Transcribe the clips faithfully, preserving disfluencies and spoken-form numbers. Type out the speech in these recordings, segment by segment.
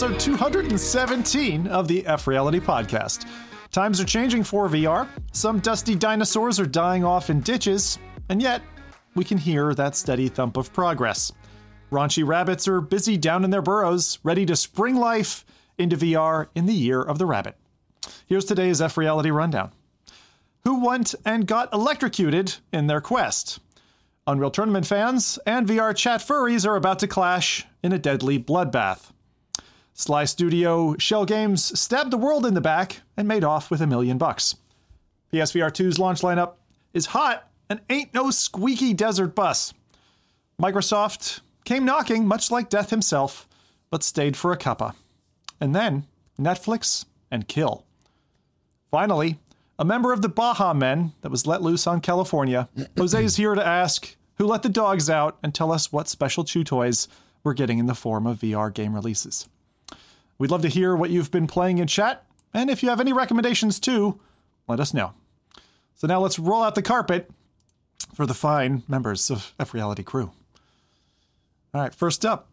episode two hundred seventeen of the F-Reality podcast. Times are changing for V R, some dusty dinosaurs are dying off in ditches, and yet we can hear that steady thump of progress. Raunchy rabbits are busy down in their burrows, ready to spring life into V R in the year of the rabbit. Here's today's F-Reality Rundown. Who went and got electrocuted in their quest? Unreal Tournament fans and V R Chat furries are about to clash in a deadly bloodbath. Sly Studio Shell Games stabbed the world in the back and made off with a million bucks. P S V R two's launch lineup is hot and ain't no squeaky desert bus. Microsoft came knocking, much like Death himself, but stayed for a cuppa. And then Netflix and Kill. Finally, a member of the Baja Men that was let loose on California, Jose's here to ask who let the dogs out and tell us what special chew toys we're getting in the form of V R game releases. We'd love to hear what you've been playing in chat, and if you have any recommendations too, let us know. So now let's roll out the carpet for the fine members of F-Reality crew. All right, first up,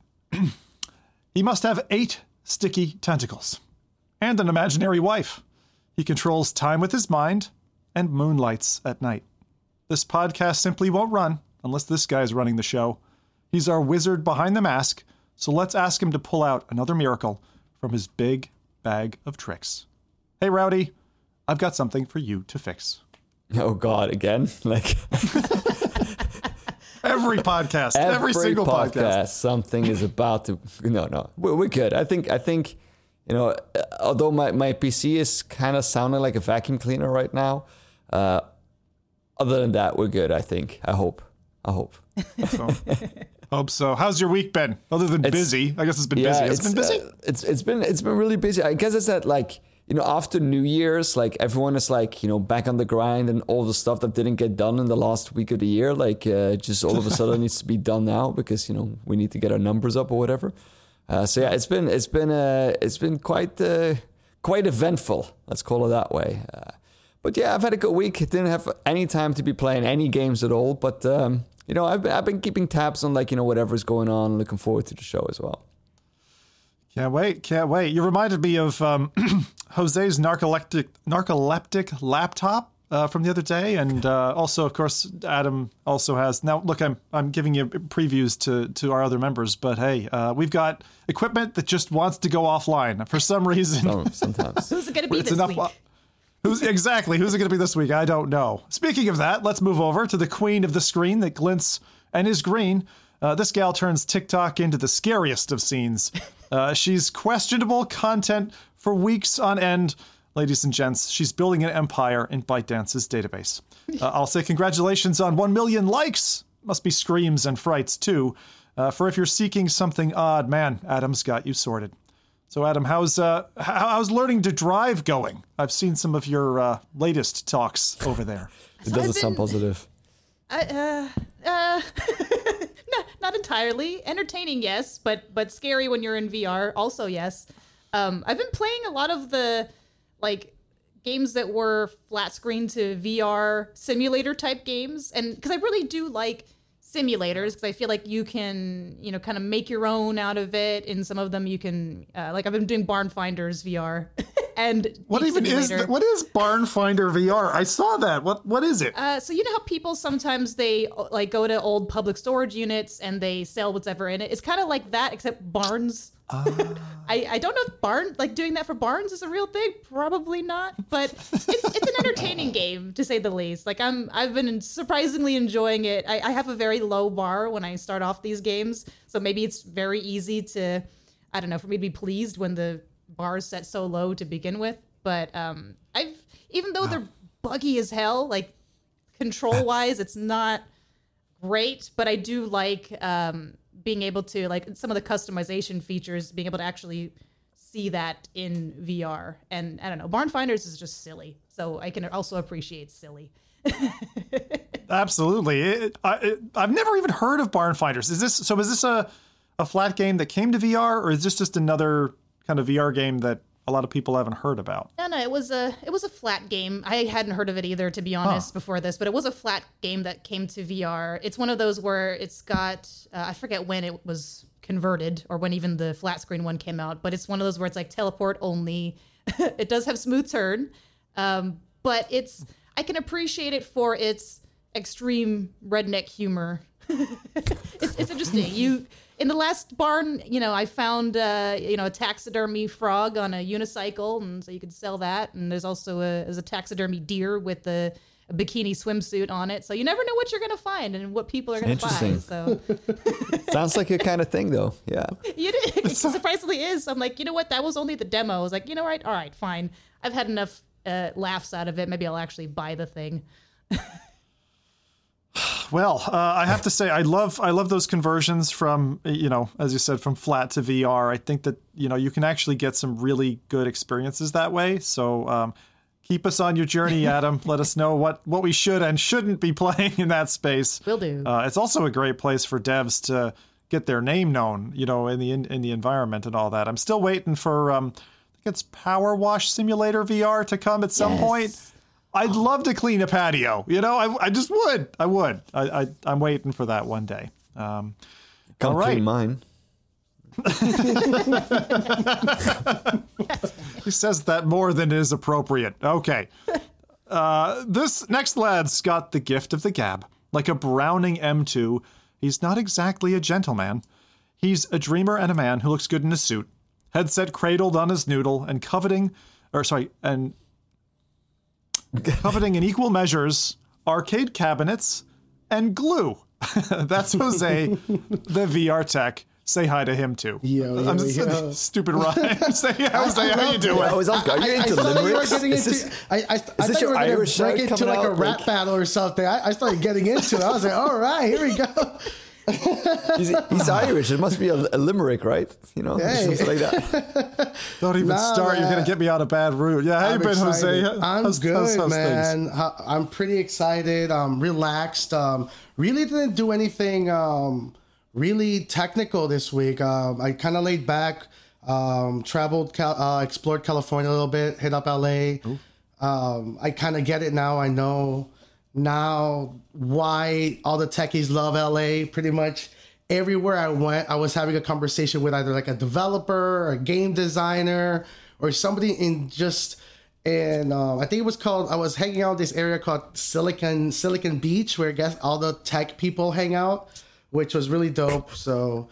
he must have eight sticky tentacles and an imaginary wife. He controls time with his mind and moonlights at night. This podcast simply won't run unless this guy's running the show. He's our wizard behind the mask, so let's ask him to pull out another miracle from his big bag of tricks. Hey, Rowdy, I've got something for you to fix. Oh, God, again? Like Every podcast, every, every single podcast, podcast. Something is about to... No, no, we're good. I think... I think You know, although my, my P C is kind of sounding like a vacuum cleaner right now, uh, other than that, we're good, I think. I hope. I hope. So, hope so. How's your week been? Other than it's, busy. I guess it's been yeah, busy. It's, it's been busy? Uh, it's, it's been it's been really busy. I guess it's that, like, you know, after New Year's, like, everyone is, like, you know, back on the grind and all the stuff that didn't get done in the last week of the year, like, uh, just all of a sudden needs to be done now because, you know, we need to get our numbers up or whatever. Uh, so yeah, it's been it's been uh, it's been quite uh, quite eventful. Let's call it that way. Uh, but yeah, I've had a good week. Didn't have any time to be playing any games at all. But um, you know, I've I've been keeping tabs on, like, you know, whatever's going on. Looking forward to the show as well. Can't wait! Can't wait! You reminded me of um, Jose's narcoleptic narcoleptic laptop uh, from the other day, and uh, also, of course, Adam also has. Now, look, I'm I'm giving you previews to to our other members, but hey, uh, we've got equipment that just wants to go offline for some reason. Oh, sometimes. Who's it going to be it's this week? O- who's, exactly, who's it going to be this week? I don't know. Speaking of that, let's move over to the queen of the screen that glints and is green. Uh, this gal turns TikTok into the scariest of scenes. Uh, she's questionable content for weeks on end. Ladies and gents, she's building an empire in ByteDance's database. Uh, I'll say congratulations on one million likes. Must be screams and frights, too. Uh, for if you're seeking something odd, man, Adam's got you sorted. So, Adam, how's uh, how's learning to drive going? I've seen some of your uh, latest talks over there. It doesn't been, sound positive. I, uh, uh, not, not entirely. Entertaining, yes, but but scary when you're in V R, also, yes. Um, I've been playing a lot of the... like games that were flat screen to V R simulator type games. And because I really do like simulators, because I feel like you can, you know, kind of make your own out of it. And some of them you can, uh, like I've been doing Barn Finders V R and what Deep even Simulator. is the, what is Barn Finder V R? I saw that. What what is it? Uh, so you know how people sometimes they like go to old public storage units and they sell whatever in it. It's kind of like that, except barns. Uh, I, I don't know if barn like doing that for barns is a real thing. Probably not, but it's it's an entertaining game to say the least. Like I'm I've been surprisingly enjoying it. I, I have a very low bar when I start off these games, so maybe it's very easy to I don't know for me to be pleased when the bar is set so low to begin with. But um, I've even though they're buggy as hell, like control wise, it's not great. But I do like. Um, being able to, like, some of the customization features, being able to actually see that in V R. And, I don't know, Barn Finders is just silly. So I can also appreciate silly. Absolutely. It, I, it, I've never even heard of Barn Finders. Is this, so is this a, a flat game that came to V R, or is this just another kind of V R game that a lot of people haven't heard about? No, no, it was a, it was a flat game. I hadn't heard of it either, to be honest, huh. before this, but it was a flat game that came to V R. It's one of those where it's got, uh, I forget when it was converted, or when even the flat screen one came out, but it's one of those where it's like teleport only. It does have smooth turn, um, but it's, I can appreciate it for its extreme redneck humor. it's, it's interesting. You in the last barn, you know, I found uh, you know a taxidermy frog on a unicycle, and so you could sell that. And there's also a there's a taxidermy deer with a, a bikini swimsuit on it. So you never know what you're gonna find and what people are gonna find. So sounds like your kind of thing, though. Yeah, it, it surprisingly is. I'm like, you know what? That was only the demo. I was like, you know, right, all right, fine. I've had enough uh, laughs out of it. Maybe I'll actually buy the thing. Well, uh, I have to say, I love I love those conversions from, you know, as you said, from flat to V R. I think that, you know, you can actually get some really good experiences that way. So um, keep us on your journey, Adam. Let us know what, what we should and shouldn't be playing in that space. Will do. Uh, it's also a great place for devs to get their name known, you know, in the in, in the environment and all that. I'm still waiting for um, I think it's Power Wash Simulator V R to come at some yes. point. I'd love to clean a patio. You know, I I just would. I would. I, I, I'm waiting for that one day. Um, Come all right. clean mine. He says that more than is appropriate. Okay. Uh, this next lad's got the gift of the gab. Like a Browning M two, he's not exactly a gentleman. He's a dreamer and a man who looks good in a suit, headset cradled on his noodle, and coveting, or sorry, and... coveting in equal measures arcade cabinets and glue. That's Jose, the V R tech. Say hi to him too. Yo, yo, I'm just yo. Stupid rhyme. Say Jose, how you doing? I was like, are you into limericks? Is this, I, I, I is this your Irish break into like out? a rap like, battle or something? I, I started getting into it. I was like, all right, here we go. he's, he's Irish. It must be a, a limerick, right? You know, hey. Something like that. Don't even nah, start. Man. You're gonna get me on a bad route. Yeah, how I'm you been, excited. Jose? I'm how's, good, how's, how's man. Things? I'm pretty excited. I'm relaxed. Um, really didn't do anything um, really technical this week. Um, I kind of laid back, um, traveled, Cal- uh, explored California a little bit, hit up L A. Um, I kind of get it now. I know. Now, why all the techies love L A. Pretty much everywhere I went, I was having a conversation with either like a developer or a game designer or somebody in just, and uh, I think it was called, I was hanging out in this area called Silicon Silicon Beach, where I guess all the tech people hang out, which was really dope. So...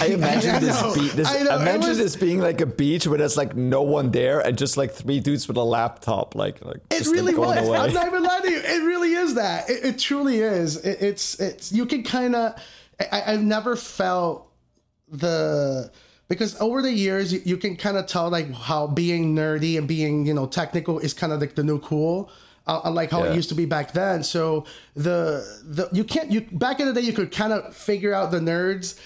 I imagine I this, be- this I imagine was- this being like a beach where there's like no one there and just like three dudes with a laptop. Like, like it really was. Away. I'm not even lying to you. It really is that. It, it truly is. It, it's it's you can kind of. I've never felt the because over the years you, you can kind of tell like how being nerdy and being, you know, technical is kind of like the new cool. Unlike how yeah. it used to be back then. So the the you can't you back in the day you could kind of figure out the nerds.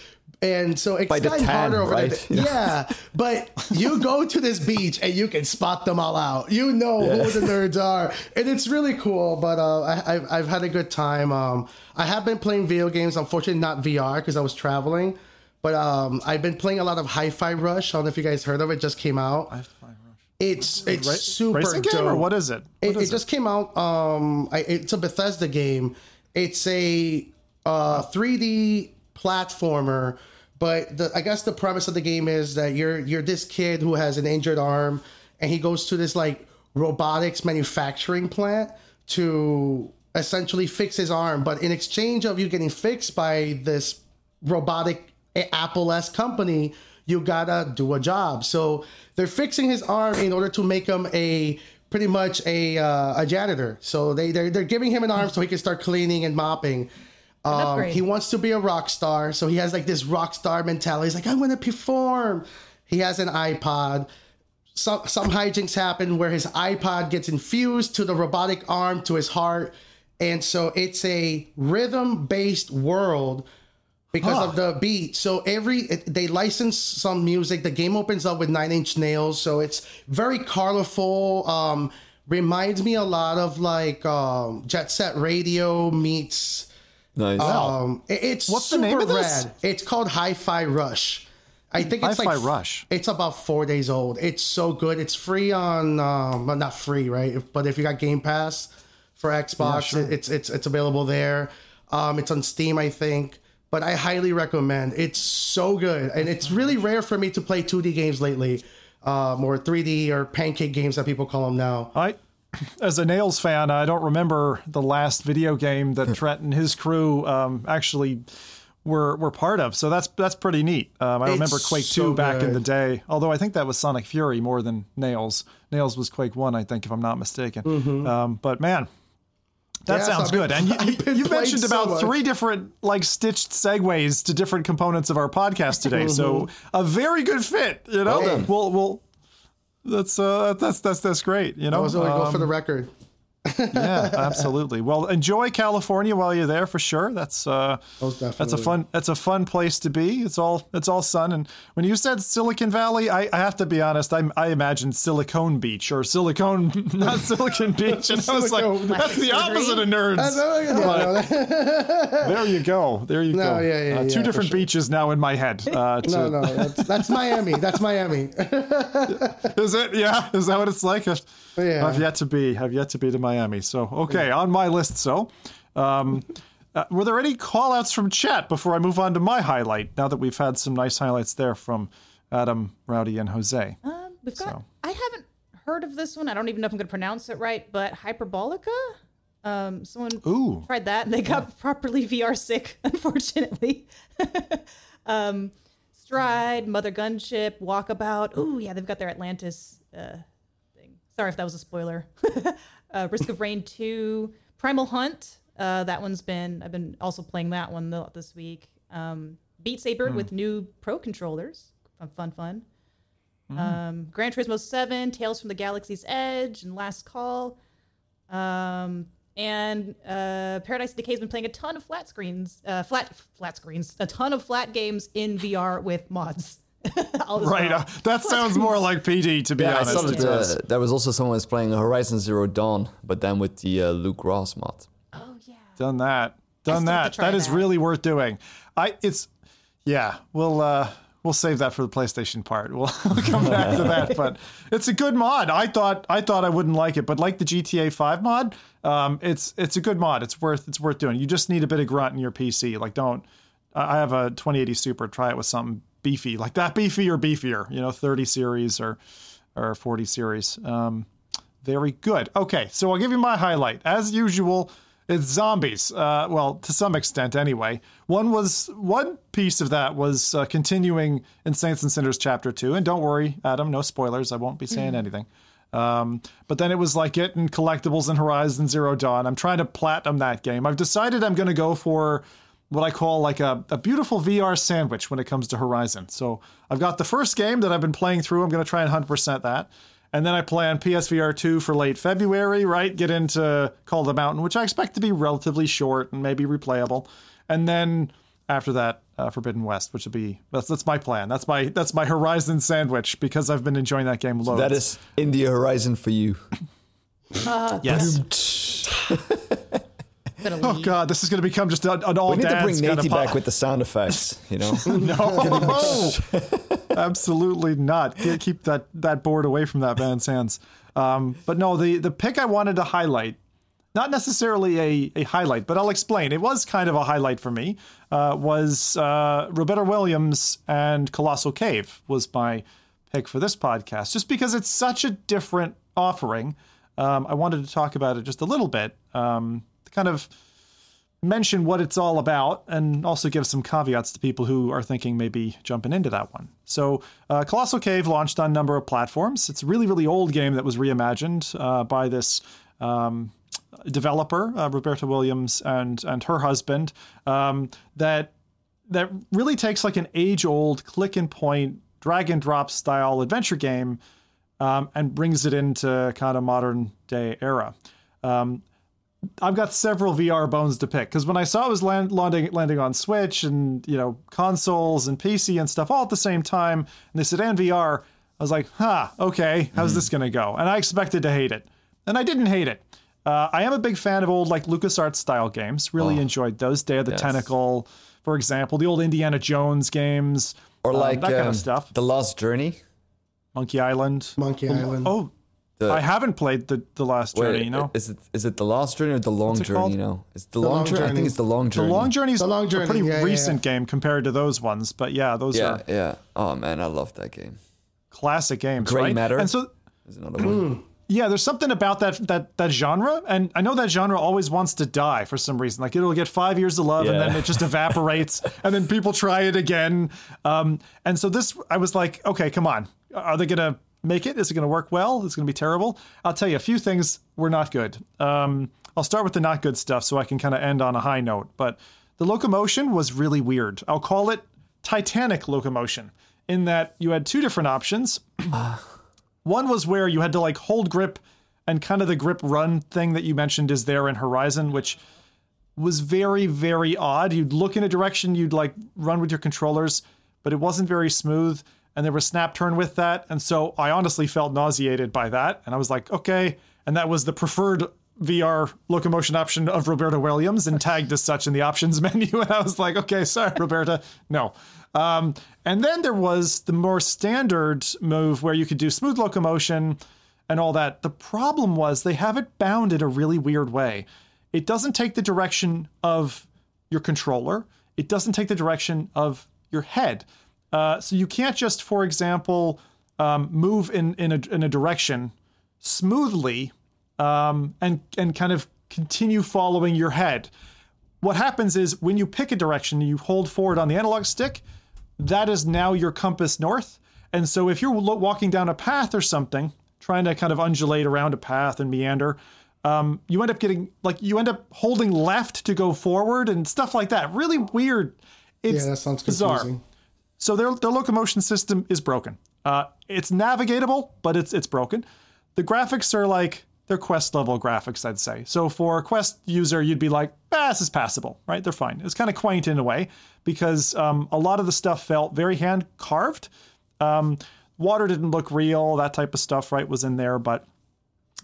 And so it's gotten harder over right? there. Yeah. yeah. But you go to this beach and you can spot them all out. You know yeah. who the nerds are. And it's really cool. But uh, I, I've, I've had a good time. Um, I have been playing video games. Unfortunately, not V R because I was traveling. But um, I've been playing a lot of Hi-Fi Rush. I don't know if you guys heard of it. It just came out. Hi-Fi Rush. It's it's Ra- super racing dope. Game or what is it? What it, is it just came out. Um, I, it's a Bethesda game. It's a uh, three D... platformer, but the, I guess the premise of the game is that you're you're this kid who has an injured arm, and he goes to this like robotics manufacturing plant to essentially fix his arm. But in exchange of you getting fixed by this robotic Apple-esque company, you gotta do a job. So they're fixing his arm in order to make him a pretty much a uh, a janitor. So they they're, they're giving him an arm so he can start cleaning and mopping. Um, he wants to be a rock star, so he has like this rock star mentality. He's like, I want to perform. He has an iPod. Some some hijinks happen where his iPod gets infused to the robotic arm, to his heart, and so it's a rhythm-based world because huh. of the beat. So every they license some music. The game opens up with Nine Inch Nails, so it's very colorful. Um, reminds me a lot of like um, Jet Set Radio meets. Nice. Um, it's What's super the name of this? Rad. It's called Hi-Fi Rush. I think it's Hi-Fi like Rush. It's about four days old. It's so good. It's free on, um, well, not free, right? But if you got Game Pass for Xbox, yeah, sure. it's it's it's available there. Um, it's on Steam, I think. but I highly recommend. It's so good, and it's really rare for me to play two D games lately, um, or three D or pancake games that people call them now. I, as a Nails fan, I don't remember the last video game that Trent and his crew um, actually were were part of. So that's that's pretty neat. Um, I it's remember Quake so two back good. in the day, although I think that was Sonic Fury more than Nails. Nails was Quake one, I think, if I'm not mistaken. Mm-hmm. Um, but man. That yeah, sounds been, good. And you, you mentioned so about much. three different like stitched segues to different components of our podcast today. Mm-hmm. So a very good fit, you know, well, we'll, we'll that's, uh, that's, that's, that's great. You know, I was going to go for the record. Yeah, absolutely. Well, enjoy California while you're there for sure. That's, uh, that's a fun, that's a fun place to be. It's all, it's all sun. And when you said Silicon Valley, I, I have to be honest, I, I imagined Silicon Beach or Silicon, not Silicon Beach. And I was like, that's the opposite of nerds. But there you go. There you no, go. Yeah, yeah, uh, two yeah, different sure. beaches now in my head. Uh, to... No, no, that's, that's Miami. That's Miami. Is it? Yeah. Is that what it's like? I've, yeah. I've yet to be, I've yet to be to Miami. Miami. So, okay, on my list. So, um, uh, were there any call outs from chat before I move on to my highlight? Now that we've had some nice highlights there from Adam, Rowdy, and Jose. Um, we've got, so. I haven't heard of this one. I don't even know if I'm going to pronounce it right, but Hyperbolica. Um, someone Ooh. tried that and they got yeah. properly V R sick, unfortunately. um, Stride, Mother Gunship, Walkabout. Ooh, yeah, they've got their Atlantis uh, thing. Sorry if that was a spoiler. Uh, Risk of Rain two, Primal Hunt. Uh, that one's been, I've been also playing that one this week. Um, Beat Saber mm. with new pro controllers. Fun, fun. Mm. Um, Gran Turismo seven, Tales from the Galaxy's Edge, and Last Call. Um, and uh, Paradise Decay's been playing a ton of flat screens, uh, flat flat screens, a ton of flat games in V R with mods. Right, uh, that sounds more like P D to be yeah, honest. I saw that, uh, there was also someone was playing Horizon Zero Dawn, but then with the uh, Luke Ross mod. Oh yeah, done that, done that. That is that. really worth doing. I it's yeah. We'll uh, we'll save that for the PlayStation part. We'll come back to that. But it's a good mod. I thought I thought I wouldn't like it, but like the G T A five mod, um, it's it's a good mod. It's worth it's worth doing. You just need a bit of grunt in your P C. Like don't. I have a twenty eighty Super. Try it with something beefy like that, beefy or beefier, you know, thirty series or or forty series. Um, very good. Okay, so I'll give you my highlight. As usual, it's zombies. Uh, well, to some extent, anyway. One was one piece of that was uh, continuing in Saints and Sinners Chapter Two. And don't worry, Adam, no spoilers. I won't be saying mm. anything. Um, but then it was like it and collectibles and Horizon Zero Dawn. I'm trying to platinum that game. I've decided I'm going to go for what I call like a, a beautiful V R sandwich when it comes to Horizon. So I've got the first game that I've been playing through. I'm going to try and one hundred percent that. And then I play on P S V R two for late February, right? Get into Call of the Mountain, which I expect to be relatively short and maybe replayable. And then after that, uh, Forbidden West, which would be, that's that's my plan. That's my that's my Horizon sandwich because I've been enjoying that game loads. So that is India Horizon for you. Uh, yes. Oh God, this is going to become just an, an all dance. We need to bring Natey back with the sound effects, you know? No, absolutely not. Keep that, that board away from that man's hands. Um, but no, the, the pick I wanted to highlight, not necessarily a, a highlight, but I'll explain. It was kind of a highlight for me, uh, was uh, Roberta Williams and Colossal Cave was my pick for this podcast, just because it's such a different offering. Um, I wanted to talk about it just a little bit. Um, kind of mention what it's all about and also give some caveats to people who are thinking maybe jumping into that one. So uh, Colossal Cave launched on a number of platforms. It's a really, really old game that was reimagined uh, by this um, developer, uh, Roberta Williams and and her husband, um, that that really takes like an age-old click and point, drag and drop style adventure game um, and brings it into kind of modern day era. Um, I've got several V R bones to pick because when I saw it was land, landing, landing on Switch and, you know, consoles and P C and stuff all at the same time, and they said, and V R, I was like, huh, okay, how's mm. this going to go? And I expected to hate it. And I didn't hate it. Uh, I am a big fan of old, like, LucasArts style games. Really oh. enjoyed those. Day of the yes. Tentacle, for example, the old Indiana Jones games. Or, um, like, that um, kind of stuff. The Last Journey. Monkey Island. Monkey Island. Oh, The, I haven't played the, the Last Journey, wait, you know. Is it is it the Last Journey or the Long Journey? Called? You know, it's the, the Long, long journey. journey. I think it's the Long Journey. The Long Journey is long journey. a pretty yeah, recent yeah, yeah. game compared to those ones, but yeah, those yeah, are yeah. Oh man, I love that game. Classic games, Grey right? Matter. And so, is another one. Yeah, there's something about that that that genre, and I know that genre always wants to die for some reason. Like it'll get five years of love, yeah. and then it just evaporates, and then people try it again. Um, and so this, I was like, okay, come on, are they gonna make it? Is it going to work well? It's going to be terrible. I'll tell you, a few things were not good. Um, I'll start with the not good stuff so I can kind of end on a high note. But the locomotion was really weird. I'll call it Titanic locomotion, in that you had two different options. One was where you had to like hold grip, and kind of the grip run thing that you mentioned is there in Horizon, which was very, very odd. You'd look in a direction, you'd like run with your controllers, but it wasn't very smooth. And there was snap turn with that. And so I honestly felt nauseated by that. And I was like, okay. And that was the preferred V R locomotion option of Roberta Williams and tagged as such in the options menu. And I was like, okay, sorry, Roberta. No. Um, and then there was the more standard move where you could do smooth locomotion and all that. The problem was they have it bound in a really weird way. It doesn't take the direction of your controller. It doesn't take the direction of your head. Uh, so you can't just, for example, um, move in, in, a, in a direction smoothly um, and, and kind of continue following your head. What happens is when you pick a direction, you hold forward on the analog stick. That is now your compass north. And so if you're walking down a path or something, trying to kind of undulate around a path and meander, um, you end up getting like you end up holding left to go forward and stuff like that. Really weird. It's yeah, that sounds bizarre. Confusing. So their their locomotion system is broken. Uh, it's navigatable, but it's it's broken. The graphics are like, they're Quest level graphics, I'd say. So for a Quest user, you'd be like, ah, this is passable, right? They're fine. It's kind of quaint in a way because um, a lot of the stuff felt very hand carved. Um, water didn't look real, that type of stuff, right, was in there. But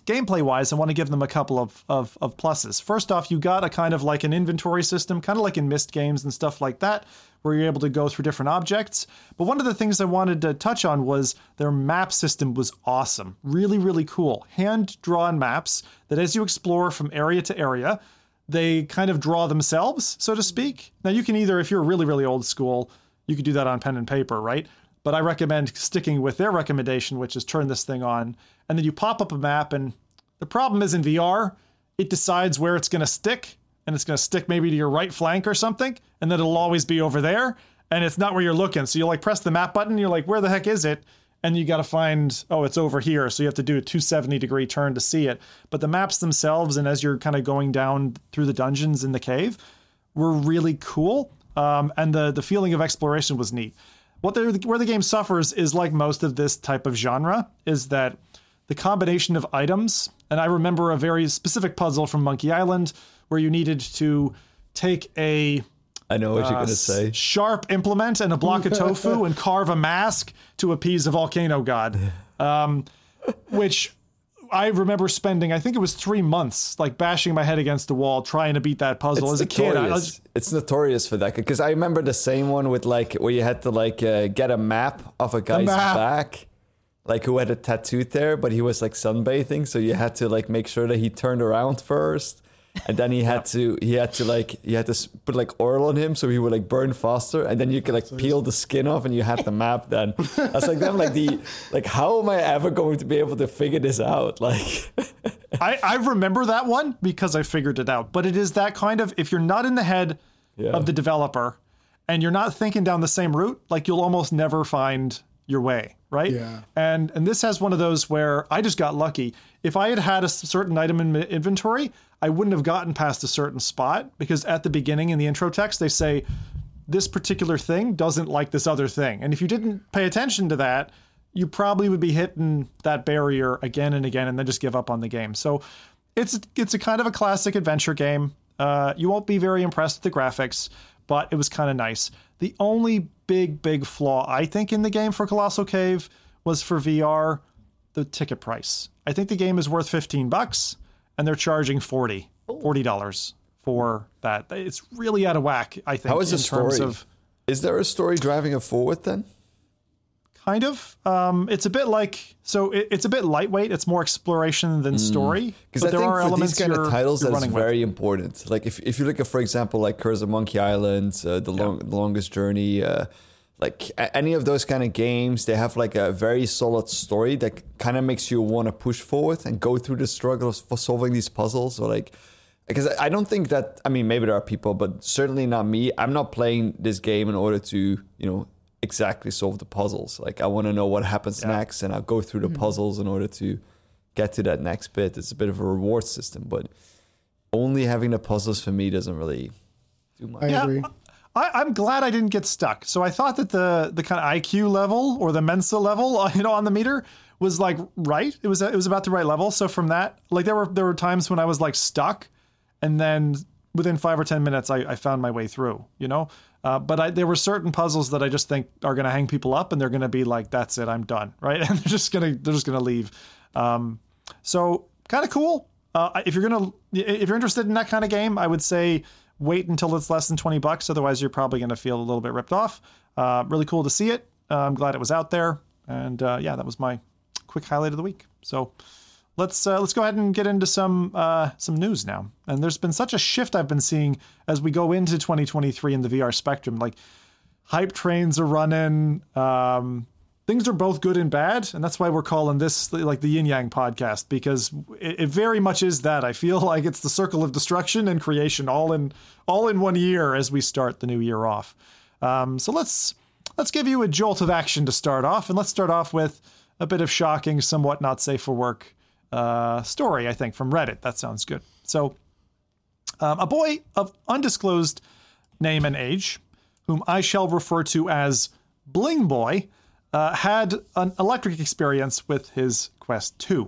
gameplay wise, I want to give them a couple of, of of pluses. First off, you got a kind of like an inventory system, kind of like in Myst games and stuff like that, where you're able to go through different objects. But one of the things I wanted to touch on was their map system was awesome. Really, really cool. Hand-drawn maps that as you explore from area to area, they kind of draw themselves, so to speak. Now you can either, if you're really, really old school, you could do that on pen and paper, right? But I recommend sticking with their recommendation, which is turn this thing on. And then you pop up a map, and the problem is in V R, it decides where it's going to stick. And it's going to stick maybe to your right flank or something, and then it'll always be over there, and it's not where you're looking. So you'll like press the map button, and you're like, where the heck is it? And you got to find, oh, it's over here. So you have to do a two hundred seventy degree turn to see it. But the maps themselves, and as you're kind of going down through the dungeons in the cave, were really cool, um, and the the feeling of exploration was neat. What the where the game suffers is, like most of this type of genre, is that the combination of items, and I remember a very specific puzzle from Monkey Island, where you needed to take a I know what uh, you're gonna say. sharp implement and a block of tofu and carve a mask to appease a volcano god, um, which I remember spending, I think it was three months, like bashing my head against the wall trying to beat that puzzle. It's as notorious. a kid. I, I was, it's notorious for that, because I remember the same one with like where you had to like uh, get a map of a guy's a back. Like who had a tattoo there, but he was like sunbathing, so you had to like make sure that he turned around first. And then he had yeah. to, he had to like, he had to put like oil on him so he would like burn faster. And then you could like peel the skin off and you had the map then. I was like, then like the, like, how am I ever going to be able to figure this out? Like, I, I remember that one because I figured it out. But it is that kind of, if you're not in the head yeah. of the developer and you're not thinking down the same route, like you'll almost never find your way. Right. Yeah. And, and this has one of those where I just got lucky. If I had had a certain item in my inventory, I wouldn't have gotten past a certain spot, because at the beginning in the intro text, they say this particular thing doesn't like this other thing. And if you didn't pay attention to that, you probably would be hitting that barrier again and again, and then just give up on the game. So it's, it's a kind of a classic adventure game. Uh, you won't be very impressed with the graphics, but it was kind of nice. The only big, big flaw I think in the game for Colossal Cave was for V R, the ticket price. I think the game is worth fifteen bucks. And they're charging forty dollars for that. It's really out of whack, I think. How is the story? Of, is there a story driving it forward then? kind of. Um, it's a bit like so. It, it's a bit lightweight. It's more exploration than story. Because mm. I there think are for these kind of titles, that's very with. important. Like if if you look at, for example, like Curse of Monkey Island, uh, the long, yeah. the longest journey. Uh, Like any of those kind of games, they have like a very solid story that kind of makes you want to push forward and go through the struggles for solving these puzzles. Or like, because I don't think that, I mean, maybe there are people, but certainly not me. I'm not playing this game in order to, you know, exactly solve the puzzles. Like I want to know what happens yeah. next, and I'll go through the mm-hmm. puzzles in order to get to that next bit. It's a bit of a reward system, but only having the puzzles for me doesn't really do much. I agree. I, I'm glad I didn't get stuck. So I thought that the the kind of I Q level or the Mensa level, you know, on the meter was like right. It was it was about the right level. So from that, like there were there were times when I was like stuck, and then within five or ten minutes, I, I found my way through. You know, uh, but I, there were certain puzzles that I just think are going to hang people up, and they're going to be like, "That's it, I'm done," right? And they're just gonna they're just gonna leave. Um, so kind of cool. Uh, if you're gonna if you're interested in that kind of game, I would say. Wait until it's less than twenty bucks. Otherwise, you're probably going to feel a little bit ripped off. Uh, really cool to see it. Uh, I'm glad it was out there. And uh, yeah, that was my quick highlight of the week. So let's uh, let's go ahead and get into some uh, some news now. And there's been such a shift I've been seeing as we go into twenty twenty-three in the V R spectrum. Like hype trains are running. Um, things are both good and bad. And that's why we're calling this like the Yin Yang podcast, because it, it very much is that. I feel like it's the circle of destruction and creation all in all in one year as we start the new year off. Um, so let's let's give you a jolt of action to start off. And let's start off with a bit of shocking, somewhat not safe for work uh, story, I think, from Reddit. That sounds good. So um, a boy of undisclosed name and age, whom I shall refer to as Bling Boy, Uh, had an electric experience with his Quest two.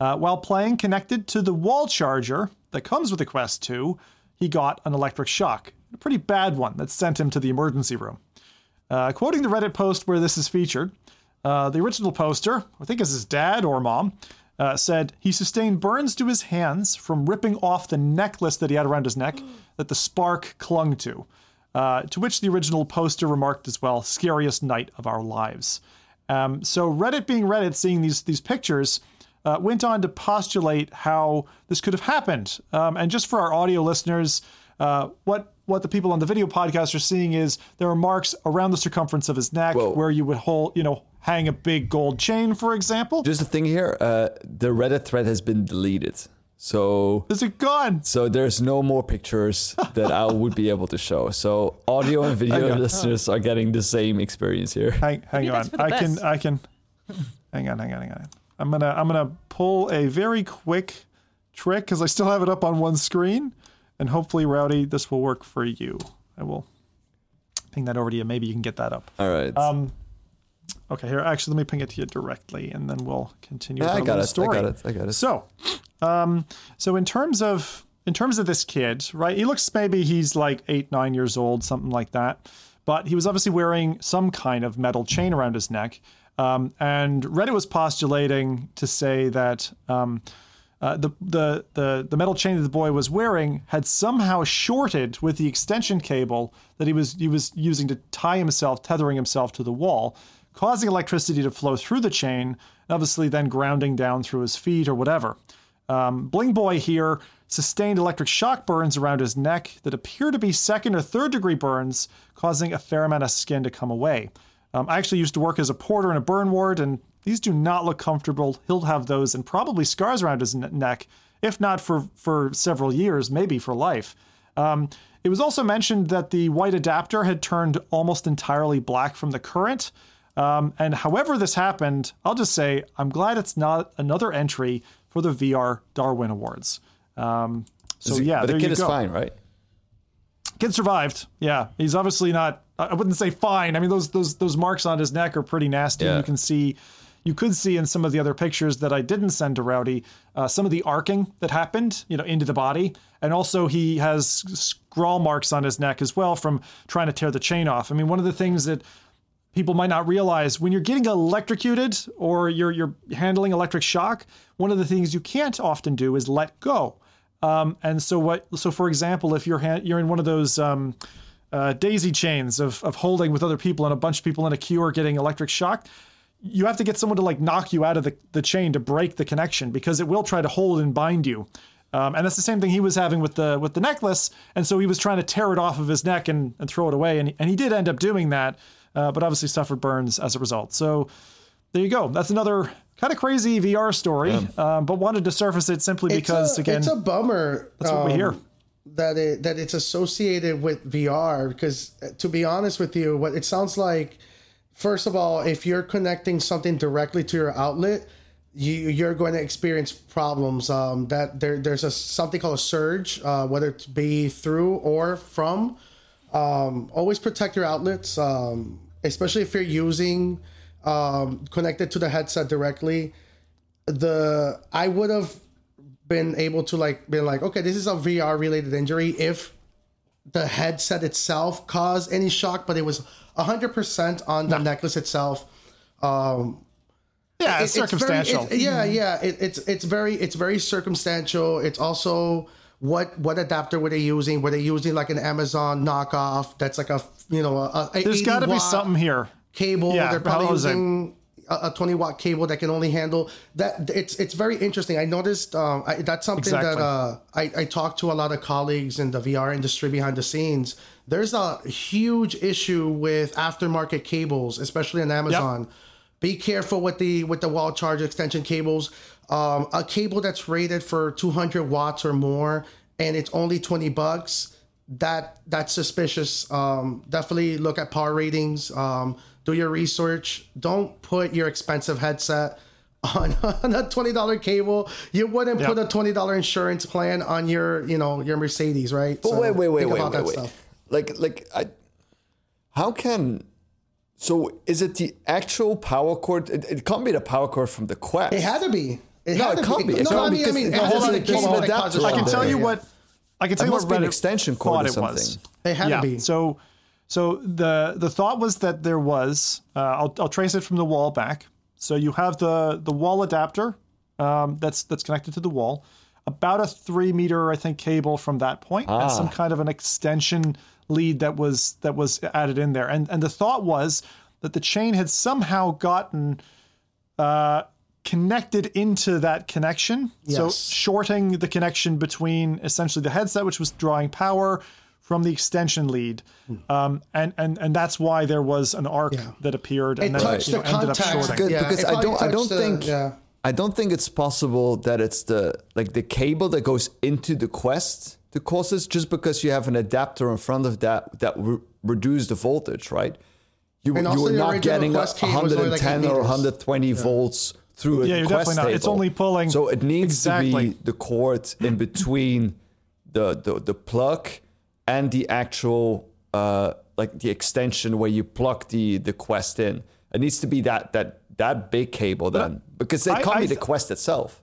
Uh, while playing connected to the wall charger that comes with the Quest two, he got an electric shock, a pretty bad one that sent him to the emergency room. Uh, quoting the Reddit post where this is featured, uh, the original poster, I think it's his dad or mom, uh, said he sustained burns to his hands from ripping off the necklace that he had around his neck that the spark clung to. Uh, to which the original poster remarked as well, "Scariest night of our lives." Um, so Reddit being Reddit, seeing these these pictures, uh, went on to postulate how this could have happened. Um, and just for our audio listeners, uh, what what the people on the video podcast are seeing is there are marks around the circumference of his neck Whoa. where you would hold, you know, hang a big gold chain, for example. Just a thing here: uh, the Reddit thread has been deleted. So is it gone? So there's no more pictures that I would be able to show. So audio and video listeners are getting the same experience here. Hang, hang on, I best. can, I can. Hang on, hang on, hang on. I'm gonna, I'm gonna pull a very quick trick because I still have it up on one screen, and hopefully, Rowdy, this will work for you. I will ping that over to you. Maybe you can get that up. All right. Um. Okay, here. Actually, let me ping it to you directly, and then we'll continue. Yeah, I got it. Story. I got it. I got it. So. Um, so in terms of, in terms of this kid, right, he looks, maybe he's like eight, nine years old, something like that, but he was obviously wearing some kind of metal chain around his neck. Um, and Reddit was postulating to say that, um, uh, the, the, the, the metal chain that the boy was wearing had somehow shorted with the extension cable that he was, he was using to tie himself, tethering himself to the wall, causing electricity to flow through the chain, and obviously then grounding down through his feet or whatever. Um, Bling Boy here sustained electric shock burns around his neck that appear to be second or third degree burns, causing a fair amount of skin to come away. Um, I actually used to work as a porter in a burn ward, and these do not look comfortable. He'll have those and probably scars around his ne- neck, if not for, for several years, maybe for life. Um, it was also mentioned that the white adapter had turned almost entirely black from the current. Um, and however this happened, I'll just say I'm glad it's not another entry for the V R Darwin Awards. Um, so he, yeah, but there the kid you go. Is fine, right? Kid survived. Yeah, he's obviously not. I wouldn't say fine. I mean, those those those marks on his neck are pretty nasty. Yeah. You can see, you could see in some of the other pictures that I didn't send to Rowdy, uh, some of the arcing that happened, you know, into the body, and also he has scrawl marks on his neck as well from trying to tear the chain off. I mean, one of the things that people might not realize when you're getting electrocuted or you're you're handling electric shock, one of the things you can't often do is let go. Um, and so what? So for example, if you're ha- you're in one of those um, uh, daisy chains of of holding with other people, and a bunch of people in a queue are getting electric shocked, you have to get someone to like knock you out of the, the chain to break the connection, because it will try to hold and bind you. Um, and that's the same thing he was having with the with the necklace. And so he was trying to tear it off of his neck and, and throw it away. And, and he did end up doing that, uh, but obviously suffered burns as a result. So there you go. That's another kind of crazy V R story, yeah. um, but wanted to surface it simply it's because, a, again, it's a bummer. That's what um, we hear. That, it, that it's associated with V R, because to be honest with you, what it sounds like, first of all, if you're connecting something directly to your outlet, you, you're going to experience problems. Um, that there, there's a something called a surge, uh, whether it be through or from. Um, always protect your outlets, um, especially if you're using um, connected to the headset directly. The I would have been able to like been like, okay, this is a V R related injury if the headset itself caused any shock, but it was one hundred percent on the no. necklace itself. Um, yeah, it's, it's circumstantial. Very, it's, yeah, yeah, it, it's it's very it's very circumstantial. It's also what what adapter were they using? Were they using like an Amazon knockoff? That's like a you know a, a there's got to be something here. Cable. Yeah, they're probably using a, a twenty watt cable that can only handle that. It's it's very interesting. I noticed um, I, that's something exactly. that uh, I I talked to a lot of colleagues in the V R industry behind the scenes. There's a huge issue with aftermarket cables, especially on Amazon. Yep. Be careful with the with the wall charger extension cables. Um, a cable that's rated for two hundred watts or more, and it's only twenty bucks. That that's suspicious. Um, definitely look at power ratings. Um, do your research. Don't put your expensive headset on, on a twenty dollar cable. You wouldn't yep. put a twenty dollar insurance plan on your you know your Mercedes, right? But so wait, wait, wait, think wait, about wait, that wait. Stuff. Like, like, I, how can, so is it the actual power cord? It, it can't be the power cord from the Quest. It had to be. It no, had it to can't be. be. It no, can't I mean, I mean, it hold on, it hold on. I can tell you what, I can tell you what Reddit an extension cord or something. It was. It had yeah. to be. So, so the, the thought was that there was, uh, I'll, I'll trace it from the wall back. So you have the, the wall adapter, um, that's, that's connected to the wall, about a three meter, I think, cable from that point, ah. and some kind of an extension lead that was that was added in there, and and the thought was that the chain had somehow gotten uh, connected into that connection, yes. so shorting the connection between essentially the headset, which was drawing power from the extension lead, mm. um, and and and that's why there was an arc yeah. that appeared, it and then touched you know, the ended up shorting. Good, yeah. Because I don't I don't the, think yeah. I don't think it's possible that it's the like the cable that goes into the Quest. The causes, just because you have an adapter in front of that that re- reduces the voltage, right? You and you are not getting one hundred ten like or one hundred twenty yeah. volts through yeah, a you're Quest definitely not. Table. It's only pulling. So it needs exactly. to be the cord in between the, the the plug and the actual uh like the extension where you plug the the Quest in. It needs to be that that that big cable then, but because it I, can't I, be the Quest itself.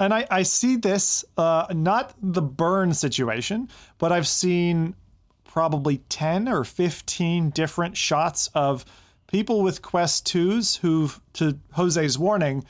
And I, I see this, uh, not the burn situation, but I've seen probably ten or fifteen different shots of people with Quest twos who've, to Jose's warning,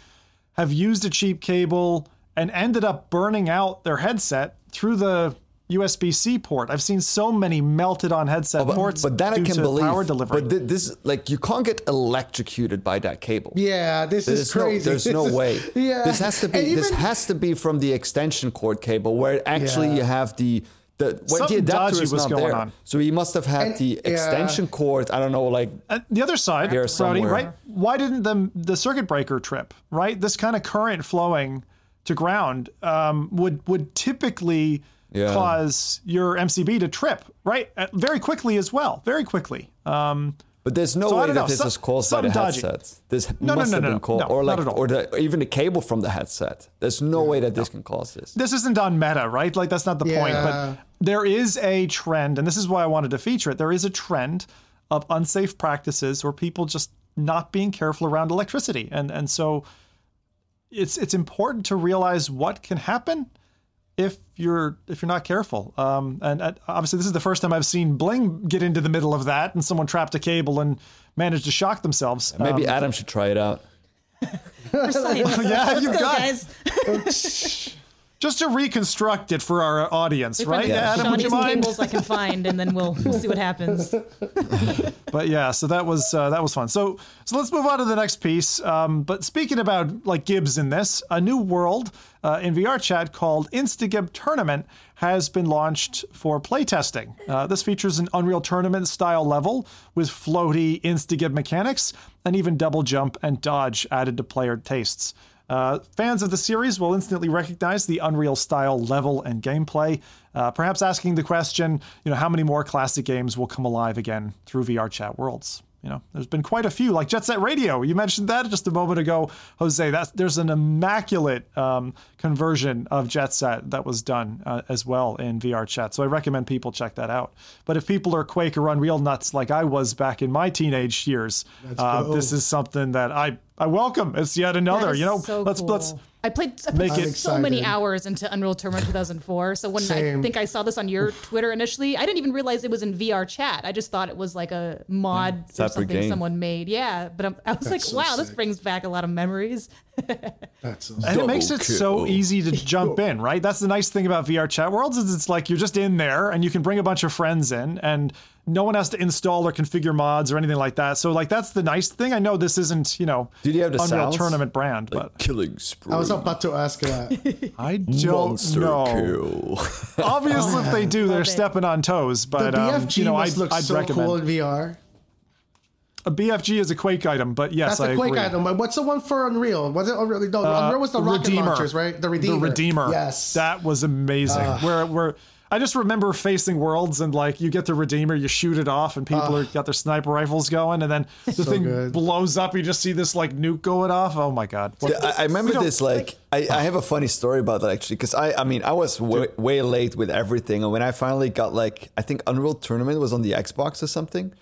have used a cheap cable and ended up burning out their headset through the U S B C port. I've seen so many melted on headset oh, but, ports but that due I can to believe, power delivery. But th- this, like, you can't get electrocuted by that cable. Yeah, this there's is crazy. No, there's this no is, way. Yeah. This has to be. Even, this has to be from the extension cord cable, where actually yeah. you have the the when the adapter is not there. On. So you must have had and, the yeah. extension cord. I don't know, like and the other side, Brody, right? Why didn't the the circuit breaker trip? Right, this kind of current flowing to ground um, would would typically. Yeah. Cause your M C B to trip, right? Very quickly as well. Very quickly. Um, but there's no so way that know. This some, is caused by the dodgy. Headset. This no, must no, no, have no, been called, no, or like, or the, even the cable from the headset. There's no yeah. way that this no. can cause this. This isn't on meta, right? Like that's not the yeah. point. But there is a trend, and this is why I wanted to feature it. There is a trend of unsafe practices or people just not being careful around electricity, and and so it's it's important to realize what can happen. If you're if you're not careful, um, and uh, obviously this is the first time I've seen Bling get into the middle of that, and someone trapped a cable and managed to shock themselves. Yeah, maybe um, Adam should try it out. Well, yeah, let's you go, got guys. Just to reconstruct it for our audience, right? Yeah. Adam, would you mind? Cables I can find, and then we'll, we'll see what happens. But yeah, so that was uh, that was fun. So so let's move on to the next piece. Um, but speaking about like Gibbs in this, a new world uh, in V R Chat called Instagib Tournament has been launched for playtesting. Uh, this features an Unreal Tournament style level with floaty Instagib mechanics and even double jump and dodge added to player tastes. Uh, fans of the series will instantly recognize the Unreal-style level and gameplay, uh, perhaps asking the question, you know, how many more classic games will come alive again through V R Chat worlds? You know, there's been quite a few, like Jet Set Radio. You mentioned that just a moment ago, Jose. That's, there's an immaculate um, conversion of Jet Set that was done uh, as well in V R Chat. So I recommend people check that out. But if people are Quake or Unreal nuts like I was back in my teenage years, uh, cool. This is something that I... I welcome. It's yet another, you know, so let's, cool. let's I played, I played so excited. many hours into Unreal Tournament two thousand four. So when Same. I think I saw this on your Twitter initially, I didn't even realize it was in V R Chat. I just thought it was like a mod yeah, or something game. someone made. Yeah. But I'm, I was That's like, so wow, sick. This brings back a lot of memories. That's so and it makes it kill. so easy to jump in, right? That's the nice thing about V R Chat worlds is it's like, you're just in there and you can bring a bunch of friends in and no one has to install or configure mods or anything like that. So, like, that's the nice thing. I know this isn't, you know, Did you have Unreal sounds? Tournament brand, like but killing spree. I was about to ask that. I don't Monster know. Kill. Obviously, oh, if they do, they're okay. stepping on toes. But the B F G um, you know, must I'd, look I'd so recommend. cool in V R. A B F G is a Quake item, but yes, that's I a Quake agree. item. But what's the one for Unreal? Was it Unreal? No, uh, Unreal was the rocket Redeemer. launchers, right? The Redeemer. The Redeemer. Yes, that was amazing. Uh. Where where. I just remember facing worlds and like you get the Redeemer, you shoot it off and people uh, are got their sniper rifles going and then the so thing good. blows up. You just see this like nuke going off. Oh, my God. Well, yeah, I remember this like I, I have a funny story about that, actually, because I I mean, I was way, way late with everything. And when I finally got like I think Unreal Tournament was on the Xbox or something,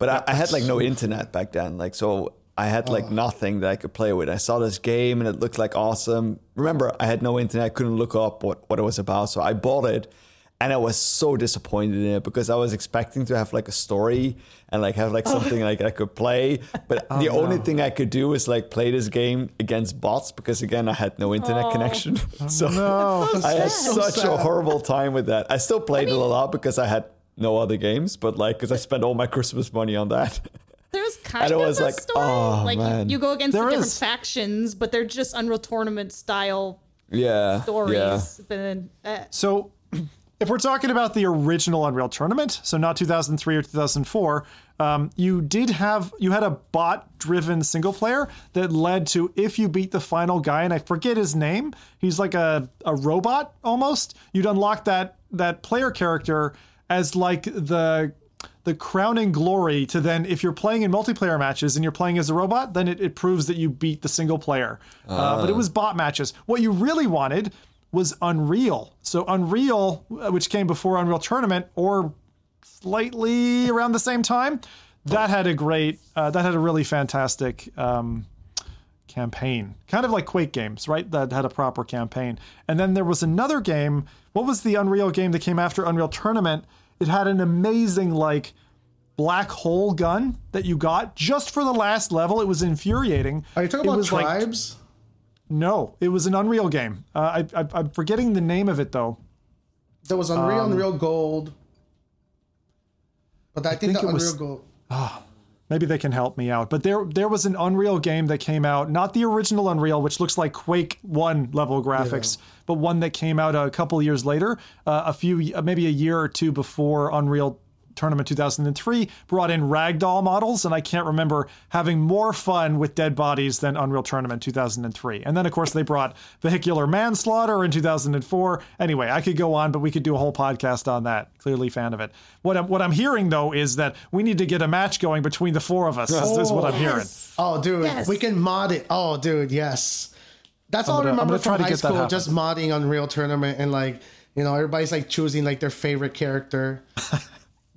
but I, I had like no internet back then. Like so I had like nothing that I could play with. I saw this game and it looked like awesome. Remember, I had no internet. I couldn't look up what, what it was about. So I bought it. And I was so disappointed in it because I was expecting to have like a story and like have like something like I could play. But oh, the no. only thing I could do is like play this game against bots because, again, I had no internet oh. connection. So, no. so I had so such sad. a horrible time with that. I still played I mean, it a lot because I had no other games, but like because I spent all my Christmas money on that. There's kind of a like, story. Oh, like man. You, you go against the different is. factions, but they're just Unreal Tournament style yeah, stories. Yeah. Then, uh, so... If we're talking about the original Unreal Tournament, so not two thousand three or two thousand four, um, you did have, you had a bot-driven single player that led to if you beat the final guy, and I forget his name, he's like a, a robot almost, you'd unlock that that player character as like the... the crowning glory to then, if you're playing in multiplayer matches and you're playing as a robot, then it, it proves that you beat the single player. Uh. Uh, but it was bot matches. What you really wanted was Unreal. So Unreal, which came before Unreal Tournament or slightly around the same time, that had a great, uh, that had a really fantastic um, campaign. Kind of like Quake games, right? That had a proper campaign. And then there was another game. What was the Unreal game that came after Unreal Tournament? It had an amazing, like, black hole gun that you got just for the last level. It was infuriating. Are you talking it about Tribes? Like, no, it was an Unreal game. Uh, I, I, I'm forgetting the name of it, though. There was Unreal, um, Unreal Gold. But I think, I think the Unreal was, Gold... Oh, maybe they can help me out. But there there was an Unreal game that came out, not the original Unreal, which looks like Quake one level graphics, yeah. but one that came out a couple years later, uh, a few, uh, maybe a year or two before Unreal Tournament two thousand three, brought in ragdoll models, and I can't remember having more fun with dead bodies than Unreal Tournament two thousand three. And then, of course, they brought vehicular manslaughter in two thousand four. Anyway, I could go on, but we could do a whole podcast on that. Clearly fan of it. What I'm, what I'm hearing, though, is that we need to get a match going between the four of us. Oh, this is what I'm yes. hearing. Oh, dude, yes. we can mod it. Oh, dude, yes. That's I'm all gonna, I remember from high school, just modding Unreal Tournament and, like, you know, everybody's, like, choosing, like, their favorite character.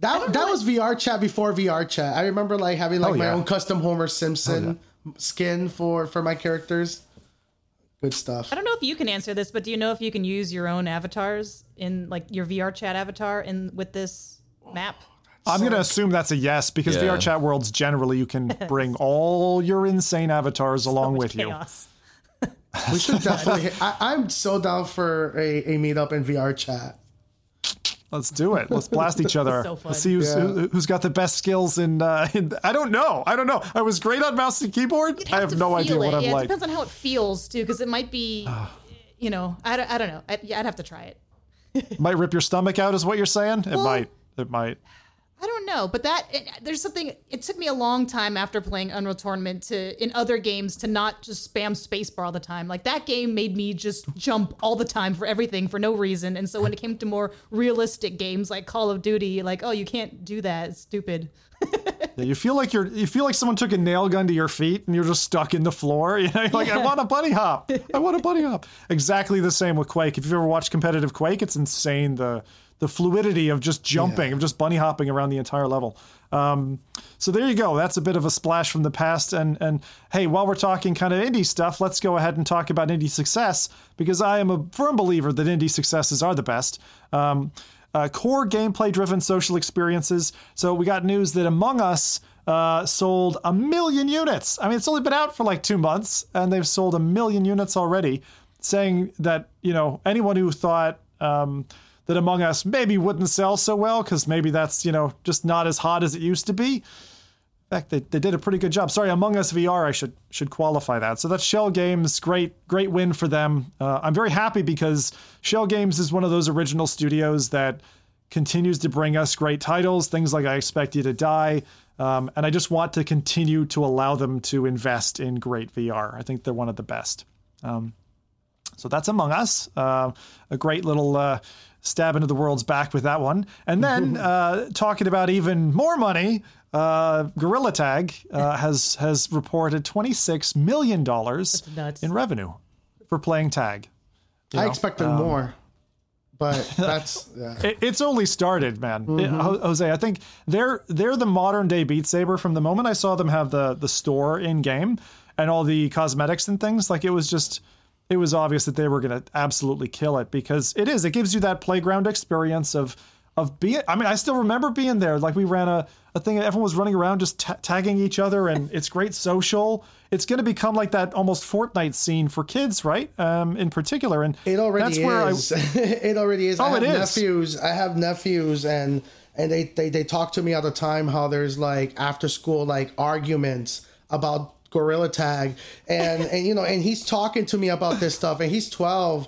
That that was V R Chat before V R Chat. I remember like having like oh, my yeah. own custom Homer Simpson oh, yeah. skin for, for my characters. Good stuff. I don't know if you can answer this, but do you know if you can use your own avatars in like your V R Chat avatar in with this map? I'm so going to assume that's a yes, because yeah. V R Chat worlds generally you can bring all your insane avatars so along with chaos. you. We should definitely. I, I'm so down for a, a meetup in V R chat. Let's do it. Let's blast each other. So Let's see who's, yeah. who, who's got the best skills in, uh, in. I don't know. I don't know. I was great on mouse and keyboard. Have I have no idea it. what I'm yeah, like. It depends on how it feels too, because it might be. You know, I don't, I don't know. I, yeah, I'd have to try it. Might rip your stomach out, is what you're saying. Well, it might. It might. I don't know, but that it, there's something. It took me a long time after playing Unreal Tournament to in other games to not just spam spacebar all the time. Like that game made me just jump all the time for everything for no reason. And so when it came to more realistic games like Call of Duty, like oh you can't do that, it's stupid. Yeah, you feel like you're you feel like someone took a nail gun to your feet and you're just stuck in the floor. You know, you're like yeah. I want a bunny hop. I want a bunny hop. Exactly the same with Quake. If you've ever watched competitive Quake, it's insane the. The fluidity of just jumping, yeah. of just bunny hopping around the entire level. Um, so there you go. That's a bit of a splash from the past. And and hey, while we're talking kind of indie stuff, let's go ahead and talk about indie success, because I am a firm believer that indie successes are the best. Um, uh, core gameplay-driven social experiences. So we got news that Among Us uh, sold a million units. I mean, it's only been out for like two months, and they've sold a million units already, saying that, you know, anyone who thought... Um, that Among Us maybe wouldn't sell so well because maybe that's, you know, just not as hot as it used to be. In fact, they, they did a pretty good job. Sorry, Among Us V R, I should should qualify that. So that's Shell Games. Great, great win for them. Uh, I'm very happy because Shell Games is one of those original studios that continues to bring us great titles, things like I Expect You to Die. Um, and I just want to continue to allow them to invest in great V R. I think they're one of the best. Um, so that's Among Us. Uh, a great little... Uh, stab into the world's back with that one. And then uh, talking about even more money, uh, Gorilla Tag uh, has has reported twenty-six million dollars in revenue for playing tag. You I know, expected um, more, but that's... Yeah. It, it's only started, man. Mm-hmm. It, Jose, I think they're they're the modern-day Beat Saber. From the moment I saw them have the, the store in-game and all the cosmetics and things, like it was just... It was obvious that they were going to absolutely kill it because it is. It gives you that playground experience of of being. I mean, I still remember being there. Like we ran a, a thing. Everyone was running around just t- tagging each other, and it's great social. It's going to become like that almost Fortnite scene for kids, right? Um, in particular, and it already that's is. Where I, it already is. Oh, I have it is. Nephews, I have nephews, and and they, they they talk to me all the time how there's like after school like arguments about Gorilla Tag and and you know and he's talking to me about this stuff and he's twelve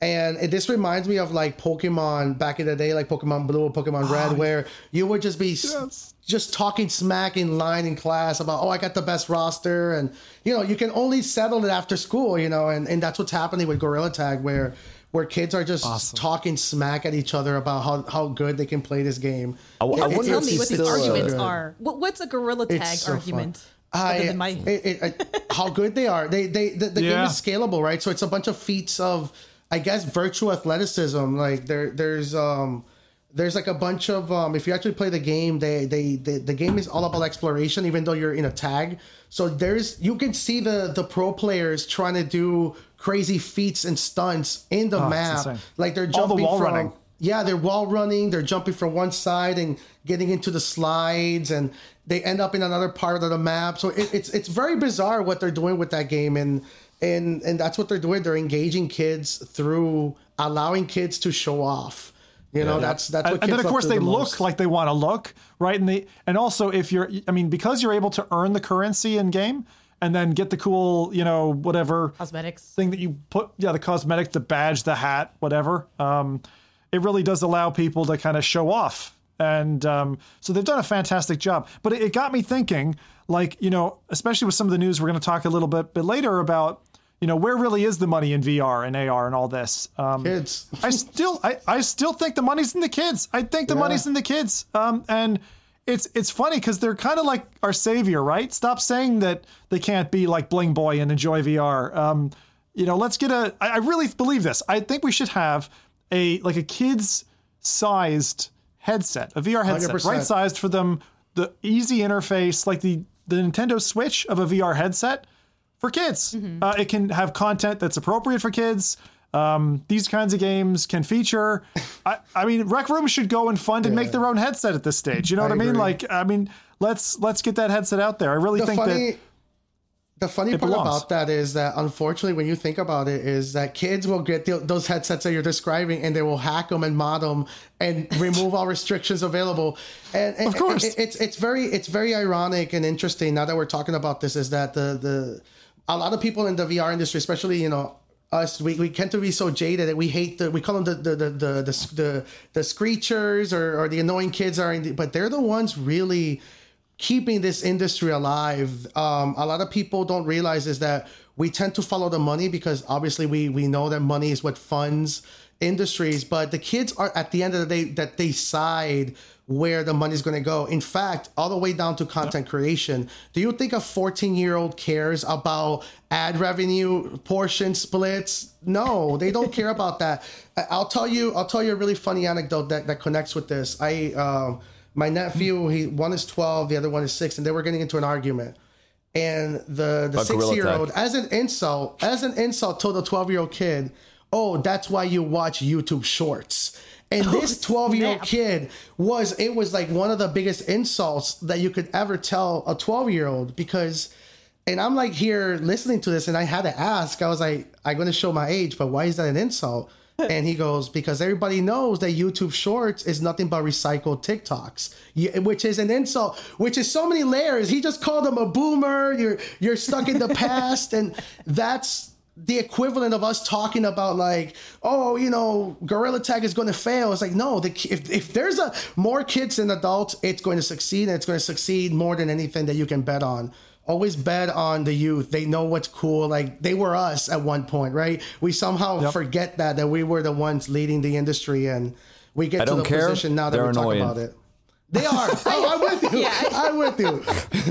and it, this reminds me of like Pokemon back in the day, like Pokemon Blue or Pokemon Red, oh, where you would just be yes. s- just talking smack in line in class about oh I got the best roster, and you know you can only settle it after school, you know, and and that's what's happening with Gorilla Tag where where kids are just awesome. talking smack at each other about how, how good they can play this game. I, I it, tell me what these arguments so are. What, what's a Gorilla Tag so argument? Fun. I, my... it, it, it, how good they are. They they the, the yeah. game is scalable, right? So it's a bunch of feats of, I guess, virtual athleticism. Like there there's um there's like a bunch of um if you actually play the game, they they, they the game is all about exploration, even though you're in a tag. So there's you can see the the pro players trying to do crazy feats and stunts in the oh, map. Like they're jumping all the wall from, running. Yeah, they're wall running. They're jumping from one side and getting into the slides, and they end up in another part of the map. So it, it's it's very bizarre what they're doing with that game, and and and that's what they're doing. They're engaging kids through allowing kids to show off. You know, yeah, that's that's what. And then of course they look like they want to look, right? And they and also if you're, I mean, because you're able to earn the currency in game. And then get the cool, you know, whatever cosmetics thing that you put. Yeah, the cosmetics, the badge, the hat, whatever. Um, it really does allow people to kind of show off. And um, so they've done a fantastic job. But it, it got me thinking, like, you know, especially with some of the news we're going to talk a little bit, bit later about, you know, where really is the money in V R and A R and all this? Um, kids. I still I, I still think the money's in the kids. I think the yeah. money's in the kids. Um, and It's it's funny because they're kind of like our savior, right? Stop saying that they can't be like Bling Boy and enjoy V R. Um, you know, let's get a. I, I really believe this. I think we should have a like a kids sized headset, a V R headset, one hundred percent right sized for them. The easy interface, like the the Nintendo Switch of a V R headset for kids. Mm-hmm. Uh, it can have content that's appropriate for kids. Um, these kinds of games can feature, I, I mean, Rec Room should go and fund yeah. and make their own headset at this stage. You know I what I mean? Agree. Like, I mean, let's, let's get that headset out there. I really the think funny, that The funny it part belongs. About that is that, unfortunately, when you think about it, is that kids will get the, those headsets that you're describing, and they will hack them and mod them and remove all restrictions available. And, and of course, it, it's it's very it's very ironic and interesting. Now that we're talking about this, is that the the a lot of people in the V R industry, especially you know us, we, we tend to be so jaded that we hate the we call them the the the the the, the, the screechers or, or the annoying kids are, in the, but they're the ones really keeping this industry alive. Um, a lot of people don't realize is that we tend to follow the money because obviously we we know that money is what funds industries, but the kids are at the end of the day that they decide where the money's going to go. In fact, all the way down to content yeah. creation. Do you think a fourteen-year-old cares about ad revenue, portion splits? No, they don't care about that. I'll tell you, I'll tell you a really funny anecdote that, that connects with this. I... Um, My nephew, he one is twelve, the other one is six, and they were getting into an argument. And the, the six-year-old, as an insult, as an insult told the twelve-year-old kid, oh, that's why you watch YouTube Shorts. And oh, this twelve-year-old kid was, it was like one of the biggest insults that you could ever tell a twelve-year-old because, and I'm like here listening to this, and I had to ask, I was like, I'm going to show my age, but why is that an insult? And he goes, because everybody knows that YouTube Shorts is nothing but recycled TikToks, which is an insult, which is so many layers. He just called him a boomer. You're you're stuck in the past. And that's the equivalent of us talking about like, oh, you know, Gorilla Tag is going to fail. It's like, no, the, if, if there's a more kids than adults, it's going to succeed. And it's going to succeed more than anything that you can bet on. Always bet on the youth. They know what's cool. Like they were us at one point, right? We somehow yep. forget that, that we were the ones leading the industry and we get I to the care. Position now that They're we're annoying. Talking about it. They are. Oh, I'm with you. Yeah, I, I'm with you.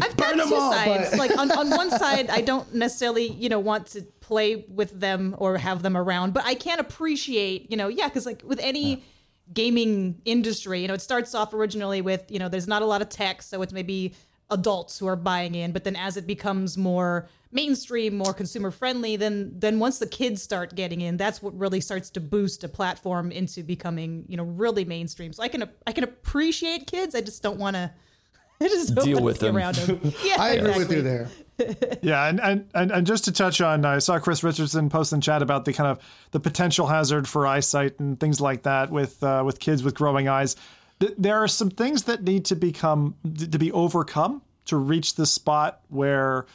I've got two all, sides. But... like on, on one side, I don't necessarily, you know, want to play with them or have them around, but I can appreciate, you know, yeah. Cause like with any yeah. gaming industry, you know, it starts off originally with, you know, there's not a lot of tech. So it's maybe adults who are buying in, but then as it becomes more mainstream, more consumer friendly, then then once the kids start getting in, that's what really starts to boost a platform into becoming, you know, really mainstream. So I can I can appreciate kids. I just don't want to I just don't deal with them. Around them. Yeah, I agree exactly. with you there. yeah, and, and and and just to touch on, I saw Chris Richardson post in chat about the kind of the potential hazard for eyesight and things like that with uh, with kids with growing eyes. There are some things that need to become to be overcome to reach the spot where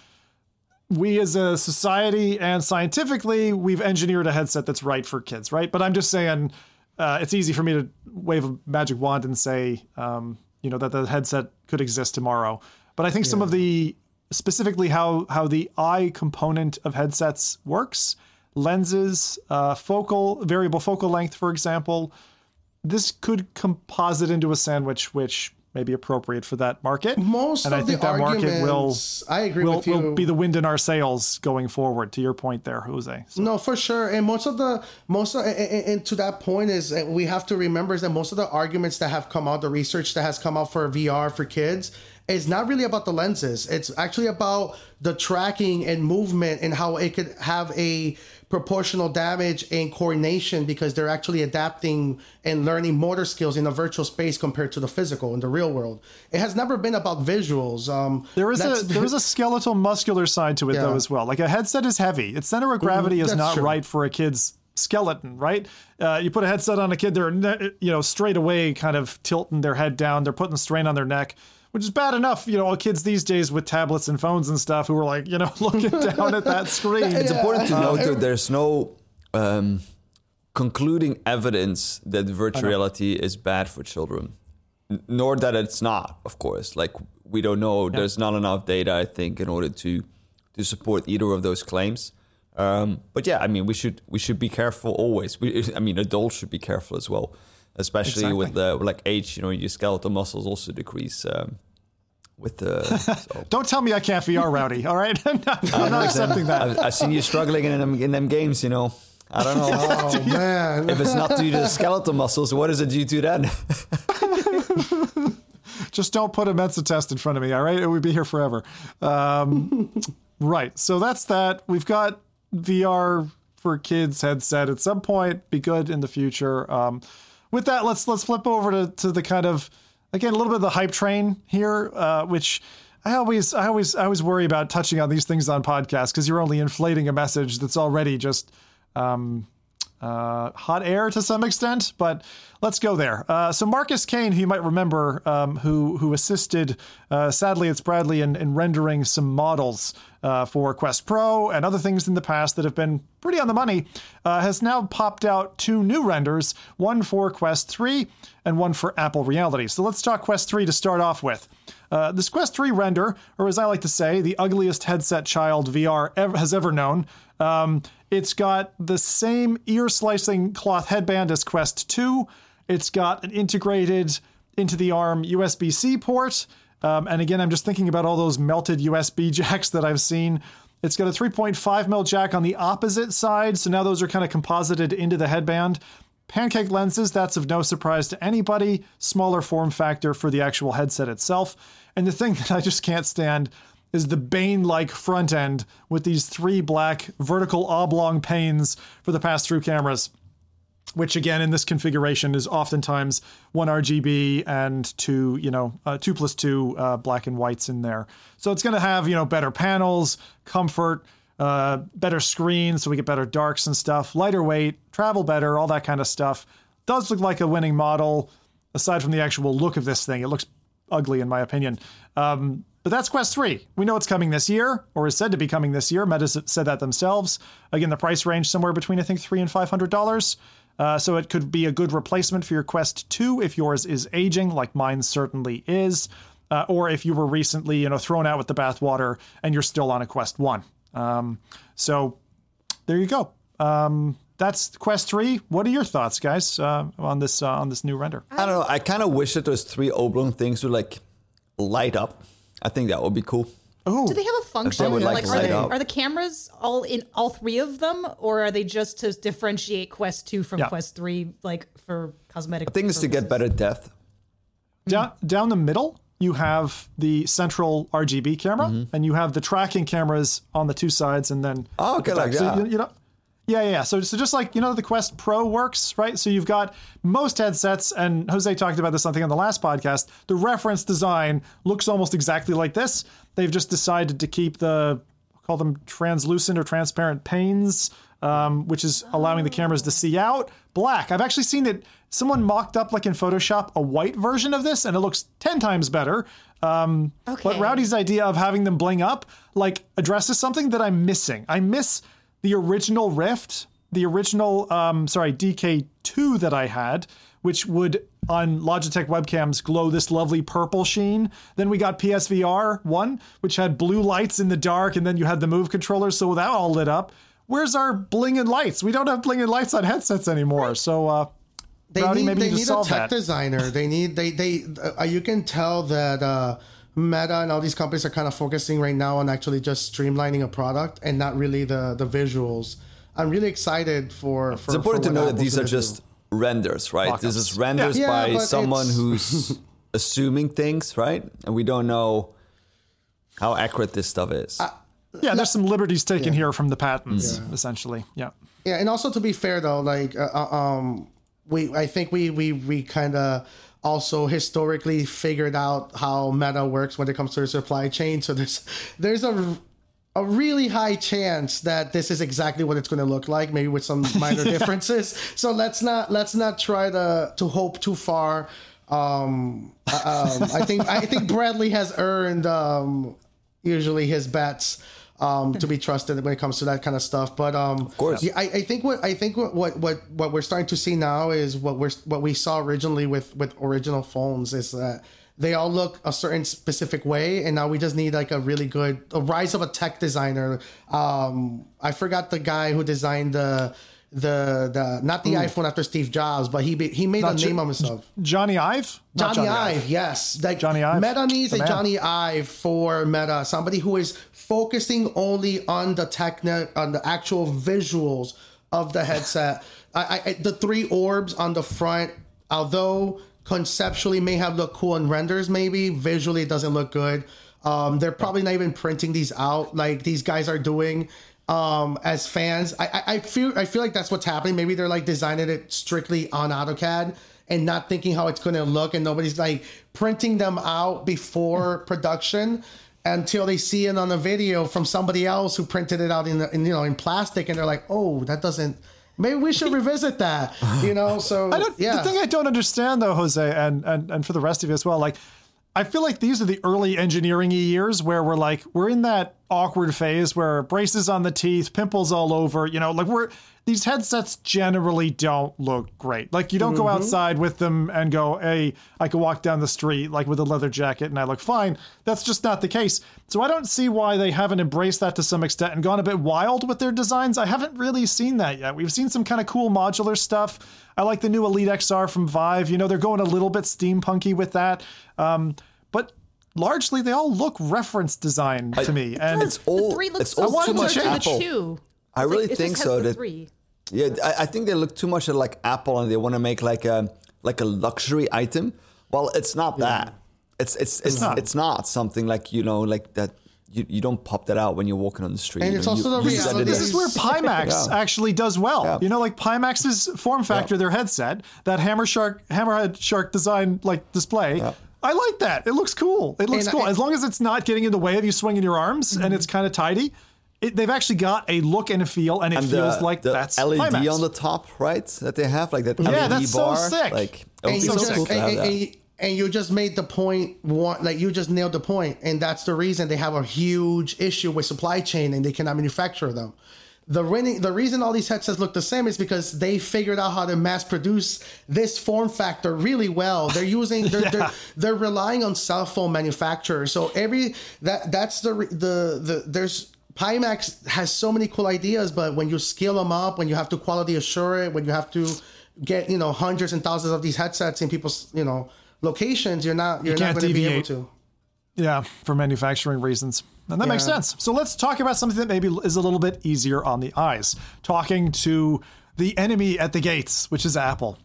we as a society and scientifically we've engineered a headset that's right for kids. Right. But I'm just saying uh, it's easy for me to wave a magic wand and say, um, you know, that the headset could exist tomorrow. But I think yeah. some of the specifically how how the eye component of headsets works, lenses, uh, focal variable focal length, for example. This could composite into a sandwich, which may be appropriate for that market. Most and of I think the that market will, I agree will, with you. Will be the wind in our sails going forward. To your point there, Jose. So. No, for sure. And most of the most of, and, and to that point is we have to remember is that most of the arguments that have come out, the research that has come out for V R for kids. It's not really about the lenses. It's actually about the tracking and movement and how it could have a proportional damage and coordination because they're actually adapting and learning motor skills in a virtual space compared to the physical in the real world. It has never been about visuals. Um, there is a there is a skeletal muscular side to it yeah. though as well. Like a headset is heavy. Its center of gravity mm, is not true. Right for a kid's skeleton, right? Uh, you put a headset on a kid, they're you know straight away kind of tilting their head down. They're putting strain on their neck. Which is bad enough, you know, all kids these days with tablets and phones and stuff who are like, you know, looking down at that screen. It's yeah. important to note that there's no um, concluding evidence that virtual reality is bad for children, N- nor that it's not, of course. Like, we don't know. Yeah. There's not enough data, I think, in order to to support either of those claims. Um, but yeah, I mean, we should we should be careful always. We, I mean, adults should be careful as well. Especially exactly. with the like age, you know, your skeletal muscles also decrease um, with the. So. Don't tell me I can't V R, Rowdy. All right, I'm not, I'm not accepting that. I've, I've seen you struggling in them, in them games. You know, I don't know. Oh man! If it's not due to the skeletal muscles, what is it due to then? Just don't put a Mensa test in front of me. All right, it would be here forever. Um, right. So that's that. We've got V R for kids headset at some point. Be good in the future. Um, With that, let's let's flip over to, to the kind of, again, a little bit of the hype train here, uh, which I always, I always, I always worry about touching on these things on podcasts because you're only inflating a message that's already just um, uh, hot air to some extent. But let's go there. Uh, so Marcus Kane, who you might remember, um, who who assisted, uh, sadly, it's Bradley in, in rendering some models uh, for Quest Pro and other things in the past that have been pretty on the money, uh, has now popped out two new renders, one for Quest three and one for Apple Reality. So let's talk Quest three to start off with. Uh, this Quest three render, or as I like to say, the ugliest headset child V R ever, has ever known. Um, it's got the same ear-slicing cloth headband as Quest two. It's got an integrated into the arm U S B C port. Um, and again, I'm just thinking about all those melted U S B jacks that I've seen. It's got a three point five millimeter jack on the opposite side. So now those are kind of composited into the headband. Pancake lenses, that's of no surprise to anybody. Smaller form factor for the actual headset itself. And the thing that I just can't stand is the Bane-like front end with these three black vertical oblong panes for the pass-through cameras, which again in this configuration is oftentimes one R G B and two, you know, uh, two plus two uh, black and whites in there. So it's going to have, you know, better panels, comfort, Uh, better screen, so we get better darks and stuff, lighter weight, travel better, all that kind of stuff. Does look like a winning model, aside from the actual look of this thing. It looks ugly, in my opinion. Um, but that's Quest three. We know it's coming this year, or is said to be coming this year. Meta said that themselves. Again, the price range somewhere between, I think, three hundred dollars and five hundred dollars. Uh, so it could be a good replacement for your Quest two if yours is aging, like mine certainly is, uh, or if you were recently, you know, thrown out with the bathwater and you're still on a Quest one. Um, so there you go. Um, that's Quest three. What are your thoughts, guys, uh, on this, uh, on this new render? I don't know. I kind of wish that those three oblong things would like light up. I think that would be cool. Ooh. Do they have a function? Would, like, like are, they, are the cameras all in all three of them, or are they just to differentiate Quest two from yeah. Quest three, like for cosmetic? I think purposes? It's to get better depth. Down, mm. down the middle, you have the central R G B camera, mm-hmm. and you have the tracking cameras on the two sides, and then oh, okay, like so, that. You know, yeah, yeah. So, so just like you know, the Quest Pro works, right? So you've got most headsets, and Jose talked about this something on the last podcast. The reference design looks almost exactly like this. They've just decided to keep the call them translucent or transparent panes, um, which is allowing the cameras to see out. Black. I've actually seen it. Someone mocked up, like in Photoshop, a white version of this, and it looks ten times better. Um, okay. But Rowdy's idea of having them bling up, like, addresses something that I'm missing. I miss the original Rift, the original, um, sorry, D K two that I had, which would, on Logitech webcams, glow this lovely purple sheen. Then we got P S V R one, which had blue lights in the dark, and then you had the Move controller, so that all lit up. Where's our blinging lights? We don't have blinging lights on headsets anymore, so... Uh, They Browdy, need, they need a tech that. designer. They need, they, they, uh, you can tell that uh, Meta and all these companies are kind of focusing right now on actually just streamlining a product and not really the, the visuals. I'm really excited for, for It's important for to know Apple's that these are just do. renders, right? Mock-ups. This is renders yeah. by yeah, someone who's assuming things, right? And we don't know how accurate this stuff is. I, yeah, there's some liberties taken yeah. here from the patents, yeah. essentially. Yeah. Yeah. And also, to be fair, though, like, uh, um, We, I think we we we kind of also historically figured out how Meta works when it comes to the supply chain. So there's there's a a really high chance that this is exactly what it's going to look like, maybe with some minor yeah. differences. So let's not let's not try to to hope too far. Um, um, I think I think Bradley has earned um, usually his bets. Um, to be trusted when it comes to that kind of stuff, but um, of course, yeah, I, I think what I think what, what what what we're starting to see now is what we're what we saw originally with, with original phones is that they all look a certain specific way, and now we just need like a really good a rise of a tech designer. Um, I forgot the guy who designed the the the not the Ooh. iPhone after Steve Jobs, but he be, he made not a jo- name of himself. Johnny Ive. Johnny, Johnny Ive, Ive, yes. Like Johnny Ive. Meta needs a Johnny Ive for Meta, somebody who is focusing only on the tech, on the actual visuals of the headset. I, I, the three orbs on the front, although conceptually may have looked cool in renders, maybe visually it doesn't look good. Um, they're probably not even printing these out like these guys are doing. Um, as fans, I, I, I feel I feel like that's what's happening. Maybe they're like designing it strictly on AutoCAD and not thinking how it's going to look, and nobody's like printing them out before production. until they see it on a video from somebody else who printed it out in, the, in you know in plastic, and they're like, oh, that doesn't. Maybe we should revisit that, you know. So I don't, yeah. The thing I don't understand, though, Jose, and, and and for the rest of you as well, like, I feel like these are the early engineering years where we're like we're in that awkward phase where braces on the teeth, pimples all over, you know, like we're these headsets generally don't look great. Like you don't mm-hmm. go outside with them and go, hey, I can walk down the street like with a leather jacket and I look fine. That's just not the case. So I don't see why they haven't embraced that to some extent and gone a bit wild with their designs. I haven't really seen that yet. We've seen some kind of cool modular stuff. I like the new Elite X R from Vive. You know, they're going a little bit steampunky with that. Um, but largely, they all look reference design to I, me. It and does. It's all, the three looks it's so all too much Apple. The two. I really like, think so. That, three. Yeah, I, I think they look too much like Apple, and they want to make like a like a luxury item. Well, it's not yeah. that. It's it's it's, it's, not. it's not something like you know like that. You, you don't pop that out when you're walking on the street. And it's also the reality. This is where Pimax yeah. actually does well. Yeah. You know, like Pimax's form factor, yeah. their headset, that Hammer Shark, Hammerhead Shark design, like display. Yeah. I like that. It looks cool. It looks and cool I, as long as it's not getting in the way of you swinging your arms mm-hmm. and it's kind of tidy. It, they've actually got a look and a feel, and it and feels the, like the that's L E D climax. On the top, right? That they have, like that yeah, L E D bar. Yeah, that's so sick. Like, and, you so just, cool and, and, and, and you just made the point, one, like you just nailed the point, and that's the reason they have a huge issue with supply chain and they cannot manufacture them. The, re- the reason all these headsets look the same is because they figured out how to mass produce this form factor really well. They're using, they're, yeah. they're, they're relying on cell phone manufacturers. So every that that's the the the there's. Pimax has so many cool ideas, but when you scale them up, when you have to quality assure it, when you have to get, you know, hundreds and thousands of these headsets in people's, you know, locations, you're not you're you not going to be able to. Yeah, for manufacturing reasons. And that yeah. makes sense. So let's talk about something that maybe is a little bit easier on the eyes. Talking to the enemy at the gates, which is Apple.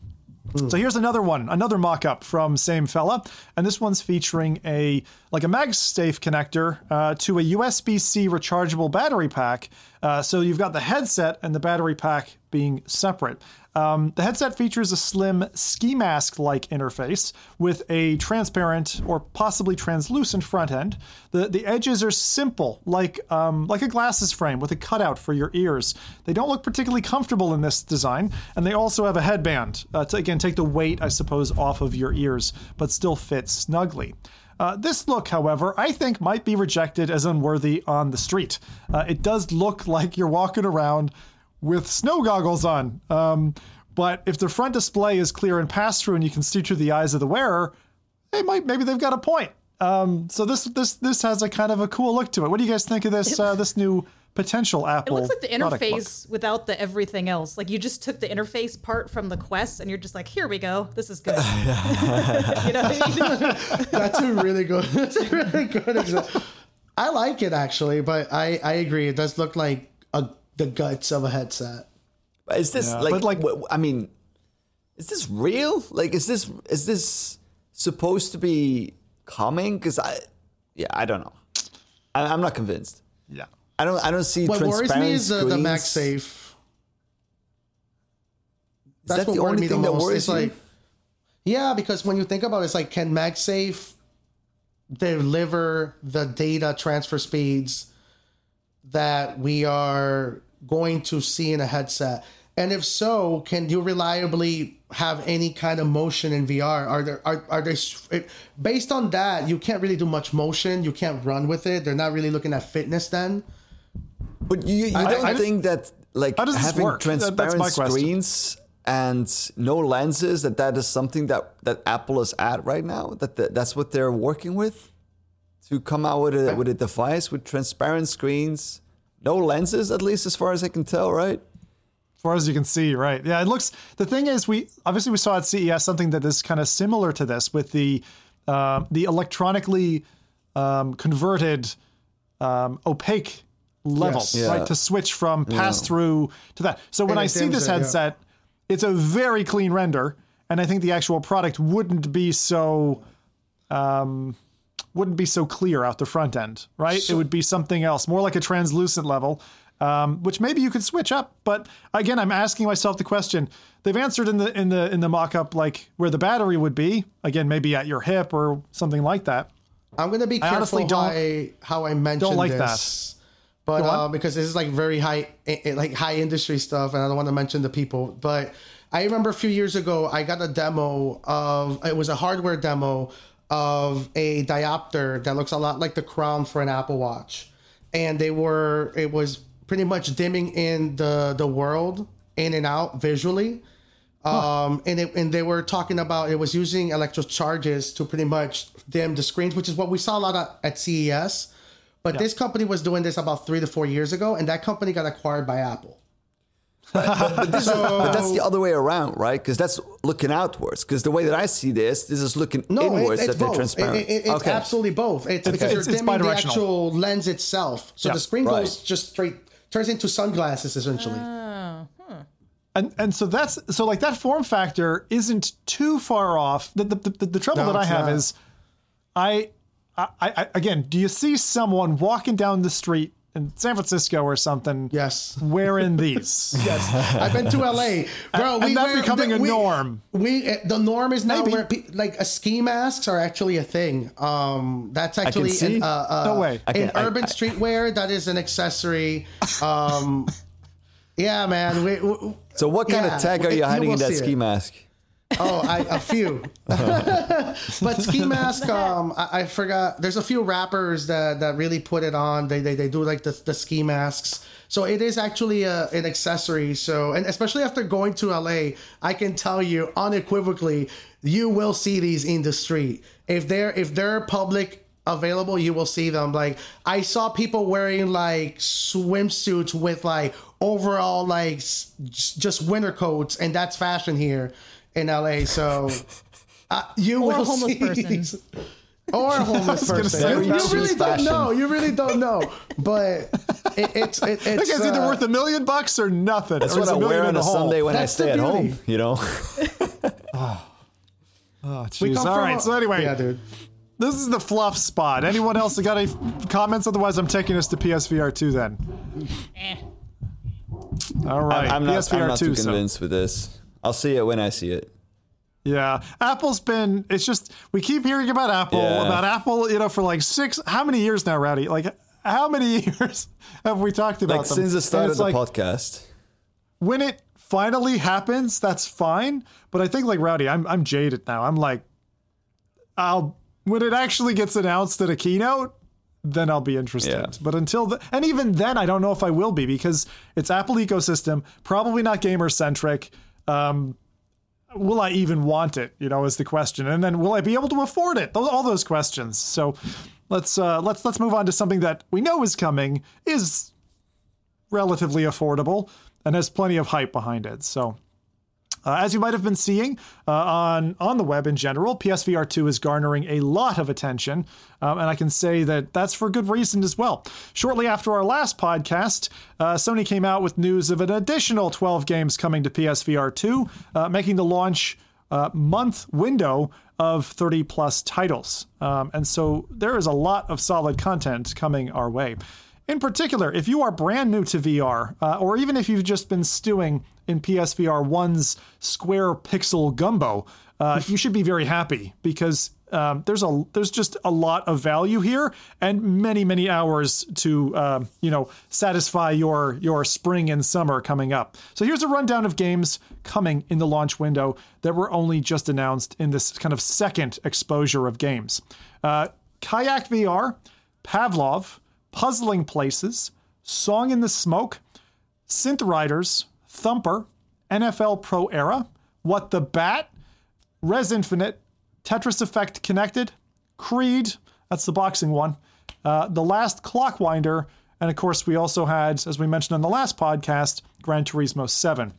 Mm. So here's another one, another mock-up from same fella. And this one's featuring a like a MagSafe connector uh, to a U S B C rechargeable battery pack. Uh, so you've got the headset and the battery pack being separate. Um, the headset features a slim ski mask-like interface with a transparent or possibly translucent front end. The the edges are simple, like um, like a glasses frame with a cutout for your ears. They don't look particularly comfortable in this design, and they also have a headband uh, to, again, take the weight, I suppose, off of your ears, but still fit snugly. Uh, this look, however, I think might be rejected as unworthy on the street. Uh, it does look like you're walking around with snow goggles on. Um, but if the front display is clear and pass-through and you can see through the eyes of the wearer, they might maybe they've got a point. Um, so this this this has a kind of a cool look to it. What do you guys think of this uh, this new potential Apple? It looks like the interface without the everything else. Like you just took the interface part from the Quest and you're just like, here we go. This is good. You know what I mean? That's a really good. That's a really good example. I like it actually, but I, I agree. It does look like a the guts of a headset. Is this yeah. like, but like w- I mean, is this real? Like, is this, is this supposed to be coming? Cause I, yeah, I don't know. I, I'm not convinced. Yeah. I don't, I don't see what transparent What worries me is the, the MagSafe. That's that what the worries me the most. Worries it's you? Like, yeah, because when you think about it, it's like, can MagSafe deliver the data transfer speeds that we are going to see in a headset? And if so, can you reliably have any kind of motion in V R? Are there are are there based on that, you can't really do much motion. You can't run with it. They're not really looking at fitness then. But you, you I, don't I, think I just, that like having transparent that, screens and no lenses that that is something that, that Apple is at right now. That the, that's what they're working with. To come out with a with a device with transparent screens, no lenses, at least as far as I can tell, right? As far as you can see, right? Yeah, it looks. The thing is, we obviously we saw at C E S something that is kind of similar to this with the uh, the electronically um, converted um, opaque level, yes. yeah. right? To switch from pass through yeah. to that. So when I see this headset, yeah. it's a very clean render, and I think the actual product wouldn't be so. Um, wouldn't be so clear out the front end, right? So, it would be something else, more like a translucent level, um, which maybe you could switch up. But again, I'm asking myself the question. They've answered in the in the in the mock-up like where the battery would be, again, maybe at your hip or something like that. I'm going to be careful I honestly don't, how, I, how I mention don't like this. That. But um, because this is like very high, like high industry stuff, and I don't want to mention the people. But I remember a few years ago, I got a demo of, it was a hardware demo of a diopter that looks a lot like the crown for an Apple Watch. And they were, it was pretty much dimming in the, the world in and out visually. Huh. Um, and it, and they were talking about, it was using electric charges to pretty much dim the screens, which is what we saw a lot of at C E S. But yeah. this company was doing this about three to four years ago, and that company got acquired by Apple. But, but, but, this, so, but that's the other way around, right? Because that's looking outwards. Because the way that I see this, this is looking no, inwards. It, it's that both. They're transparent. It, it, it's okay. absolutely both. It's, it's because it's, you're dimming the actual lens itself, so yeah. the screen right. goes just straight, turns into sunglasses essentially. Oh, huh. And and so that's so like that form factor isn't too far off. The the the, the trouble no, that I have not. is, I. I, I, again, do you see someone walking down the street in San Francisco or something? Yes. Wearing these. Yes. I've been to L A. Bro, and, we and that wear, becoming the, a we, norm. We The norm is now Maybe. where, like, a ski masks are actually a thing. Um, That's actually an, uh, uh, no way. in I, urban I, streetwear. I, that is an accessory. Um, yeah, man. We, we, so what kind yeah, of tag are you it, hiding you in that ski it. mask? Oh, I, a few, but ski mask. Um, I, I forgot. There's a few rappers that, that really put it on. They they they do like the, the ski masks. So it is actually a, an accessory. So, and especially after going to L A, I can tell you unequivocally, you will see these in the street. If they're if they're public available, you will see them. Like I saw people wearing like swimsuits with like overall like just winter coats, and that's fashion here. In L A, so uh, you or will homeless see these. Or a homeless person. You, you really don't know. You really don't know. But it, it's it, it's uh, either worth a million bucks or nothing. That's or what I wear on a Sunday when That's I stay at home. You know. oh, oh geez. All right. A, so anyway, yeah, dude. This is the fluff spot. Anyone else got any comments? Otherwise, I'm taking us to P S V R two then. Eh. All right. I'm, I'm not, P S V R I'm not two, too convinced so. with this. I'll see it when I see it. Yeah. Apple's been, it's just, we keep hearing about Apple, yeah. about Apple, you know, for like six, how many years now, Rowdy? Like, how many years have we talked about like them? Since the start of the like, podcast. When it finally happens, that's fine. But I think like Rowdy, I'm I'm jaded now. I'm like, I'll, when it actually gets announced at a keynote, then I'll be interested. Yeah. But until the, and even then, I don't know if I will be because it's Apple ecosystem, probably not gamer centric. Um, will I even want it, you know, is the question. And then will I be able to afford it? Those, all those questions. So let's, uh, let's, let's move on to something that we know is coming, is relatively affordable and has plenty of hype behind it. So, uh, as you might've been seeing, uh, on, on the web in general, P S V R two is garnering a lot of attention. Um, and I can say that that's for good reason as well. Shortly after our last podcast, uh, Sony came out with news of an additional twelve games coming to P S V R two, uh, making the launch uh, month window of thirty plus titles. Um, and so there is a lot of solid content coming our way. In particular, if you are brand new to V R, uh, or even if you've just been stewing in P S V R one's square pixel gumbo, uh, you should be very happy because um, there's a there's just a lot of value here and many, many hours to, uh, you know, satisfy your your spring and summer coming up. So here's a rundown of games coming in the launch window that were only just announced in this kind of second exposure of games. Uh, Kayak V R, Pavlov, Puzzling Places, Song in the Smoke, Synth Riders, Thumper, N F L Pro Era, What the Bat, Res Infinite, Tetris Effect Connected, Creed, that's the boxing one, uh, The Last Clockwinder, and of course we also had, as we mentioned on the last podcast, Gran Turismo seven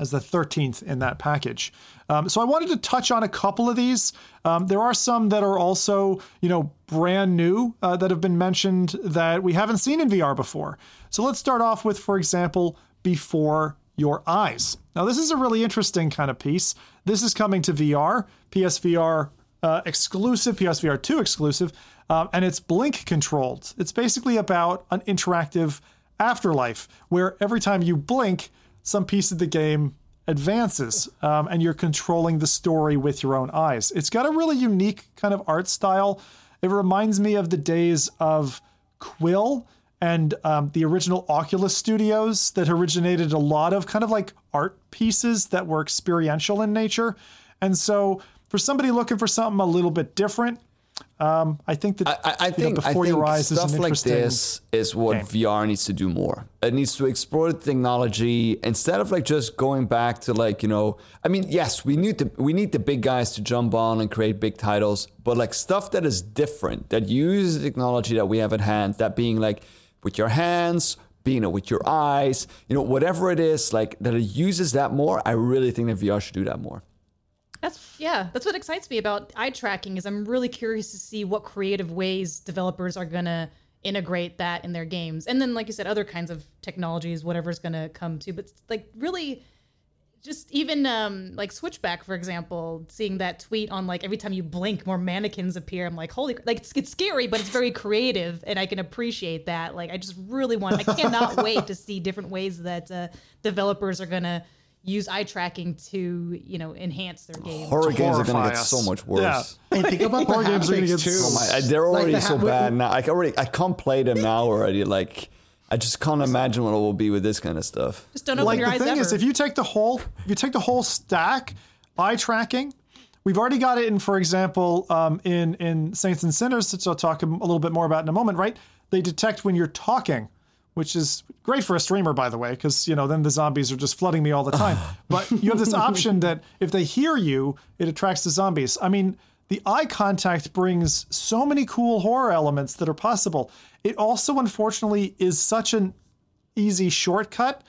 as the thirteenth in that package. Um, so I wanted to touch on a couple of these. Um, there are some that are also, you know, brand new uh, that have been mentioned that we haven't seen in V R before. So let's start off with, for example, Before Your Eyes. Now, this is a really interesting kind of piece. This is coming to V R, P S V R uh, exclusive, P S V R two exclusive, uh, and it's blink controlled. It's basically about an interactive afterlife where every time you blink, some piece of the game advances, um, and you're controlling the story with your own eyes. It's got a really unique kind of art style. It reminds me of the days of Quill and um, the original Oculus Studios that originated a lot of kind of like art pieces that were experiential in nature. And so for somebody looking for something a little bit different, um, I think that I, I, think, know, before I think your eyes stuff is an like this is what game. V R needs to do more. It needs to explore the technology instead of like just going back to like, you know, I mean, yes, we need to we need the big guys to jump on and create big titles, but like stuff that is different, that uses the technology that we have at hand, that being like with your hands, being you know, with your eyes, you know, whatever it is, like that it uses that more. I really think that V R should do that more. That's, yeah, that's what excites me about eye tracking is I'm really curious to see what creative ways developers are going to integrate that in their games. And then, like you said, other kinds of technologies, whatever's going to come to. But like really just even um, like Switchback, for example, seeing that tweet on like every time you blink, more mannequins appear. I'm like, holy, like it's, it's scary, but it's very creative. And I can appreciate that. Like I just really want, I cannot wait to see different ways that uh, developers are going to use eye tracking to, you know, enhance their games. Horror games are going to get so much worse. Yeah. And think about horror games are going to get too. So much. They're already like the so ha- bad now. I already I can't play them now already. Like I just can't imagine what it will be with this kind of stuff. Just don't open like, your eyes ever. The thing is, if you take the whole, if you take the whole stack eye tracking. We've already got it in, for example, um, in in Saints and Sinners, which I'll talk a little bit more about in a moment. Right? They detect when you're talking, which is great for a streamer, by the way, because, you know, then the zombies are just flooding me all the time. But you have this option that if they hear you, it attracts the zombies. I mean, the eye contact brings so many cool horror elements that are possible. It also, unfortunately, is such an easy shortcut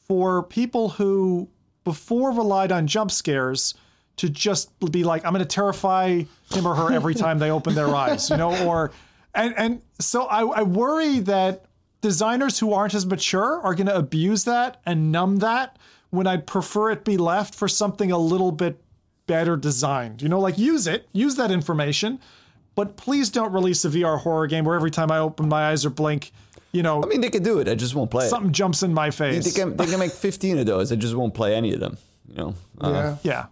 for people who before relied on jump scares to just be like, I'm going to terrify him or her every time they open their eyes, you know, or and and so I, I worry that designers who aren't as mature are going to abuse that and numb that when I'd prefer it be left for something a little bit better designed. You know, like use it, use that information, but please don't release a V R horror game where every time I open my eyes or blink, you know. I mean, they could do it. I just won't play something it. Something jumps in my face. They can, they can make fifteen of those. I just won't play any of them, you know. Uh, yeah. Yeah.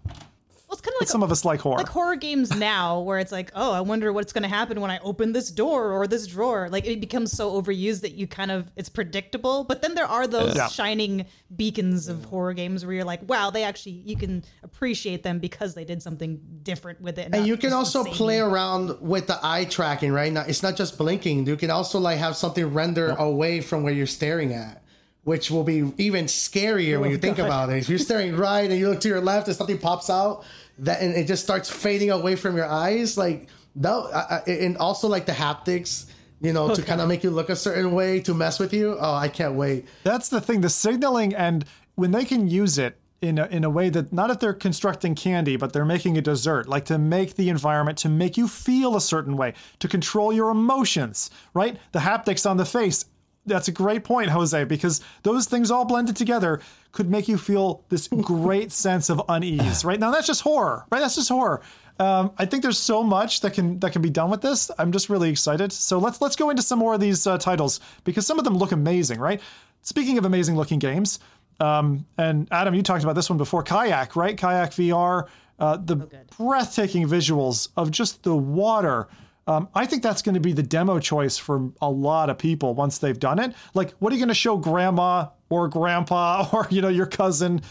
Well, it's kind of like some of us like horror. Like horror games now where it's like, oh, I wonder what's going to happen when I open this door or this drawer. Like it becomes so overused that you kind of, it's predictable. But then there are those yeah. shining beacons of horror games where you're like, wow, they actually, you can appreciate them because they did something different with it. And you can also insane. play around with the eye tracking, right? Now, it's not just blinking. You can also like have something render yeah. away from where you're staring at, which will be even scarier oh, when you God. think about it. If you're staring right and you look to your left and something pops out, that and it just starts fading away from your eyes, like that. Uh, and also like the haptics, you know, okay. to kind of make you look a certain way to mess with you. Oh, I can't wait. That's the thing, the signaling, and when they can use it in a, in a way that not if they're constructing candy, but they're making a dessert, like to make the environment, to make you feel a certain way, to control your emotions, right? The haptics on the face. That's a great point, Jose, because those things all blended together could make you feel this great sense of unease, right? Now, that's just horror, right? That's just horror. Um, I think there's so much that can that can be done with this. I'm just really excited. So let's let's go into some more of these uh, titles, because some of them look amazing, right? Speaking of amazing looking games, um, and Adam, you talked about this one before, Kayak, right? Kayak V R, uh, the oh, good. breathtaking visuals of just the water. Um, I think that's going to be the demo choice for a lot of people once they've done it. Like, what are you going to show grandma or grandpa or, you know, your cousin?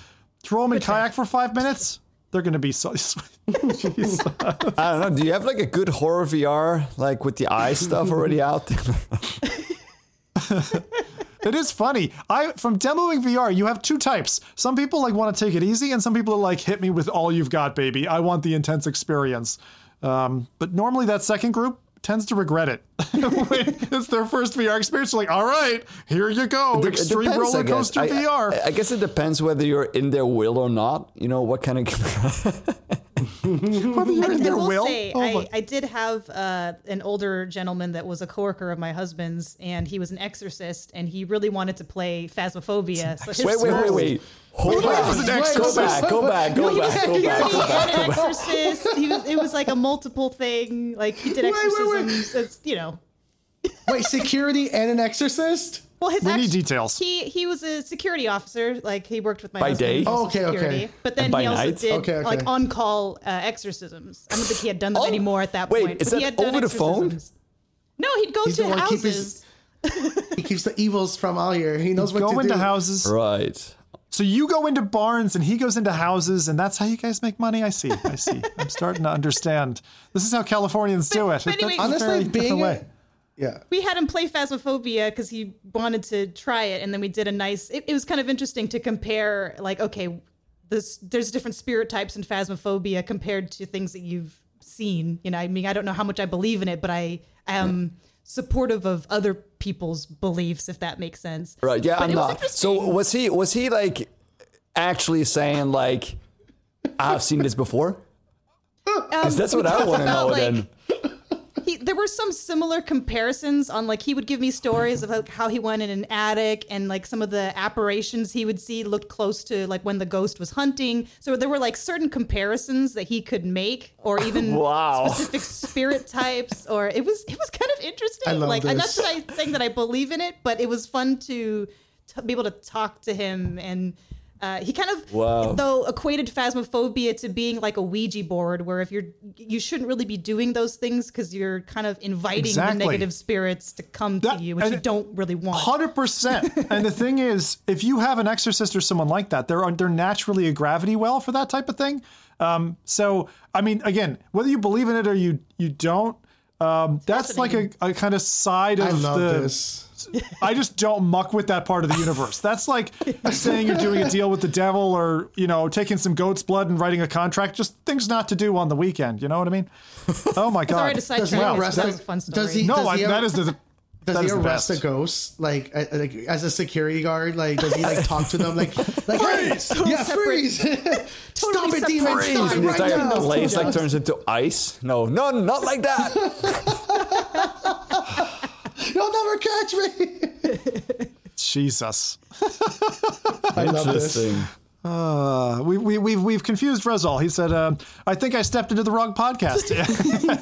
Throw them in kayak for five minutes? They're going to be so... Jesus. I don't know. Do you have, like, a good horror V R, like, with the eye stuff already out there? It is funny. I from demoing V R, you have two types. Some people, like, want to take it easy, and some people are like, hit me with all you've got, baby. I want the intense experience. Um, but normally that second group tends to regret it. It's their first V R experience. Like, all right, here you go. It Extreme depends, roller coaster I I, V R. I, I guess it depends whether you're in their will or not. You know, what kind of... whether you're I, in I their will. will? Say, oh, I, I did have uh, an older gentleman that was a coworker of my husband's, and he was an exorcist, and he really wanted to play Phasmophobia. So wait, wait, wait, wait. Hold on. Go back, go back, go no, back, go back, go back. He was an exorcist. He was, it was like a multiple thing. Like he did exorcisms, wait, wait, wait. As, you know. Wait, security and an exorcist? Well, his we actually, need details. He he was a security officer. Like, he worked with my by husband. Day. Oh, okay, security, okay. But then he also night? did okay, okay. like on call uh, exorcisms. I don't think he had done them oh, anymore at that wait, point. Wait, is but that over the phone? No, he'd go He's to houses. Keep his, he keeps the evils from out here. He knows He'd what to do. Go into houses, right? So you go into barns and he goes into houses, and that's how you guys make money. I see. I see. I'm starting to understand. This is how Californians but, do it. But anyway, that's honestly, being. A, Yeah. We had him play Phasmophobia because he wanted to try it, and then we did a nice... It, it was kind of interesting to compare, like, okay, this, there's different spirit types in Phasmophobia compared to things that you've seen. You know, I mean, I don't know how much I believe in it, but I am supportive of other people's beliefs, if that makes sense. Right, yeah, but I'm not. So was he, was he, like, actually saying, like, I've seen this before? Because um, that's what I want to know, like, then. He, there were some similar comparisons on, like, he would give me stories of like, how he went in an attic, and like some of the apparitions he would see looked close to like when the ghost was hunting. So there were like certain comparisons that he could make, or even wow. specific spirit types, or it was it was kind of interesting. I love like this. Not that I'm saying that I believe in it, but it was fun to t- be able to talk to him. And Uh, he kind of, wow. though, equated Phasmophobia to being like a Ouija board, where if you're, you shouldn't really be doing those things because you're kind of inviting exactly. the negative spirits to come that, to you, which you don't really want. one hundred percent And the thing is, if you have an exorcist or someone like that, they're, they're naturally a gravity well for that type of thing. Um, so, I mean, again, whether you believe in it or you, you don't, um, that's like a, a kind of side of I love the... This. I just don't muck with that part of the universe. That's like saying you're doing a deal with the devil, or, you know, taking some goat's blood and writing a contract. Just things not to do on the weekend. You know what I mean? Oh my God. Sorry to wow, that was a fun story. Does he, no, does I, he ever, that is the Does that he arrest a ghost? Like, like, as a security guard? Like, does he like talk to them? Like, like freeze! Hey, yeah, separate. freeze! Stop it, demons! Stop it right now! The place like turns into ice. No, no, not like that. You'll never catch me. Jesus. I love this. Uh, we, we, we've, we've confused Rezal. He said, uh, I think I stepped into the wrong podcast.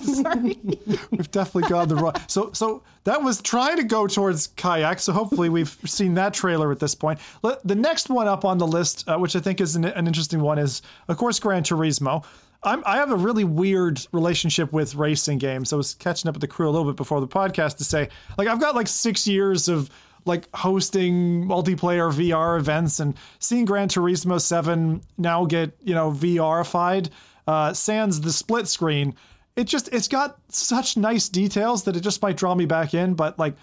Sorry. We've definitely gone the wrong. So, so that was trying to go towards Kayak. So hopefully we've seen that trailer at this point. The next one up on the list, uh, which I think is an, an interesting one, is, of course, Gran Turismo. I'm, I have a really weird relationship with racing games. I was catching up with the crew a little bit before the podcast to say, like, I've got like six years of like hosting multiplayer V R events, and seeing Gran Turismo seven now get, you know, V R-ified, uh, sans the split screen. It just, it's got such nice details that it just might draw me back in. But like,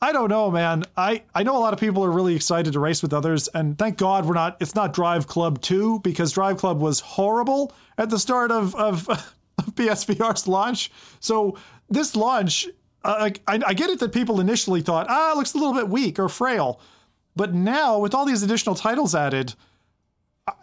I don't know, man. I, I know a lot of people are really excited to race with others, and thank God we're not, it's not Drive Club two, because Drive Club was horrible at the start of, of, of P S V R's launch. So this launch, uh, I, I get it that people initially thought, ah, it looks a little bit weak or frail. But now with all these additional titles added,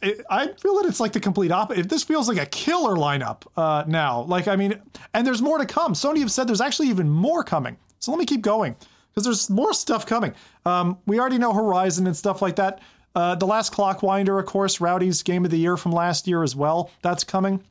I, I feel that it's like the complete opposite. This feels like a killer lineup uh, now. Like, I mean, and there's more to come. Sony have said there's actually even more coming. So let me keep going, because there's more stuff coming. Um, we already know Horizon and stuff like that. Uh, The Last Clockwinder, of course, Rowdy's Game of the Year from last year as well. That's coming.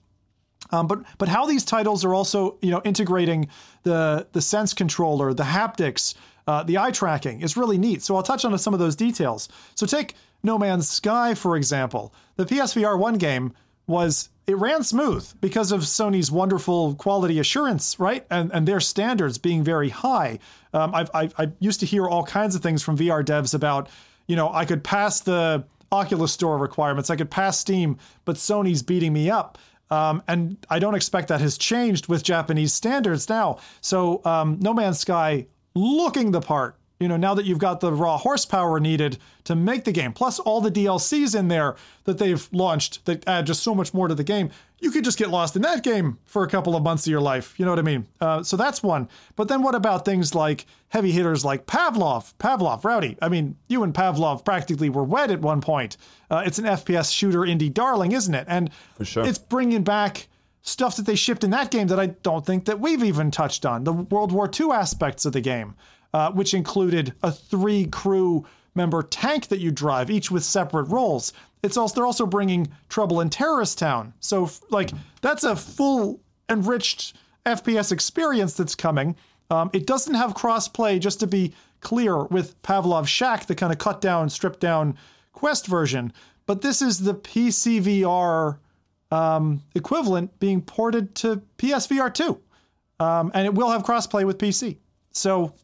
Um, but but how these titles are also, you know, integrating the the sense controller, the haptics, uh, the eye tracking is really neat. So I'll touch on some of those details. So take No Man's Sky, for example. The P S V R one game was, it ran smooth because of Sony's wonderful quality assurance, right? And and their standards being very high. Um, I've, I've, I used to hear all kinds of things from V R devs about, you know, I could pass the Oculus Store requirements, I could pass Steam, but Sony's beating me up. Um, and I don't expect that has changed with Japanese standards now. So um, No Man's Sky looking the part, you know, now that you've got the raw horsepower needed to make the game, plus all the D L Cs in there that they've launched that add just so much more to the game, you could just get lost in that game for a couple of months of your life. You know what I mean? Uh, so that's one. But then what about things like heavy hitters like Pavlov? Pavlov, Rowdy. I mean, you and Pavlov practically were wed at one point. Uh, it's an F P S shooter indie darling, isn't it? And for sure, it's bringing back stuff that they shipped in that game that I don't think that we've even touched on. The World War Two aspects of the game, uh, which included a three crew member tank that you drive, each with separate roles. It's also, they're also bringing Trouble in Terrorist Town. So, like, that's a full, enriched F P S experience that's coming. Um, it doesn't have cross-play, just to be clear, with Pavlov Shack, the kind of cut-down, stripped-down Quest version. But this is the P C V R um, equivalent being ported to P S V R two. Um, and it will have cross-play with P C. So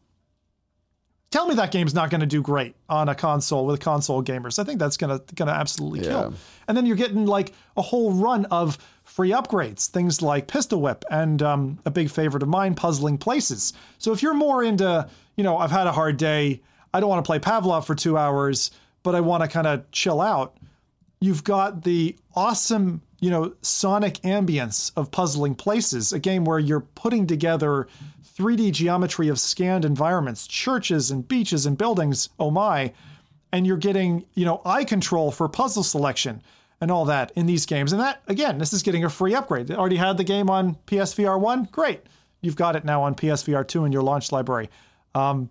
tell me that game's not going to do great on a console with console gamers. I think that's going to going to absolutely kill. Yeah. And then you're getting like a whole run of free upgrades, things like Pistol Whip and um, a big favorite of mine, Puzzling Places. So if you're more into, you know, I've had a hard day, I don't want to play Pavlov for two hours, but I want to kind of chill out. You've got the awesome, you know, sonic ambience of Puzzling Places, a game where you're putting together three D geometry of scanned environments, churches and beaches and buildings, oh my, and you're getting, you know, eye control for puzzle selection and all that in these games. And that, again, this is getting a free upgrade. They already had the game on P S V R one. Great. You've got it now on P S V R two in your launch library. Um,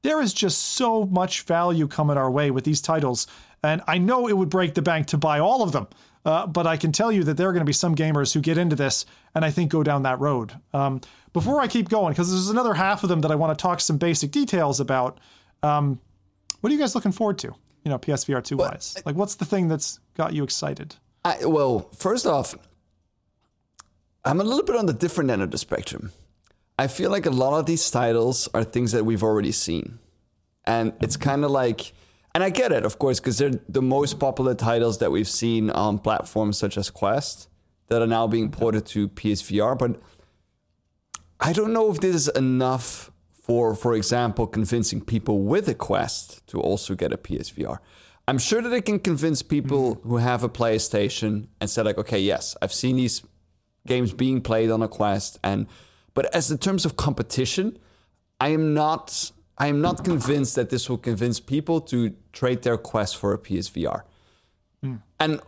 there is just so much value coming our way with these titles. And I know it would break the bank to buy all of them. Uh, but I can tell you that there are going to be some gamers who get into this and I think go down that road. Um, before I keep going, because there's another half of them that I want to talk some basic details about. Um, what are you guys looking forward to, you know, P S V R two wise? Like, what's the thing that's got you excited? I, well, first off, I'm a little bit on the different end of the spectrum. I feel like a lot of these titles are things that we've already seen. And it's kind of like... And I get it, of course, because they're the most popular titles that we've seen on platforms such as Quest that are now being ported to P S V R. But I don't know if this is enough for, for example, convincing people with a Quest to also get a P S V R. I'm sure that it can convince people mm-hmm. who have a PlayStation and say, like, okay, yes, I've seen these games being played on a Quest. And but as in terms of competition, I am not... I am not convinced that this will convince people to trade their Quest for a P S V R. Mm. And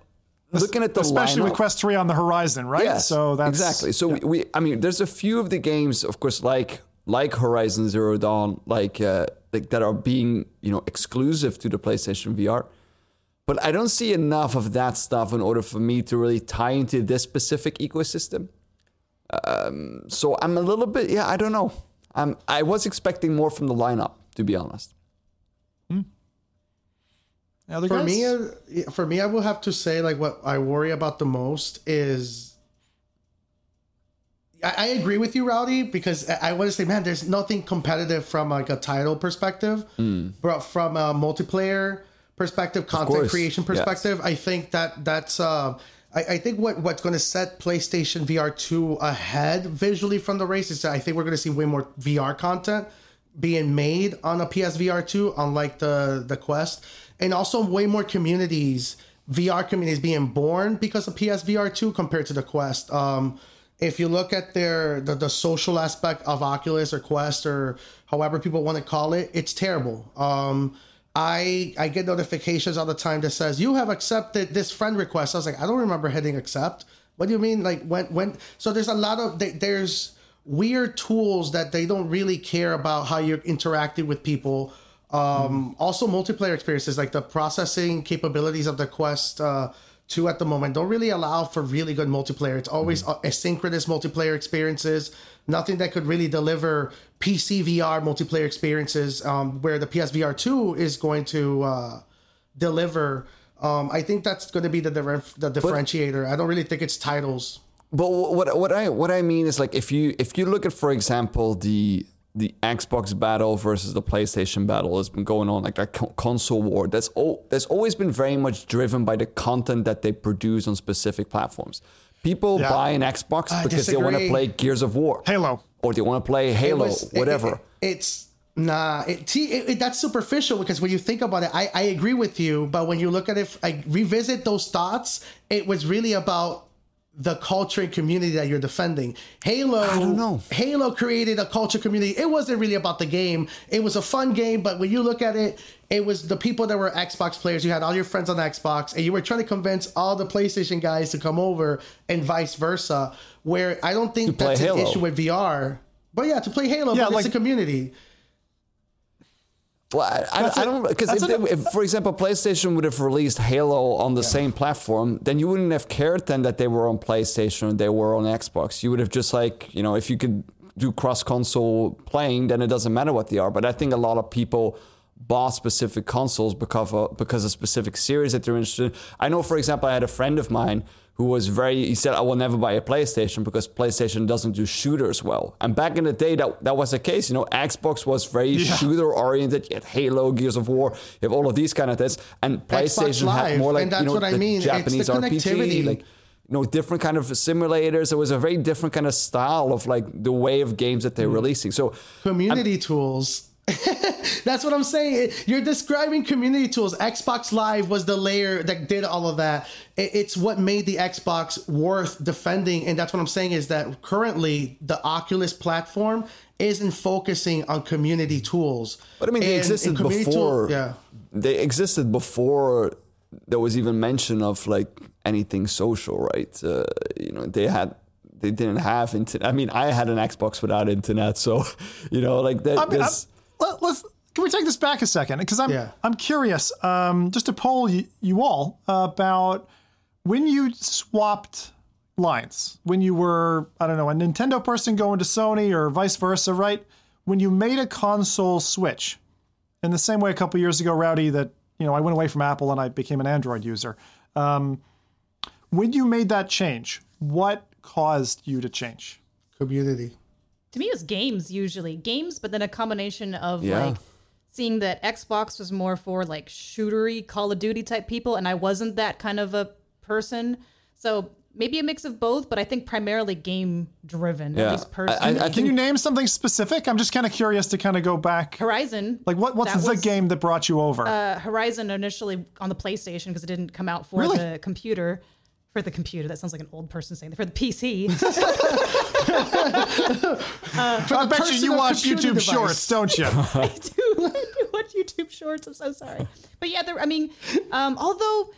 looking at the Especially lineup, with Quest three on the horizon, right? Yes, so that's, exactly. So yeah. we, we, I mean, there's a few of the games, of course, like like Horizon Zero Dawn, like, uh, like that are being, you know, exclusive to the PlayStation V R. But I don't see enough of that stuff in order for me to really tie into this specific ecosystem. Um, so I'm a little bit, yeah, I don't know. Um, I was expecting more from the lineup, to be honest. Hmm. Other for me, for me, I will have to say, like, what I worry about the most is, I, I agree with you, Rowdy, because I, I want to say, man, there's nothing competitive from like a title perspective, mm. but from a multiplayer perspective, content creation perspective, yes. I think that that's. Uh, I think what, what's going to set PlayStation V R two ahead visually from the race is that I think we're going to see way more V R content being made on a P S V R two, unlike the, the Quest. And also way more communities, V R communities being born because of P S V R two compared to the Quest. Um, if you look at their the, the social aspect of Oculus or Quest or however people want to call it, it's terrible. Um I, I get notifications all the time that says, you have accepted this friend request. I was like, I don't remember hitting accept. What do you mean? Like when, when, so there's a lot of, there's weird tools that they don't really care about how you're interacting with people. Um, mm. Also multiplayer experiences, like the processing capabilities of the Quest uh, two at the moment don't really allow for really good multiplayer. It's always mm. asynchronous multiplayer experiences. Nothing that could really deliver P C V R multiplayer experiences um, where the P S V R two is going to uh, deliver. Um, I think that's going to be the dif- the differentiator. But, I don't really think it's titles. But what what I what I mean is like if you if you look at, for example, the the Xbox battle versus the PlayStation battle has been going on, like that con- console war. That's all. That's always been very much driven by the content that they produce on specific platforms. People yeah. buy an Xbox I because disagree. They want to play Gears of War, Halo, or they want to play Halo, it was, whatever. It, it, it's nah, it, it, it, that's superficial because when you think about it, I, I agree with you. But when you look at it, I revisit those thoughts. It was really about the culture and community that you're defending. Halo, I don't know. Halo created a culture community. It wasn't really about the game. It was a fun game, but when you look at it, it was the people that were Xbox players. You had all your friends on Xbox, and you were trying to convince all the PlayStation guys to come over, and vice versa. Where I don't think that's Halo. An issue with V R, but yeah, to play Halo, yeah, but like, it's a community. Well, I, I, I don't because if, they, if, for example, PlayStation would have released Halo on the yeah. same platform, then you wouldn't have cared then that they were on PlayStation, they were on Xbox. You would have just like you know if you could do cross-console playing, then it doesn't matter what they are. But I think a lot of people bought specific consoles because of, because of specific series that they're interested in. I know, for example, I had a friend of mine who was very, he said, I will never buy a PlayStation because PlayStation doesn't do shooters well. And back in the day, that, that was the case. You know, Xbox was very yeah. shooter-oriented. You had Halo, Gears of War, you have all of these kind of things. And PlayStation Live, had more like, and that's you know, what I the mean. Japanese it's the R P G, like, you know, different kind of simulators. It was a very different kind of style of like the way of games that they're mm. releasing. So community I'm, tools. That's what I'm saying. You're describing community tools. Xbox Live was the layer that did all of that. It's what made the Xbox worth defending. And that's what I'm saying is that currently the Oculus platform isn't focusing on community tools. But I mean, they and, existed and before. Tool, yeah. They existed before there was even mention of like anything social, right? Uh, you know, they had. They didn't have internet. I mean, I had an Xbox without internet, so you know, like that. I mean, let, let's can we take this back a second? Because I'm yeah. I'm curious. Um, just to poll you, you all uh, about when you swapped lines, when you were I don't know a Nintendo person going to Sony or vice versa, right? When you made a console switch, in the same way a couple years ago, Rowdy, that you know I went away from Apple and I became an Android user. Um, when you made that change, what caused you to change? Community. To me, it was games, usually. Games, but then a combination of, yeah. like, seeing that Xbox was more for, like, shootery, Call of Duty type people, and I wasn't that kind of a person. So maybe a mix of both, but I think primarily game-driven, yeah. at least personally. I, I, I Can you name something specific? I'm just kind of curious to kind of go back. Horizon. Like, what? what's the was, game that brought you over? Uh, Horizon initially on the PlayStation, because it didn't come out for really? the computer. For the computer. That sounds like an old person saying that. For the P C. uh, for I the bet you you watch YouTube device. Shorts, don't you? I do. I do watch YouTube Shorts. I'm so sorry. But yeah, there, I mean, um, although,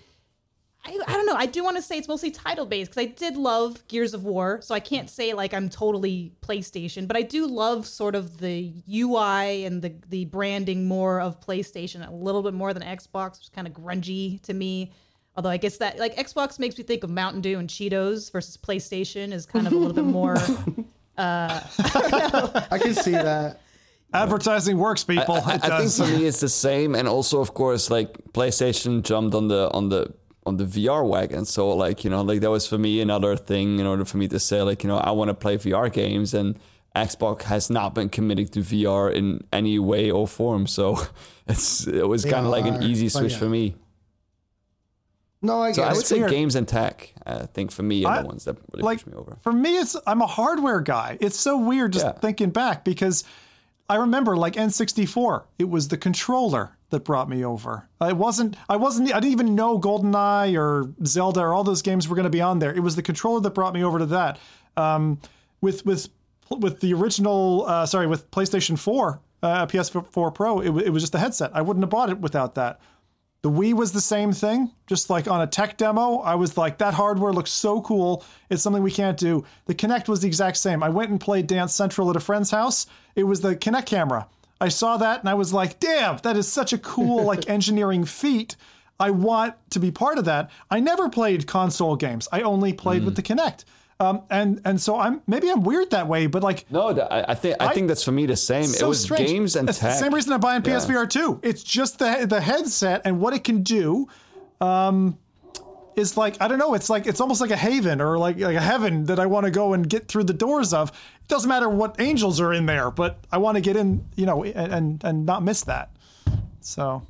I, I don't know. I do want to say it's mostly title-based because I did love Gears of War. So I can't say like I'm totally PlayStation. But I do love sort of the U I and the, the branding more of PlayStation. A little bit more than Xbox, which is kind of grungy to me. Although I guess that like Xbox makes me think of Mountain Dew and Cheetos versus PlayStation is kind of a little bit more. Uh, I, I can see that. Advertising works, people. I, I, it I does. think for me it's the same, and also of course like PlayStation jumped on the on the on the V R wagon. So like you know like that was for me another thing in order for me to say like you know I want to play V R games, and Xbox has not been committed to V R in any way or form. So it's it was kind of like an easy switch yeah. for me. No, I, so I would it's say weird. Games and tech, I think, for me, are I, the ones that really like, push me over. For me, it's I'm a hardware guy. It's so weird just yeah. thinking back because I remember, like, N sixty-four, it was the controller that brought me over. I wasn't, I wasn't, I didn't even know GoldenEye or Zelda or all those games were going to be on there. It was the controller that brought me over to that. Um, with with with the original, uh, sorry, with PlayStation four, uh, P S four Pro, it, it was just the headset. I wouldn't have bought it without that. The Wii was the same thing, just like on a tech demo. I was like, that hardware looks so cool. It's something we can't do. The Kinect was the exact same. I went and played Dance Central at a friend's house. It was the Kinect camera. I saw that and I was like, damn, that is such a cool like engineering feat. I want to be part of that. I never played console games. I only played mm. with the Kinect. Um, and and so I'm maybe I'm weird that way, but like no, I think I, I think that's for me the same. So it was strange. Games and it's tech. The same reason I'm buying yeah. P S V R two. It's just the the headset and what it can do. Um, is like I don't know. It's like it's almost like a haven or like like a heaven that I want to go and get through the doors of. It doesn't matter what angels are in there, but I want to get in, you know, and, and and not miss that. So.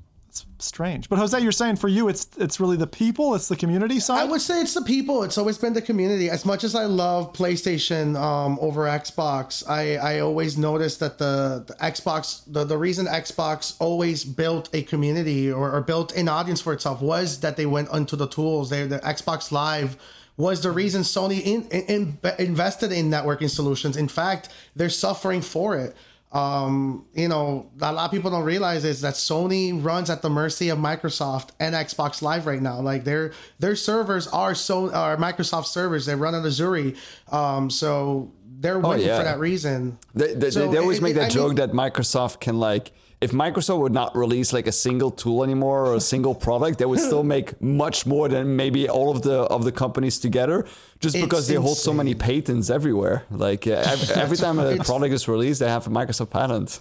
Strange. But Jose, you're saying for you, it's it's really the people, it's the community side? I would say it's the people. It's always been the community. As much as I love PlayStation um, over Xbox, I, I always noticed that the, the Xbox, the, the reason Xbox always built a community or, or built an audience for itself was that they went onto the tools. They, the Xbox Live was the reason Sony in, in, in, invested in networking solutions. In fact, they're suffering for it. Um, you know, a lot of people don't realize is that Sony runs at the mercy of Microsoft and Xbox Live right now. Like their their servers are so are Microsoft servers. They run on Azure, um, so they're winning oh, yeah. for that reason. They, they, so they, they always it, make it, that I joke mean, that Microsoft can like if Microsoft would not release like a single tool anymore or a single product, they would still make much more than maybe all of the of the companies together, just it's because they insane. hold so many patents everywhere. Like every, every time a product is released, they have a Microsoft patent.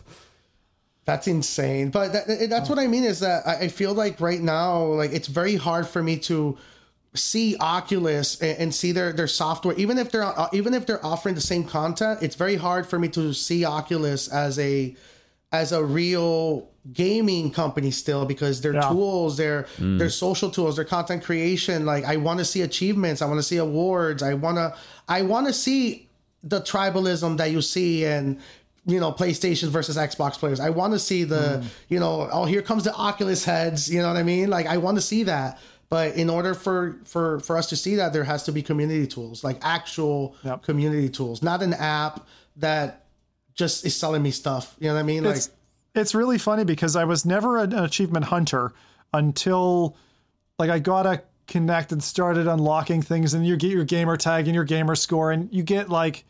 That's insane. But that, that's what I mean is that I feel like right now, like it's very hard for me to see Oculus and, and see their, their software. Even if they're even if they're offering the same content, it's very hard for me to see Oculus as a as a real gaming company still, because their yeah. tools, their mm. their social tools, their content creation. Like I want to see achievements. I want to see awards. I want to I want to see the tribalism that you see in, you know, PlayStation versus Xbox players. I want to see the, mm. you know, oh, here comes the Oculus heads. You know what I mean? Like, I want to see that. But in order for, for, for us to see that, there has to be community tools, like actual yep. community tools, not an app that just is selling me stuff. You know what I mean? Like, it's, it's really funny because I was never an achievement hunter until, like, I got a Kinect and started unlocking things, and you get your gamer tag and your gamer score, and you get like,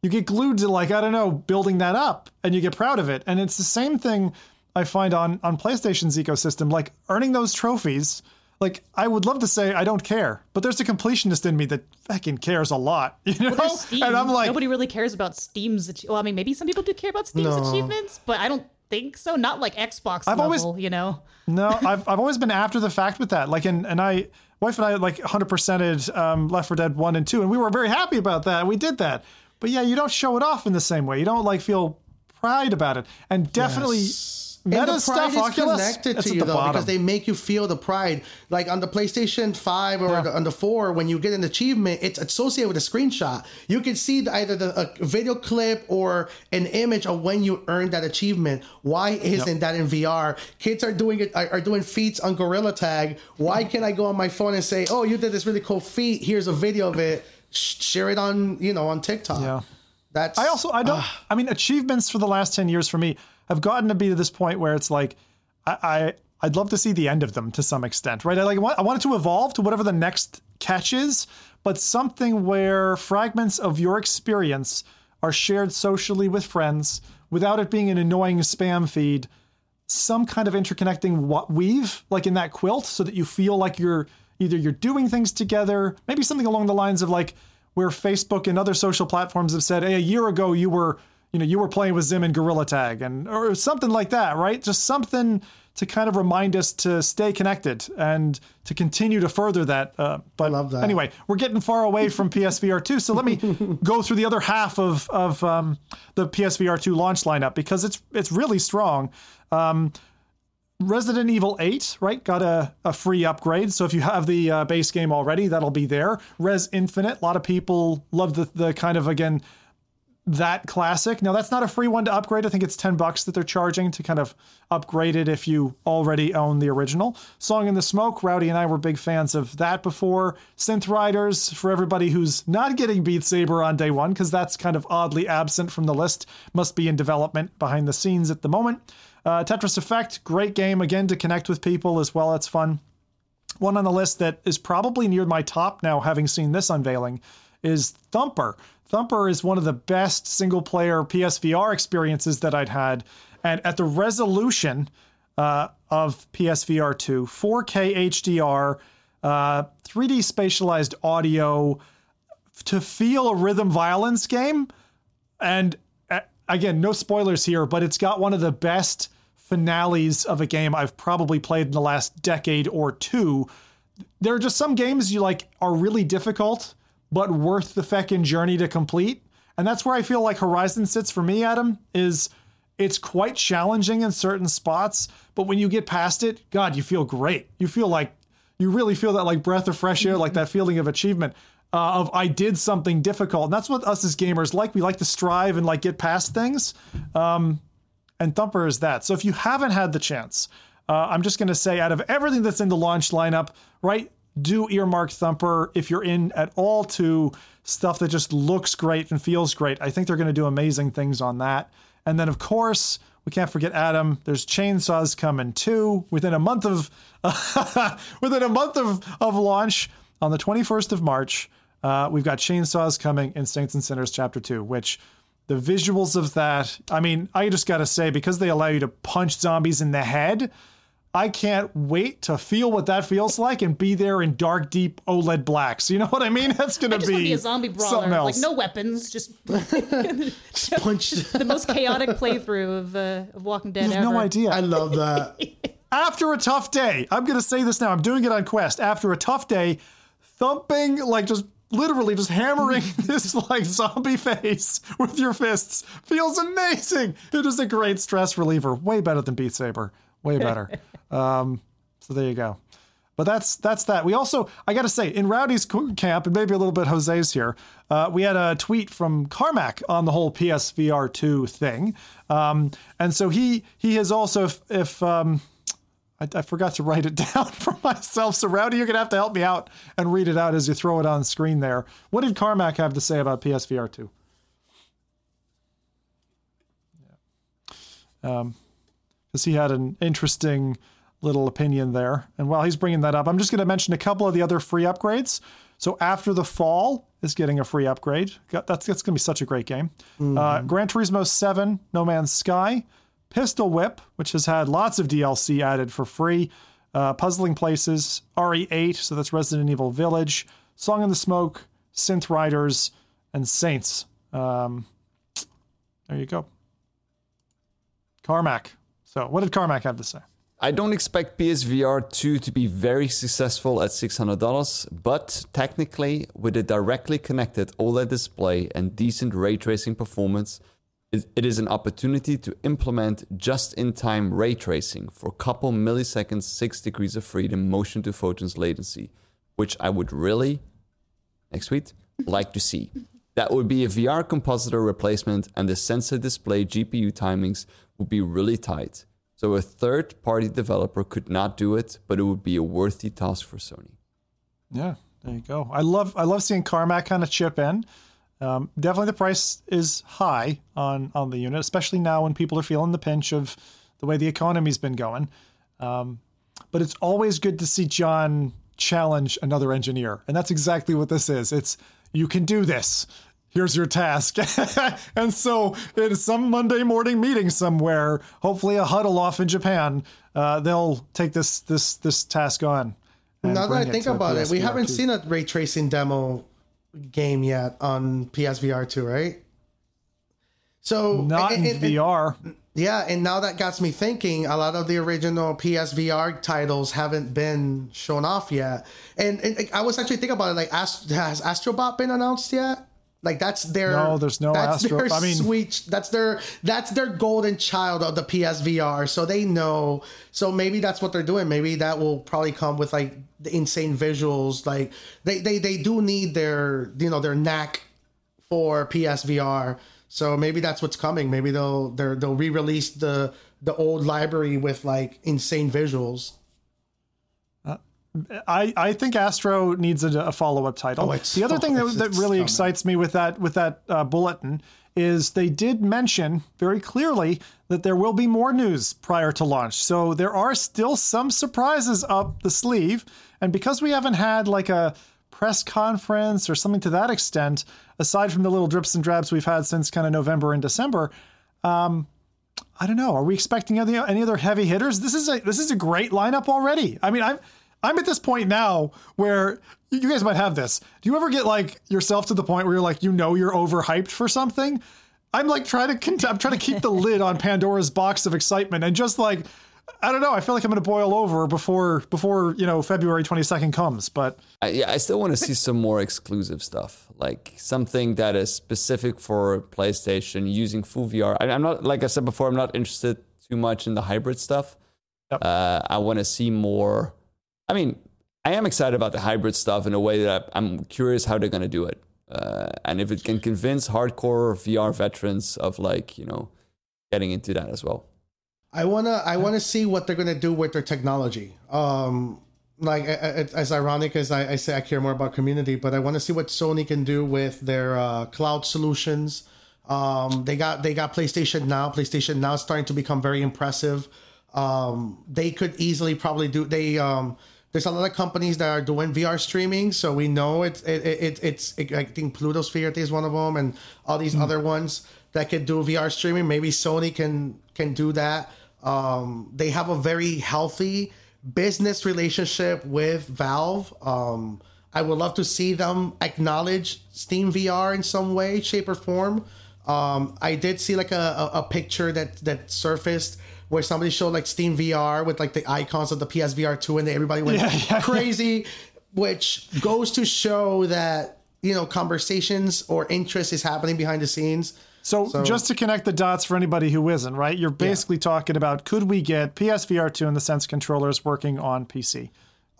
you get glued to, like, I don't know, building that up, and you get proud of it. And it's the same thing I find on, on PlayStation's ecosystem, like earning those trophies. Like, I would love to say I don't care, but there's a completionist in me that fucking cares a lot, you know? Well, Steam, and I'm like, nobody really cares about Steam's. Well, I mean, maybe some people do care about Steam's no. achievements, but I don't think so. Not like Xbox I've level, always, you know? No, I've I've always been after the fact with that. Like, and, and I, wife and I, like one hundred percented um, Left four Dead one and two, and we were very happy about that. We did that. But yeah, you don't show it off in the same way. You don't like feel pride about it, and definitely yes. meta and stuff. Oculus connected to you though, bottom. because they make you feel the pride. Like on the PlayStation Five or yeah. the, on the Four, when you get an achievement, it's associated with a screenshot. You can see either the, a video clip or an image of when you earned that achievement. Why isn't yep. that in V R? Kids are doing it, are doing feats on Gorilla Tag. Why can't I go on my phone and say, "Oh, you did this really cool feat. Here's a video of it." Share it on, you know, on TikTok. Yeah. That's I also, I don't, uh, I mean, achievements for the last ten years for me have gotten to be to this point where it's like, I, I, I'd love to see the end of them to some extent, right? I like, I want it to evolve to whatever the next catch is, but something where fragments of your experience are shared socially with friends without it being an annoying spam feed, some kind of interconnecting weave, like in that quilt, so that you feel like you're, either you're doing things together, maybe something along the lines of like where Facebook and other social platforms have said, hey, a year ago you were, you know, you were playing with Zim and Gorilla Tag, and or something like that, right? Just something to kind of remind us to stay connected and to continue to further that. Uh, but I love that. Anyway, we're getting far away from P S V R two. So let me go through the other half of, of um, the P S V R two launch lineup, because it's, it's really strong. Um, Resident Evil eight, right, got a, a free upgrade. So if you have the uh, base game already, that'll be there. Res Infinite, a lot of people love the the kind of, again, that classic. Now, that's not a free one to upgrade. I think it's ten bucks that they're charging to kind of upgrade it if you already own the original. Song in the Smoke, Rowdy and I were big fans of that before. Synth Riders, for everybody who's not getting Beat Saber on day one, because that's kind of oddly absent from the list, must be in development behind the scenes at the moment. Uh, Tetris Effect, great game, again, to connect with people as well. It's fun. One on the list that is probably near my top now, having seen this unveiling, is Thumper. Thumper is one of the best single-player P S V R experiences that I'd had. And at the resolution uh, of P S V R two, four K H D R, uh, three D spatialized audio, to feel a rhythm violence game, and again, no spoilers here, but it's got one of the best finales of a game I've probably played in the last decade or two. There are just some games you like are really difficult, but worth the feckin' journey to complete. And that's where I feel like Horizon sits for me, Adam, is it's quite challenging in certain spots, but when you get past it, God, you feel great. You feel like, you really feel that like breath of fresh air, like that feeling of achievement. Uh, of I did something difficult. And that's what us as gamers like. We like to strive and like get past things. Um, and Thumper is that. So if you haven't had the chance, uh, I'm just going to say out of everything that's in the launch lineup, right, do earmark Thumper if you're in at all to stuff that just looks great and feels great. I think they're going to do amazing things on that. And then, of course, we can't forget, Adam, there's Chainsaws coming too. Within a month of within a month of, of launch, on the twenty-first of March, Uh, we've got Chainsaws coming in Saints and Sinners Chapter two, which The visuals of that, I mean, I just got to say, because they allow you to punch zombies in the head, I can't wait to feel what that feels like and be there in dark, deep OLED blacks. You know what I mean? That's going to be, be a zombie brawler. Like, no weapons, just, just punch. The most chaotic playthrough of, uh, of Walking Dead you have ever. No idea. I love that. After a tough day, I'm going to say this now, I'm doing it on Quest. After a tough day, thumping, like just literally just hammering this like zombie face with your fists feels amazing. It is a great stress reliever. Way better than Beat Saber. Way better. Um, so there you go. But that's that's that. We also, I got to say, in Rowdy's camp, and maybe a little bit Jose's here, uh, we had a tweet from Carmack on the whole P S V R two thing. Um, and so he he has also, if, if um, I, I forgot to write it down for myself. So Rowdy, you're going to have to help me out and read it out as you throw it on screen there. What did Carmack have to say about P S V R two? Yeah. Um. Because he had an interesting little opinion there. And while he's bringing that up, I'm just going to mention a couple of the other free upgrades. So After the Fall is getting a free upgrade. That's, that's going to be such a great game. Mm. Uh, Gran Turismo seven, No Man's Sky, Pistol Whip, which has had lots of D L C added for free, uh, Puzzling Places, R E eight, so that's Resident Evil Village, Song in the Smoke, Synth Riders, and Saints. Um, there you go. Carmack. So what did Carmack have to say? I don't expect P S V R two to be very successful at six hundred dollars, but technically, with a directly connected OLED display and decent ray tracing performance, it is an opportunity to implement just-in-time ray tracing for a couple milliseconds, six degrees of freedom, motion to photons latency, which I would really, next week, like to see. That would be a V R compositor replacement, and the sensor display G P U timings would be really tight. So a third-party developer could not do it, but it would be a worthy task for Sony. Yeah, there you go. I love I love seeing Carmack kind of chip in. Um, definitely the price is high on, on the unit, especially now when people are feeling the pinch of the way the economy's been going. Um, but it's always good to see John challenge another engineer, and that's exactly what this is. It's you can do this. Here's your task. And so in some Monday morning meeting somewhere, hopefully a huddle off in Japan, uh, they'll take this this this task on. Now that I think about it, we haven't seen a ray tracing demo game yet on P S V R two, right? So not in V R. Yeah, and now that got me thinking, a lot of the original P S V R titles haven't been shown off yet. And, and I was actually thinking about it, like, Ast- has Astro Bot been announced yet? Like, that's their... No, there's no that's Astro... Their I mean... Switch, that's their that's their golden child of the P S V R, so they know. So maybe that's what they're doing. Maybe that will probably come with, like, the insane visuals. Like, they, they, they do need their, you know, their knack for P S V R. So maybe that's what's coming. Maybe they'll they'll re-release the the old library with like insane visuals. Uh, I I think Astro needs a, a follow-up title. Oh, the other oh, thing that, that really stunning. excites me with that with that uh, bulletin is they did mention very clearly that there will be more news prior to launch. So there are still some surprises up the sleeve, and because we haven't had like a press conference or something to that extent, aside from the little drips and drabs we've had since kind of November and December, um, I don't know. Are we expecting any, any other heavy hitters? This is a this is a great lineup already. I mean, I'm I'm at this point now where you guys might have this. Do you ever get like yourself to the point where you're like, you know, you're overhyped for something? I'm like trying to cont- I'm trying to keep the lid on Pandora's box of excitement and just like, I don't know. I feel like I'm going to boil over before, before you know, February twenty-second comes. But I, yeah, I still want to see some more exclusive stuff, like something that is specific for PlayStation using full V R. I, I'm not, like I said before, I'm not interested too much in the hybrid stuff. Yep. Uh, I want to see more. I mean, I am excited about the hybrid stuff in a way that I, I'm curious how they're going to do it. Uh, and if it can convince hardcore V R veterans of like, you know, getting into that as well. I wanna, I wanna see what they're gonna do with their technology. Um, like, as ironic as I, I say, I care more about community, but I want to see what Sony can do with their uh, cloud solutions. Um, they got, they got PlayStation Now. PlayStation Now is starting to become very impressive. Um, they could easily probably do. They, um, there's a lot of companies that are doing V R streaming, so we know it's, it, it, it's, it, I think Plutosphere is one of them, and all these mm. other ones. that can do V R streaming. Maybe Sony can can do that. Um, they have a very healthy business relationship with Valve. Um, I would love to see them acknowledge Steam V R in some way, shape, or form. Um, I did see like a, a, a picture that, that surfaced where somebody showed like Steam V R with like the icons of the P S V R two, and everybody went yeah, yeah, crazy, yeah. Which goes to show that, you know, conversations or interest is happening behind the scenes. So, so just to connect the dots for anybody who isn't, right? You're basically yeah. talking about, could we get P S V R two and the Sense controllers working on P C?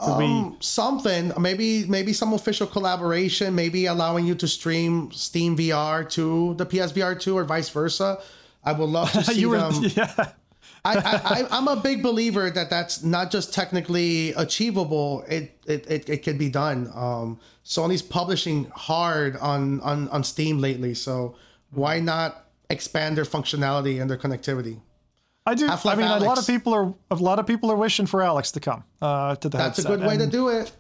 Um, something, maybe maybe some official collaboration, maybe allowing you to stream Steam V R to the P S V R two or vice versa. I would love to see you were, them. Yeah. I, I, I, I'm a big believer that that's not just technically achievable. It it it, it can be done. Um, Sony's publishing hard on, on, on Steam lately, so why not expand their functionality and their connectivity? I do. Half-Life I mean, Alex. a lot of people are a lot of people are wishing for Alex to come uh, to the That's headset. A good way and to do it.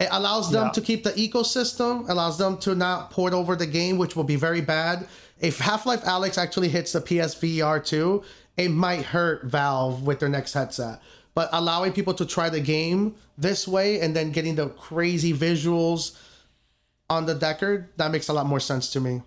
It allows them yeah. to keep the ecosystem, allows them to not port over the game, which will be very bad. If Half-Life Alex actually hits the P S V R two, it might hurt Valve with their next headset. But allowing people to try the game this way and then getting the crazy visuals on the Deckard, that makes a lot more sense to me.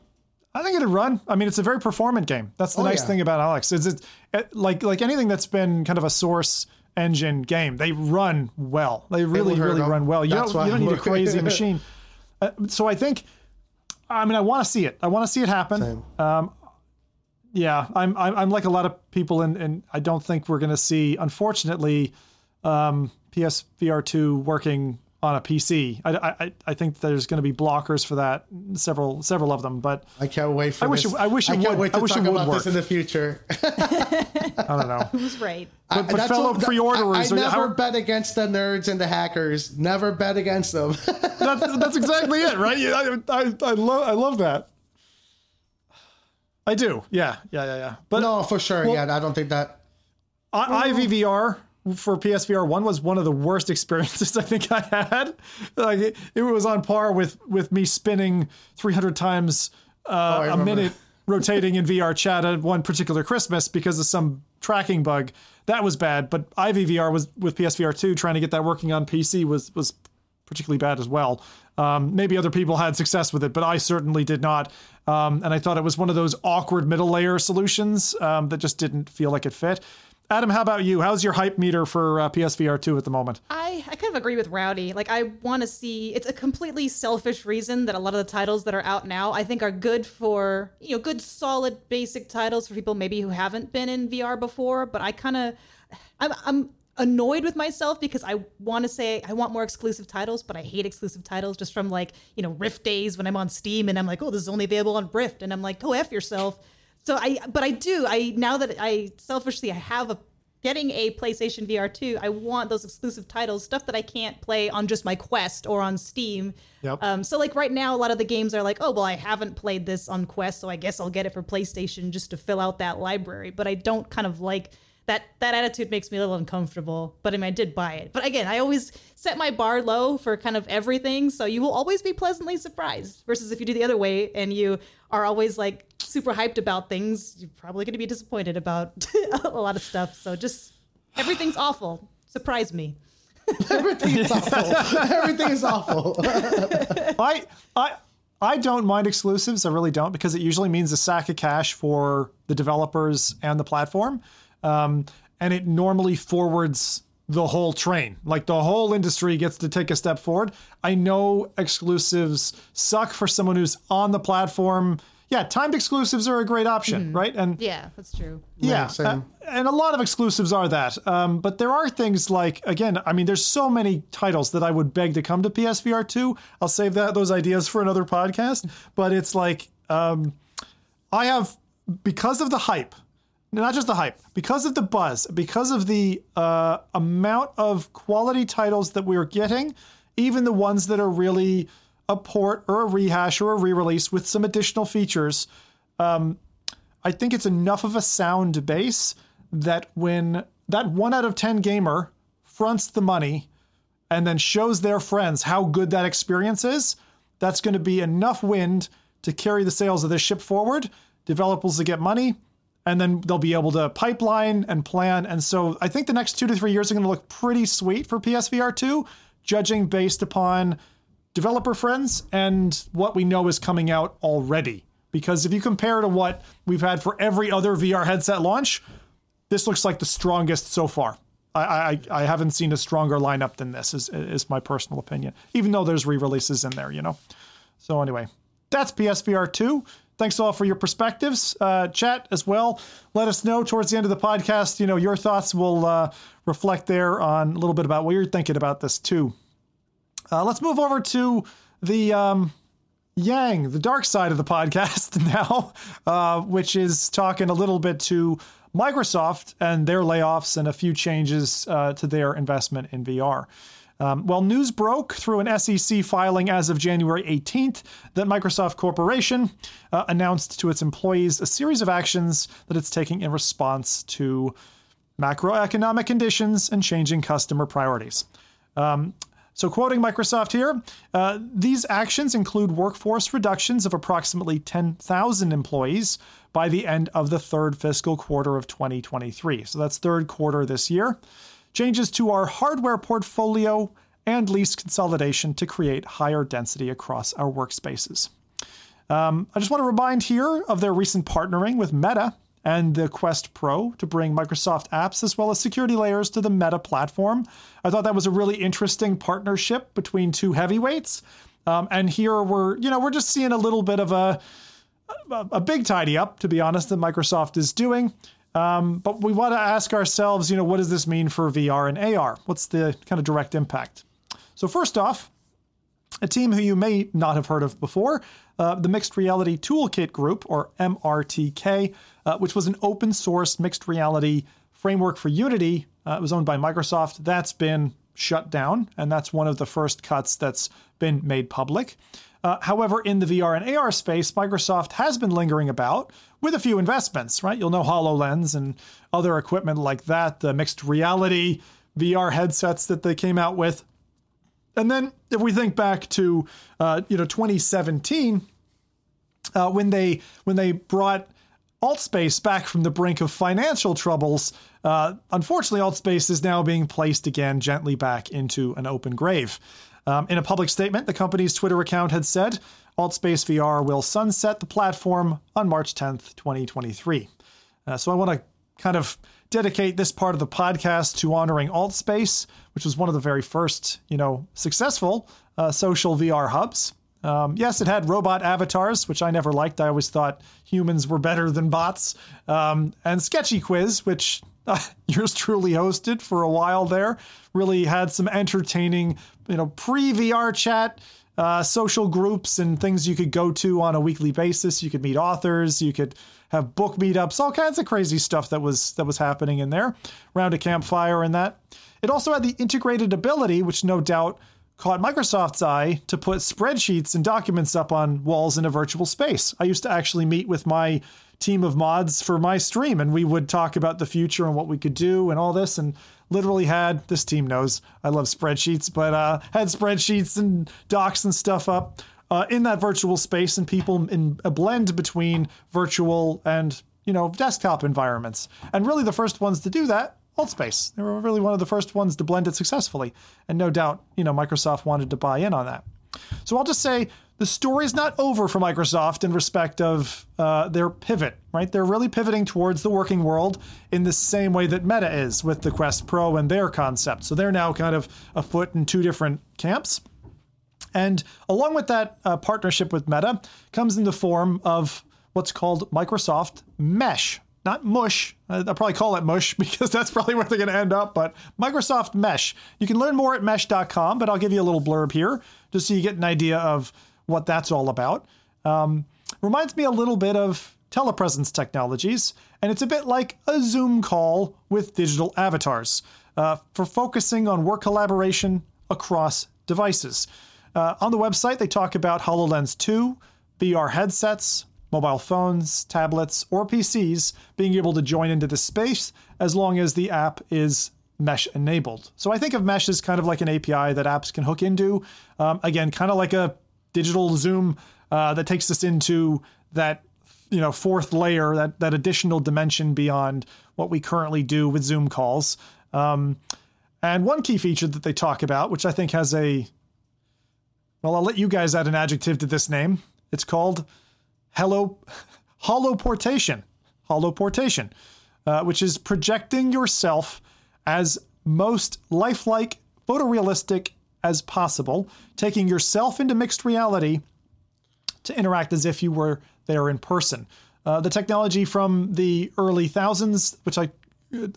I think it'd run. I mean, it's a very performant game. That's the oh, nice yeah. thing about Alex. Is it, it like like anything that's been kind of a source engine game? They run well. They really, really them. run well. You don't, you don't need a crazy machine. Uh, so I think, I mean, I want to see it. I want to see it happen. Um, yeah, I'm, I'm I'm like a lot of people, and and I don't think we're going to see, unfortunately, um, P S V R two working on a P C. I, I, I think there's going to be blockers for that, several several of them. But I can't wait for I wish this. It, I wish I can't would, wait to I wish talk about work. this in the future. I don't know. Who's right? But, but fellow what, pre-orderers. I, I never are, bet against the nerds and the hackers. Never bet against them. that's, that's exactly it, right? I, I, I, love, I love that. I do. Yeah, yeah, yeah, yeah. But no, for sure. Well, yeah, I don't think that. I, I V V R for P S V R one was one of the worst experiences I think I had. Like it, it was on par with, with me spinning three hundred times uh, oh, a minute rotating in V R Chat at one particular Christmas because of some tracking bug. That was bad. But I V V R was with P S V R two, trying to get that working on P C was, was particularly bad as well. Um, maybe other people had success with it, but I certainly did not. Um, and I thought it was one of those awkward middle layer solutions um, that just didn't feel like it fit. Adam, how about you? How's your hype meter for uh, P S V R two at the moment? I, I kind of agree with Rowdy. Like, I want to see... It's a completely selfish reason that a lot of the titles that are out now, I think, are good for, you know, good, solid, basic titles for people maybe who haven't been in V R before. But I kind of... I'm, I'm annoyed with myself because I want to say I want more exclusive titles, but I hate exclusive titles just from, like, you know, Rift days when I'm on Steam and I'm like, oh, this is only available on Rift. And I'm like, go F yourself. So I, but I do, I, now that I selfishly, I have a, getting a PlayStation V R two, I want those exclusive titles, stuff that I can't play on just my Quest or on Steam. Yep. Um, so like right now, a lot of the games are like, oh, well, I haven't played this on Quest, so I guess I'll get it for PlayStation just to fill out that library. But I don't kind of like that, that attitude makes me a little uncomfortable, but I mean, I did buy it. But again, I always set my bar low for kind of everything. So you will always be pleasantly surprised versus if you do the other way and you are always like, super hyped about things, you're probably going to be disappointed about a lot of stuff. So just everything's awful. Surprise me. Everything is awful. Everything is awful. I I I don't mind exclusives. I really don't, because it usually means a sack of cash for the developers and the platform, um, and it normally forwards the whole train. Like the whole industry gets to take a step forward. I know exclusives suck for someone who's on the platform. Yeah, timed exclusives are a great option, mm-hmm. right? And yeah, that's true. Yeah, yeah uh, and a lot of exclusives are that. Um, but there are things like, again, I mean, there's so many titles that I would beg to come to P S V R two. I'll save that those ideas for another podcast. But it's like, um, I have, because of the hype, not just the hype, because of the buzz, because of the uh, amount of quality titles that we're getting, even the ones that are really... a port or a rehash or a re-release with some additional features. Um, I think it's enough of a sound base that when that one out of ten gamer fronts the money and then shows their friends how good that experience is, that's going to be enough wind to carry the sales of this ship forward. Developers will get money, and then they'll be able to pipeline and plan. And so I think the next two to three years are going to look pretty sweet for P S V R two, judging based upon developer friends and what we know is coming out already. Because if you compare to what we've had for every other V R headset launch, this looks like the strongest so far. I I, I haven't seen a stronger lineup than this, is, is my personal opinion, even though there's re-releases in there, you know. So anyway, that's P S V R two. Thanks all for your perspectives. Uh, chat as well. Let us know towards the end of the podcast. You know, your thoughts will uh, reflect there on a little bit about what you're thinking about this too. Uh, let's move over to the um, Yang, the dark side of the podcast now, uh, which is talking a little bit to Microsoft and their layoffs and a few changes uh, to their investment in V R. Um, well, news broke through an S E C filing as of January eighteenth that Microsoft Corporation uh, announced to its employees a series of actions that it's taking in response to macroeconomic conditions and changing customer priorities. Um, so quoting Microsoft here, uh, these actions include workforce reductions of approximately ten thousand employees by the end of the third fiscal quarter of twenty twenty-three. So that's third quarter this year. Changes to our hardware portfolio, and lease consolidation to create higher density across our workspaces. Um, I just want to remind here of their recent partnering with Meta and the Quest Pro to bring Microsoft apps as well as security layers to the Meta platform. I thought that was a really interesting partnership between two heavyweights. Um, and here we're, you know, we're just seeing a little bit of a, a, a big tidy up, to be honest, that Microsoft is doing. Um, but we want to ask ourselves, you know, what does this mean for V R and A R? What's the kind of direct impact? So first off, a team who you may not have heard of before, uh, the Mixed Reality Toolkit Group, or M R T K, uh, which was an open source mixed reality framework for Unity. Uh, it was owned by Microsoft. That's been shut down, and that's one of the first cuts that's been made public. Uh, however, in the V R and A R space, Microsoft has been lingering about with a few investments, right? You'll know HoloLens and other equipment like that, the mixed reality V R headsets that they came out with. And then if we think back to, uh, you know, twenty seventeen, uh, when they when they brought Altspace back from the brink of financial troubles, uh, unfortunately, Altspace is now being placed again gently back into an open grave. Um, in a public statement, the company's Twitter account had said, Altspace V R will sunset the platform on March tenth, twenty twenty-three. Uh, so I want to kind of dedicate this part of the podcast to honoring Altspace, which was one of the very first, you know, successful uh, social V R hubs. Um, yes, it had robot avatars, which I never liked. I always thought humans were better than bots. Um, and Sketchy Quiz, which... Uh, yours truly hosted for a while there, really had some entertaining, you know, pre-V R chat, uh, social groups and things you could go to on a weekly basis. You could meet authors, you could have book meetups, all kinds of crazy stuff that was that was happening in there, around a campfire and that. It also had the integrated ability, which no doubt caught Microsoft's eye, to put spreadsheets and documents up on walls in a virtual space. I used to actually meet with my team of mods for my stream, and we would talk about the future and what we could do and all this, and literally had, this team knows I love spreadsheets, but uh, had spreadsheets and docs and stuff up uh, in that virtual space, and people in a blend between virtual and, you know, desktop environments. And really the first ones to do that, Altspace. They were really one of the first ones to blend it successfully. And no doubt, you know, Microsoft wanted to buy in on that. So I'll just say, the story's not over for Microsoft in respect of uh, their pivot, right? They're really pivoting towards the working world in the same way that Meta is with the Quest Pro and their concept. So they're now kind of afoot in two different camps. And along with that uh, partnership with Meta comes in the form of what's called Microsoft Mesh. Not mush. I'll probably call it mush because that's probably where they're going to end up, but Microsoft Mesh. You can learn more at mesh dot com, but I'll give you a little blurb here just so you get an idea of what that's all about. Um, reminds me a little bit of telepresence technologies, and it's a bit like a Zoom call with digital avatars uh, for focusing on work collaboration across devices. Uh, on the website, they talk about HoloLens two, V R headsets, mobile phones, tablets, or P Cs being able to join into the space as long as the app is mesh enabled. So I think of mesh as kind of like an A P I that apps can hook into. Um, again, kind of like a digital Zoom uh, that takes us into that, you know, fourth layer, that, that additional dimension beyond what we currently do with Zoom calls. Um, and one key feature that they talk about, which I think has a, well, I'll let you guys add an adjective to this name. It's called hello, holoportation, holoportation, uh, which is projecting yourself as most lifelike, photorealistic as possible, taking yourself into mixed reality to interact as if you were there in person. Uh, the technology from the early thousands, which I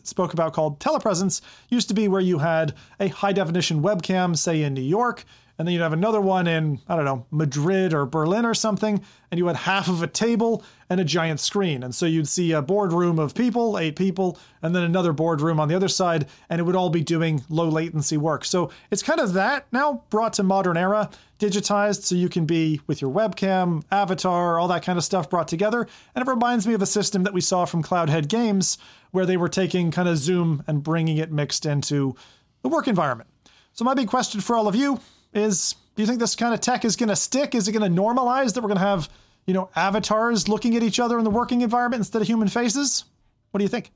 spoke about called telepresence, used to be where you had a high-definition webcam, say in New York, and then you'd have another one in, I don't know, Madrid or Berlin or something, and you had half of a table and a giant screen. And so you'd see a boardroom of people, eight people, and then another boardroom on the other side, and it would all be doing low latency work. So it's kind of that now brought to modern era, digitized, so you can be with your webcam, avatar, all that kind of stuff brought together. And it reminds me of a system that we saw from Cloudhead Games, where they were taking kind of Zoom and bringing it mixed into the work environment. So my big question for all of you is, do you think this kind of tech is going to stick? Is it going to normalize that we're going to have, you know, avatars looking at each other in the working environment instead of human faces? What do you think?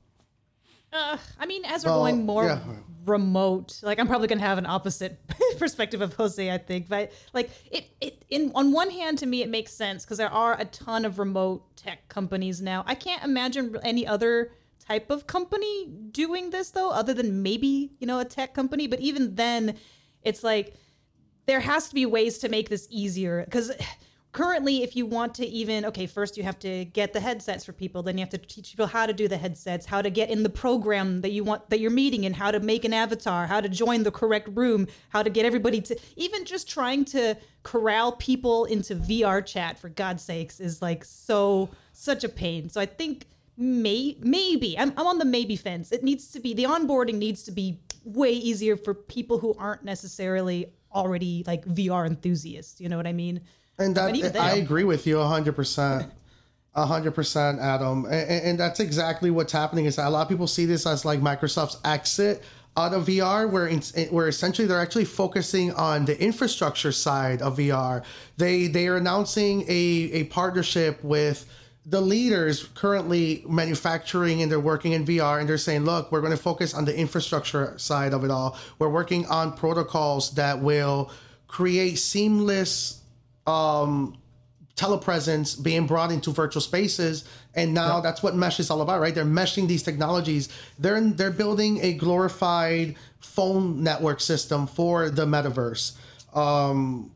Uh, I mean, as we're well, going more yeah. remote, like I'm probably going to have an opposite perspective of Jose, I think. But like it, it in on one hand, to me, it makes sense because there are a ton of remote tech companies now. I can't imagine any other type of company doing this, though, other than maybe, you know, a tech company. But even then, it's like, there has to be ways to make this easier, because currently if you want to even, okay, first you have to get the headsets for people. Then you have to teach people how to do the headsets, how to get in the program that you want, that you're meeting in, how to make an avatar, how to join the correct room, how to get everybody to, even just trying to corral people into V R chat, for God's sakes, is like so, such a pain. So I think may, maybe, I'm, I'm on the maybe fence. It needs to be, the onboarding needs to be way easier for people who aren't necessarily already like V R enthusiasts, you know what I mean? And that, then, I agree with you one hundred percent. one hundred percent, Adam. And, and that's exactly what's happening. Is that a lot of people see this as like Microsoft's exit out of V R, where in, where essentially they're actually focusing on the infrastructure side of V R. They they are announcing a, a partnership with the leaders currently manufacturing and they're working in V R, and they're saying, look, we're going to focus on the infrastructure side of it all. We're working on protocols that will create seamless um, telepresence being brought into virtual spaces. And now yeah. that's what Mesh is all about, right? They're meshing these technologies. They're they're building a glorified phone network system for the metaverse. Um,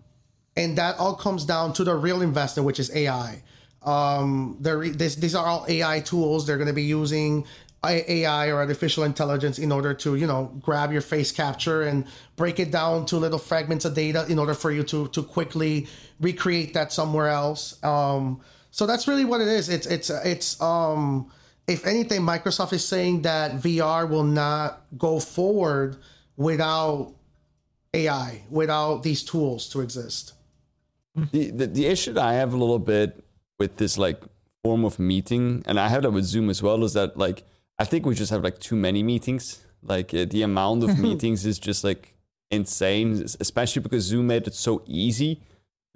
and that all comes down to the real investment, which is A I. Um, they're, this, these are all A I tools. They're going to be using A I or artificial intelligence in order to, you know, grab your face capture and break it down to little fragments of data in order for you to to quickly recreate that somewhere else. Um, so that's really what it is. It's it's it's um, if anything, Microsoft is saying that V R will not go forward without A I, without these tools to exist. The the, the issue that I have a little bit with this like form of meeting, and I have that with Zoom as well, is that like I think we just have like too many meetings. Like uh, the amount of meetings is just like insane, especially because Zoom made it so easy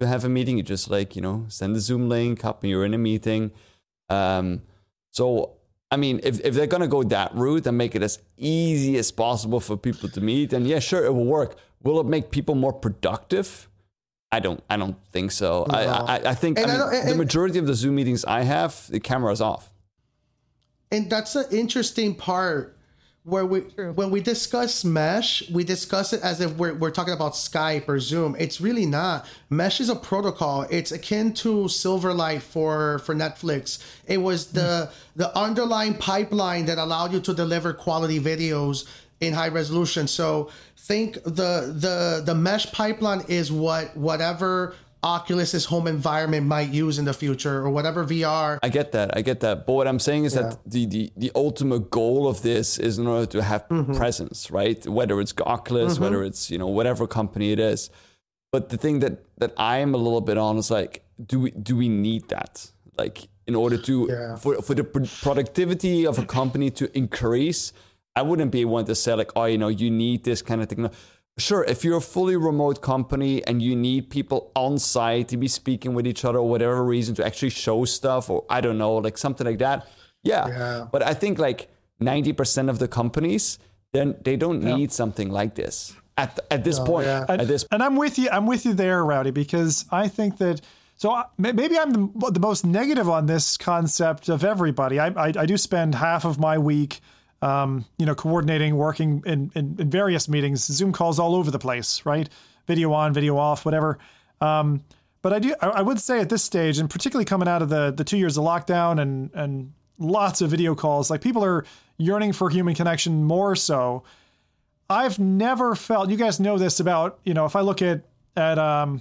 to have a meeting. You just like, you know, send a Zoom link up and you're in a meeting. Um, so I mean, if, if they're gonna go that route and make it as easy as possible for people to meet, then yeah, sure, it will work. Will it make people more productive? I don't. I don't think so. No. I, I. I think I mean, I and, the majority of the Zoom meetings I have, the camera's off. And that's an interesting part where we, True. when we discuss Mesh, we discuss it as if we're we're talking about Skype or Zoom. It's really not. Mesh is a protocol. It's akin to Silverlight for for Netflix. It was the the underlying pipeline that allowed you to deliver quality videos in high resolution. So think the the the mesh pipeline is what whatever Oculus's home environment might use in the future, or whatever V R. I get that. I get that. But what I'm saying is yeah. that the, the the ultimate goal of this is in order to have mm-hmm. presence, right? Whether it's Oculus, mm-hmm. whether it's, you know, whatever company it is. But the thing that that I'm a little bit on is like, do we do we need that? Like in order to yeah. for for the productivity of a company to increase. I wouldn't be one to say like, oh, you know, you need this kind of thing. sure, if you're a fully remote company and you need people on site to be speaking with each other or whatever reason to actually show stuff, or I don't know, like something like that. Yeah. yeah. But I think like ninety percent of the companies, then they don't yeah. need something like this at at this oh, point. Yeah. At this and I'm with you. I'm with you there, Rowdy, because I think that, so maybe I'm the, the most negative on this concept of everybody. I, I, I do spend half of my week Um, you know, coordinating, working in, in, in various meetings, Zoom calls all over the place, right? Video on, video off, whatever. Um, but I do, I, I would say at this stage, and particularly coming out of the the two years of lockdown and and lots of video calls, like people are yearning for human connection more so. I've never felt, you guys know this about, you know, if I look at at um,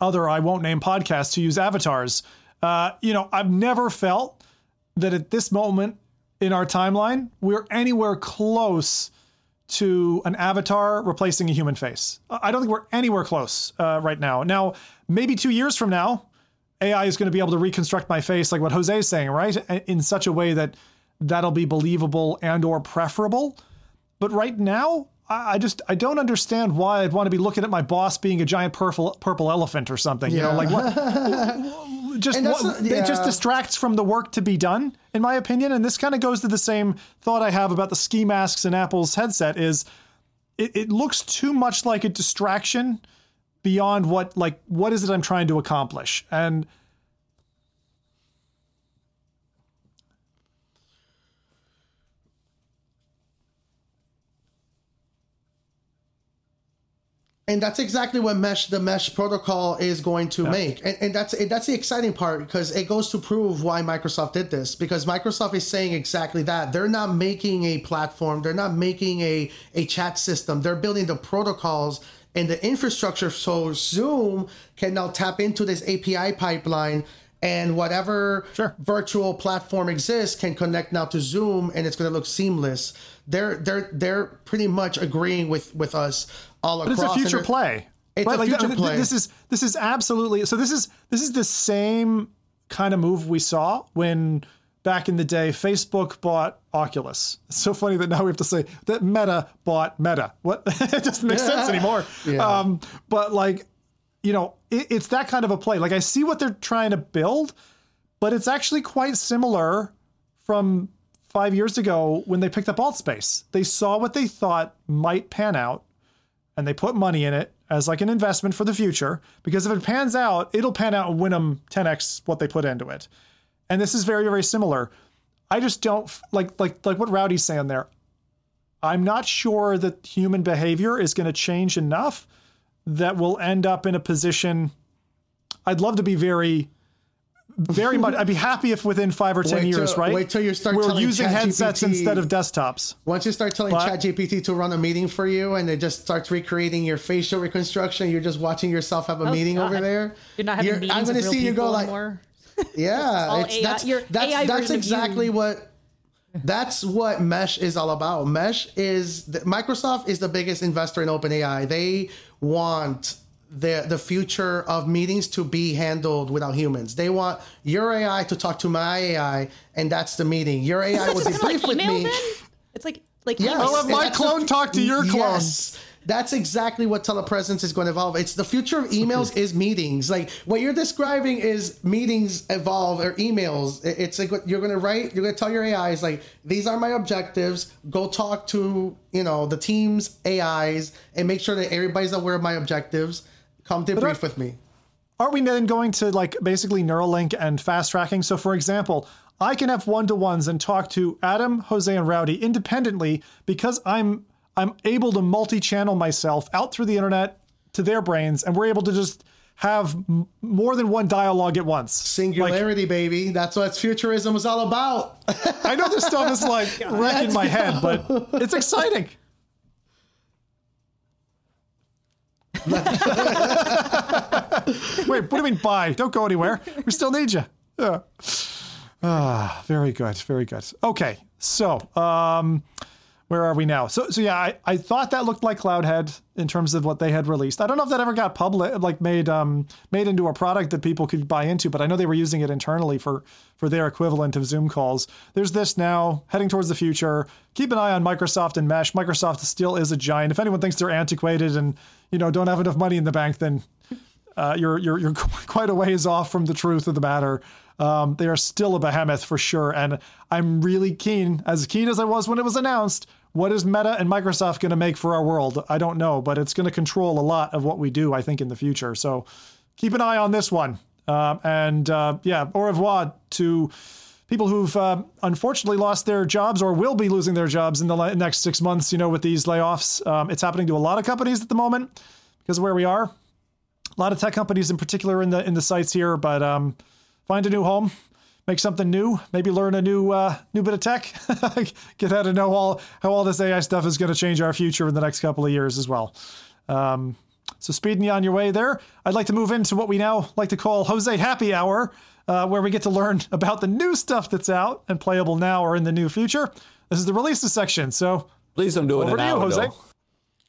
other, I won't name podcasts who use avatars, uh, you know, I've never felt that at this moment in our timeline, we're anywhere close to an avatar replacing a human face. I don't think we're anywhere close uh, right now. Now, maybe two years from now, A I is going to be able to reconstruct my face, like what Jose is saying, right? In such a way that that'll be believable and or preferable. But right now, I just, I don't understand why I'd want to be looking at my boss being a giant purple purple elephant or something, yeah. you know, like what? Just what, yeah. It just distracts from the work to be done, in my opinion. And this kind of goes to the same thought I have about the ski masks in Apple's headset is it, it looks too much like a distraction beyond what, like, what is it I'm trying to accomplish? And And that's exactly what mesh the mesh protocol is going to yeah. make. And, and that's and that's the exciting part, because it goes to prove why Microsoft did this, because Microsoft is saying exactly that. They're not making a platform. They're not making a, a chat system. They're building the protocols and the infrastructure so Zoom can now tap into this A P I pipeline, and whatever sure. virtual platform exists can connect now to Zoom, and it's going to look seamless. They're they're they're pretty much agreeing with, with us all across. But it's a future play. It's right? a future like, play. This is this is absolutely so. This is this is the same kind of move we saw when back in the day Facebook bought Oculus. It's so funny that now we have to say that Meta bought Meta. What? It doesn't make yeah. sense anymore. Yeah. Um, but like. You know, it, it's that kind of a play. Like, I see what they're trying to build, but it's actually quite similar from five years ago when they picked up AltSpace. They saw what they thought might pan out, and they put money in it as like an investment for the future, because if it pans out, it'll pan out and win them ten x what they put into it. And this is very, very similar. I just don't like like like what Rowdy's saying there. I'm not sure that human behavior is going to change enough that will end up in a position. I'd love to be very, very much. I'd be happy if within five or ten wait years, till, right? Wait till you start. We're telling using headsets instead of desktops. Once you start telling ChatGPT to run a meeting for you, and it just starts recreating your facial reconstruction, you're just watching yourself have a oh meeting God. over there. You're not having you're, meetings. I'm going to see you go anymore. Like, yeah, it's, that's your that's A I that's exactly what. That's what Mesh is all about. Mesh is the, Microsoft is the biggest investor in OpenAI. They want the the future of meetings to be handled without humans. They want your A I to talk to my A I, and that's the meeting. Your A I will debrief like with me. Then? It's like like yes. I'll let my clone the, talk to your clone. Yes. That's exactly what telepresence is going to evolve. It's the future of emails is meetings. Like what you're describing is meetings evolve or emails. It's like you're going to write, you're going to tell your A Is like, these are my objectives. Go talk to, you know, the team's A Is and make sure that everybody's aware of my objectives. Come debrief with me. Aren't we then going to like basically Neuralink and fast tracking? So for example, I can have one-to-ones and talk to Adam, Jose, and Rowdy independently because I'm, I'm able to multi-channel myself out through the internet to their brains, and we're able to just have m- more than one dialogue at once. Singularity, like, baby. That's what futurism is all about. I know this stuff is like wrecking my head, but it's exciting. Wait, what do you mean bye? Don't go anywhere. We still need you. Yeah. Ah, very good. Very good. Okay. So, um, where are we now? So, so yeah, I, I thought that looked like Cloudhead in terms of what they had released. I don't know if that ever got public, like made um made into a product that people could buy into, but I know they were using it internally for for their equivalent of Zoom calls. There's this now, heading towards the future. Keep an eye on Microsoft and Mesh. Microsoft still is a giant. If anyone thinks they're antiquated and, you know, don't have enough money in the bank, then uh, you're you're you're quite a ways off from the truth of the matter. Um, they are still a behemoth for sure, and I'm really keen, as keen as I was when it was announced, what is Meta and Microsoft going to make for our world? I don't know, but it's going to control a lot of what we do, I think, in the future. So keep an eye on this one. Uh, and uh, yeah, au revoir to people who've uh, unfortunately lost their jobs or will be losing their jobs in the le- next six months, you know, with these layoffs. Um, it's happening to a lot of companies at the moment because of where we are. A lot of tech companies in particular in the in the sites here, but... Um, Find a new home, make something new, maybe learn a new uh, new bit of tech. Get out and know all how all this A I stuff is going to change our future in the next couple of years as well. Um, so speeding you on your way there. I'd like to move into what we now like to call Jose Happy Hour, uh, where we get to learn about the new stuff that's out and playable now or in the new future. This is the releases section. So please don't do it an hour, Jose.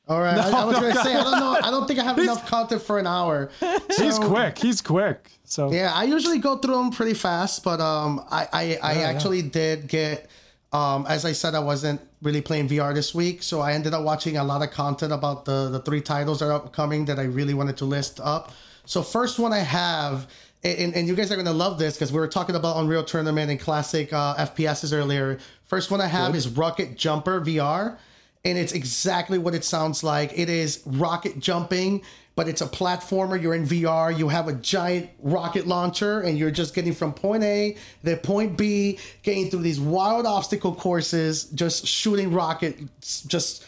All right. No, I, I was no, going to say, I don't know. I don't think I have enough content for an hour. So, he's quick. He's quick. So yeah, I usually go through them pretty fast, but um, I, I, I yeah, actually yeah. did get, um, as I said, I wasn't really playing V R this week. So I ended up watching a lot of content about the, the three titles that are upcoming that I really wanted to list up. So first one I have, and, and you guys are going to love this because we were talking about Unreal Tournament and classic uh, F P Ses earlier. First one I have Good. is Rocket Jumper V R. And it's exactly what it sounds like. It is rocket jumping, but it's a platformer. You're in V R. You have a giant rocket launcher, and you're just getting from point A to point B, getting through these wild obstacle courses, just shooting rockets, just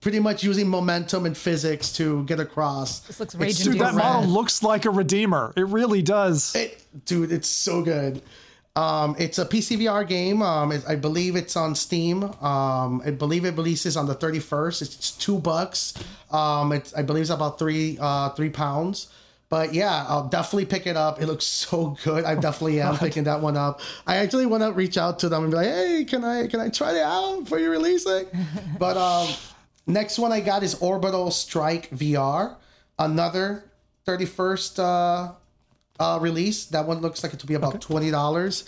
pretty much using momentum and physics to get across. This looks raging. Dude, that model looks like a Redeemer. It really does. It, dude, it's so good. Um, it's a P C V R game. Um, it, I believe it's on Steam. Um, I believe it releases on the thirty-first. It's, it's two bucks. Um, it's, I believe it's about three, uh, three pounds. But yeah, I'll definitely pick it up. It looks so good. I definitely am picking that one up. I actually want to reach out to them and be like, "Hey, can I can I try it out before you release it?" But um, next one I got is Orbital Strike V R. Another thirty-first. Uh, Uh, release. That one looks like it to be about okay. twenty dollars.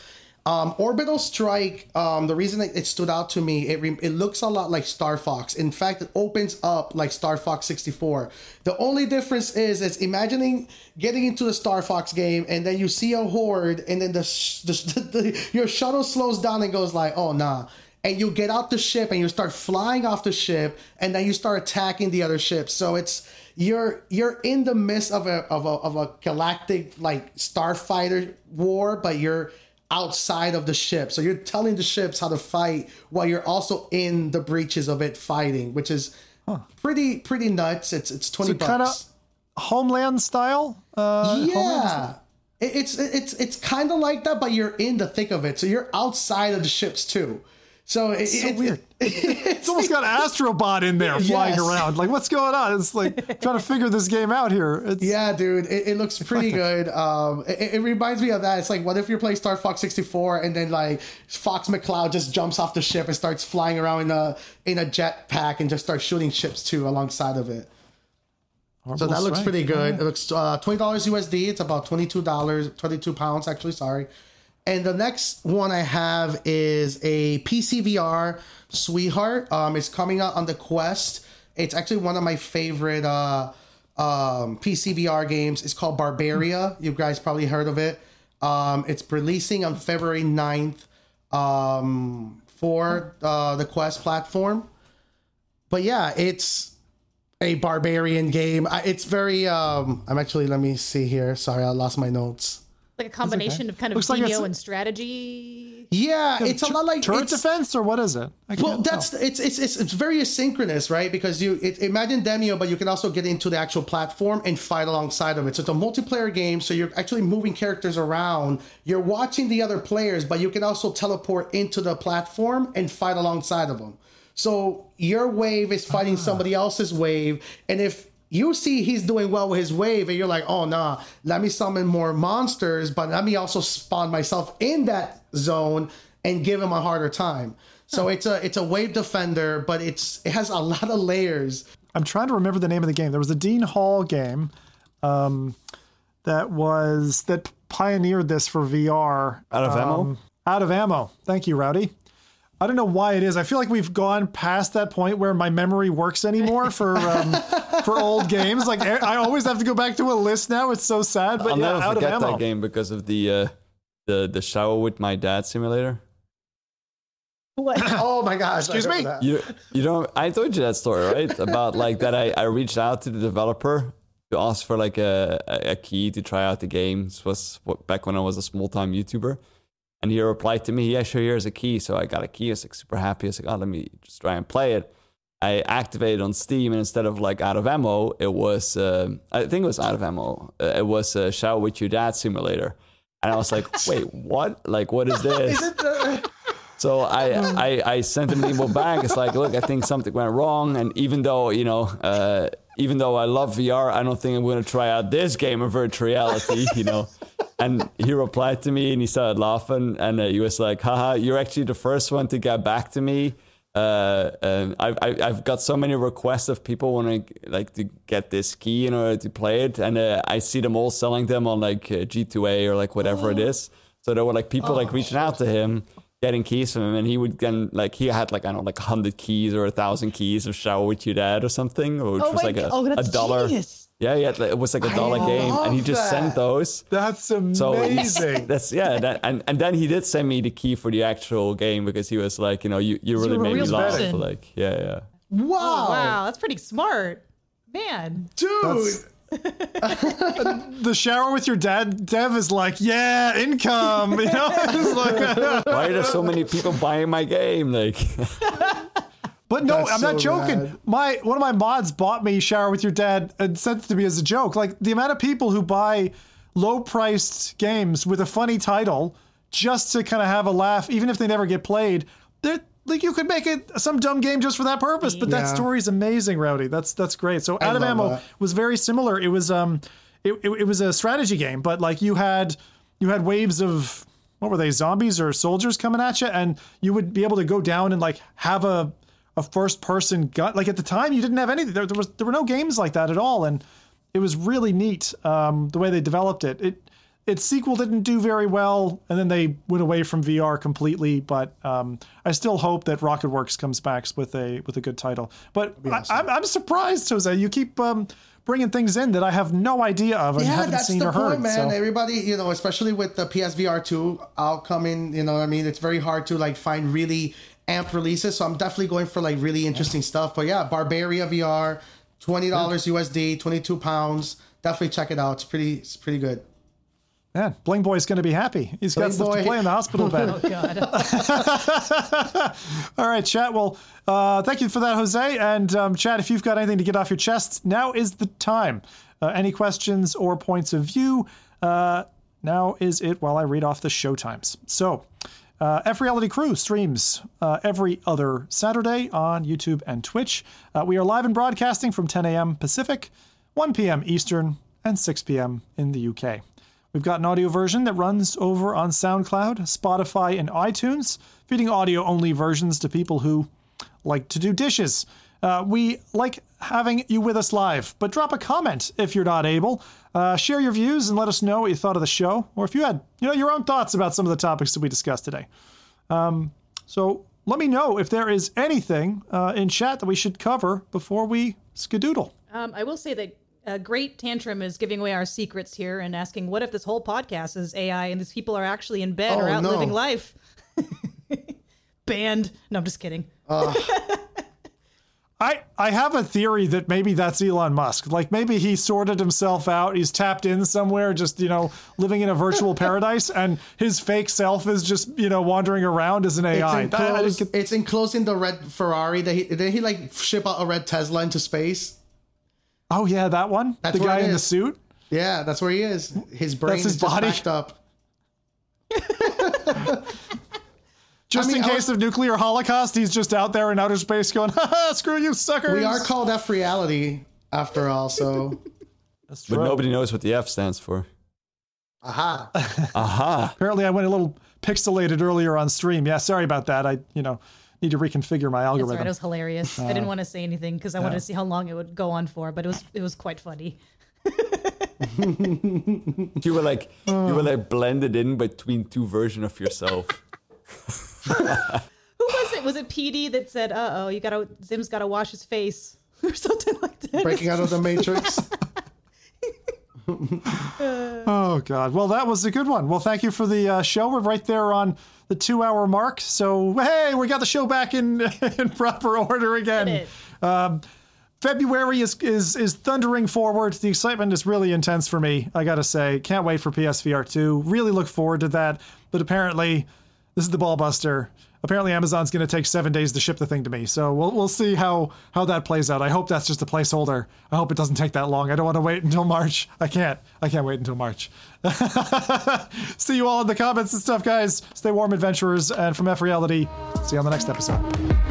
Um, Orbital Strike, um, the reason it, it stood out to me, it, re- it looks a lot like Star Fox. In fact, it opens up like Star Fox sixty-four. The only difference is it's imagining getting into the Star Fox game and then you see a horde and then the, sh- the, sh- the your shuttle slows down and goes like, oh nah. And you get out the ship and you start flying off the ship and then you start attacking the other ships. So it's You're you're in the midst of a of a of a galactic like starfighter war, but you're outside of the ship. So you're telling the ships how to fight while you're also in the breaches of it fighting, which is huh. pretty pretty nuts. It's it's twenty so bucks. Kind of Homeland style. Uh, yeah, Homeland style. It, it's it's it's kind of like that, but you're in the thick of it. So you're outside of the ships too. So it's it, so it, weird. It, it, it's almost got an Astrobot in there flying yes. around. Like, what's going on? It's like trying to figure this game out here. It's... Yeah, dude, it, it looks pretty good. Um, it, it reminds me of that. It's like, what if you're playing Star Fox sixty-four and then like Fox McCloud just jumps off the ship and starts flying around in a in a jet pack and just starts shooting ships too alongside of it. Horrible so that looks strike. pretty good. Yeah. It looks uh, twenty dollars U S D. It's about twenty-two dollars, twenty-two pounds actually. Sorry. And the next one I have is a P C V R Sweetheart. Um, it's coming out on the Quest. It's actually one of my favorite uh, um, P C V R games. It's called Barbaria. You guys probably heard of it. Um, it's releasing on February ninth um, for uh, the Quest platform. But yeah, it's a barbarian game. I, it's very... Um, I'm actually... Let me see here. Sorry, I lost my notes. Like a combination okay. of kind of video like and strategy. Yeah, it's a lot like turret defense, or what is it? I well, that's tell. it's it's it's very asynchronous, right? Because you it, imagine Demio, but you can also get into the actual platform and fight alongside of it. So it's a multiplayer game. So you're actually moving characters around. You're watching the other players, but you can also teleport into the platform and fight alongside of them. So your wave is fighting ah. somebody else's wave, and if you see he's doing well with his wave and you're like, oh, nah, let me summon more monsters, but let me also spawn myself in that zone and give him a harder time. So it's a it's a wave defender, but it's it has a lot of layers. I'm trying to remember the name of the game. There was a Dean Hall game um, that was that pioneered this for V R. Out of um, ammo? Out of ammo. Thank you, Rowdy. I don't know why it is. I feel like we've gone past that point where my memory works anymore for um, for old games. Like I always have to go back to a list now. It's so sad. But I'll yeah, never out forget of ammo. That game because of the uh, the the shower with my dad simulator. What? Oh my gosh! Excuse me. You you know I told you that story, right? About like that I, I reached out to the developer to ask for like a, a key to try out the game. This was back when I was a small time YouTuber. And he replied to me, yeah, sure, here's a key. So I got a key. I was like super happy. I was like, oh, let me just try and play it. I activated on Steam, and instead of like out of ammo, it was, um, I think it was out of ammo. Uh, it was a shower with your dad simulator. And I was like, wait, what? Like, what is this? is the- so I, I, I sent him an email back. It's like, look, I think something went wrong. And even though, you know, uh, even though I love V R, I don't think I'm going to try out this game of virtual reality, you know. And he replied to me, and he started laughing, and uh, he was like, haha, you're actually the first one to get back to me. Uh, um, I've, I've got so many requests of people wanting like, to get this key in order to play it, and uh, I see them all selling them on like uh, G two A or like whatever oh. it is. So there were like people oh, like reaching out to him, getting keys from him, and he would then like he had like I don't know like one hundred keys or one thousand keys of Shower With Your Dad or something, which oh, was like a, oh, a dollar. Genius. Yeah, yeah, it was like a dollar game, and he just that. sent those. That's amazing. So that's yeah, that, and and then he did send me the key for the actual game because he was like, you know, you, you really you made me laugh. Person. Like, yeah, yeah. Wow, oh, wow, that's pretty smart, man, dude. The shower with your dad, Dev is like, yeah, income. You know, it's like, why are there so many people buying my game? Like. But no, that's I'm so not joking. Rad. My one of my mods bought me Shower With Your Dad and sent it to me as a joke. Like the amount of people who buy low-priced games with a funny title just to kind of have a laugh, even if they never get played. Like you could make it some dumb game just for that purpose. But yeah. That story is amazing, Rowdy. That's that's great. So Out of Ammo that. was very similar. It was um, it, it it was a strategy game, but like you had you had waves of what were they, zombies or soldiers coming at you, and you would be able to go down and like have a a first-person gun. Like, at the time, you didn't have anything. There, there was there were no games like that at all, and it was really neat um, the way they developed it. It Its sequel didn't do very well, and then they went away from V R completely, but um, I still hope that Rocketworks comes back with a with a good title. But awesome. I, I'm, I'm surprised, Jose. You keep um, bringing things in that I have no idea of and yeah, haven't seen or heard. Yeah, that's the point, man. So. Everybody, you know, especially with the P S V R two outcoming, you know what I mean? It's very hard to, like, find really... amp releases, so I'm definitely going for like really interesting stuff. But yeah, Barbaria V R, twenty dollars U S D, twenty-two pounds. Definitely check it out. It's pretty, it's pretty good. Yeah, Bling Boy's going to be happy. He's Bling got stuff Boy. to play in the hospital bed. Oh, God. All right, chat. Well, uh, thank you for that, Jose. And um, chat, if you've got anything to get off your chest, now is the time. Uh, any questions or points of view? Uh, now is it while I read off the show times. So, Uh, F-Reality Crew streams uh, every other Saturday on YouTube and Twitch. Uh, we are live and broadcasting from ten a.m. Pacific, one p.m. Eastern, and six p.m. in the U K. We've got an audio version that runs over on SoundCloud, Spotify, and iTunes, feeding audio-only versions to people who like to do dishes. Uh, we like having you with us live, but drop a comment if you're not able. Uh, share your views and let us know what you thought of the show, or if you had, you know, your own thoughts about some of the topics that we discussed today. Um, so let me know if there is anything uh, in chat that we should cover before we skadoodle. Um, I will say that uh, Great Tantrum is giving away our secrets here and asking, what if this whole podcast is A I and these people are actually in bed oh, or out no. living life? Banned. No, I'm just kidding. Uh. I, I have a theory that maybe that's Elon Musk. Like maybe he sorted himself out. He's tapped in somewhere, just, you know, living in a virtual paradise, and his fake self is just, you know, wandering around as an A I. It's enclosed, I, I get... it's enclosed in the red Ferrari. That he, did he like ship out a red Tesla into space? Oh yeah, that one. That's the guy in the suit. Yeah, that's where he is. His brain that's his is just body. backed up. Just I mean, in case was, of nuclear holocaust, he's just out there in outer space going, haha, screw you, suckers. We are called F-Reality, after all, so. That's true. But nobody knows what the F stands for. Aha. Aha. Apparently I went a little pixelated earlier on stream. Yeah, sorry about that. I, you know, need to reconfigure my algorithm. That's right. It was hilarious. Uh, I didn't want to say anything because I yeah. wanted to see how long it would go on for, but it was it was quite funny. You were like oh. you were like blended in between two versions of yourself. Who was it? Was it P D that said, "Uh oh, you gotta Zim's gotta wash his face" or something like that? Breaking out of the matrix. Oh God! Well, that was a good one. Well, thank you for the uh, show. We're right there on the two-hour mark. So hey, we got the show back in in proper order again. Um, February is is is thundering forward. The excitement is really intense for me. I gotta say, can't wait for P S V R two. Really look forward to that. But apparently, this is the ball buster. Apparently, Amazon's going to take seven days to ship the thing to me. So we'll we'll see how, how that plays out. I hope that's just a placeholder. I hope it doesn't take that long. I don't want to wait until March. I can't. I can't wait until March. See you all in the comments and stuff, guys. Stay warm, adventurers. And from F-Reality, see you on the next episode.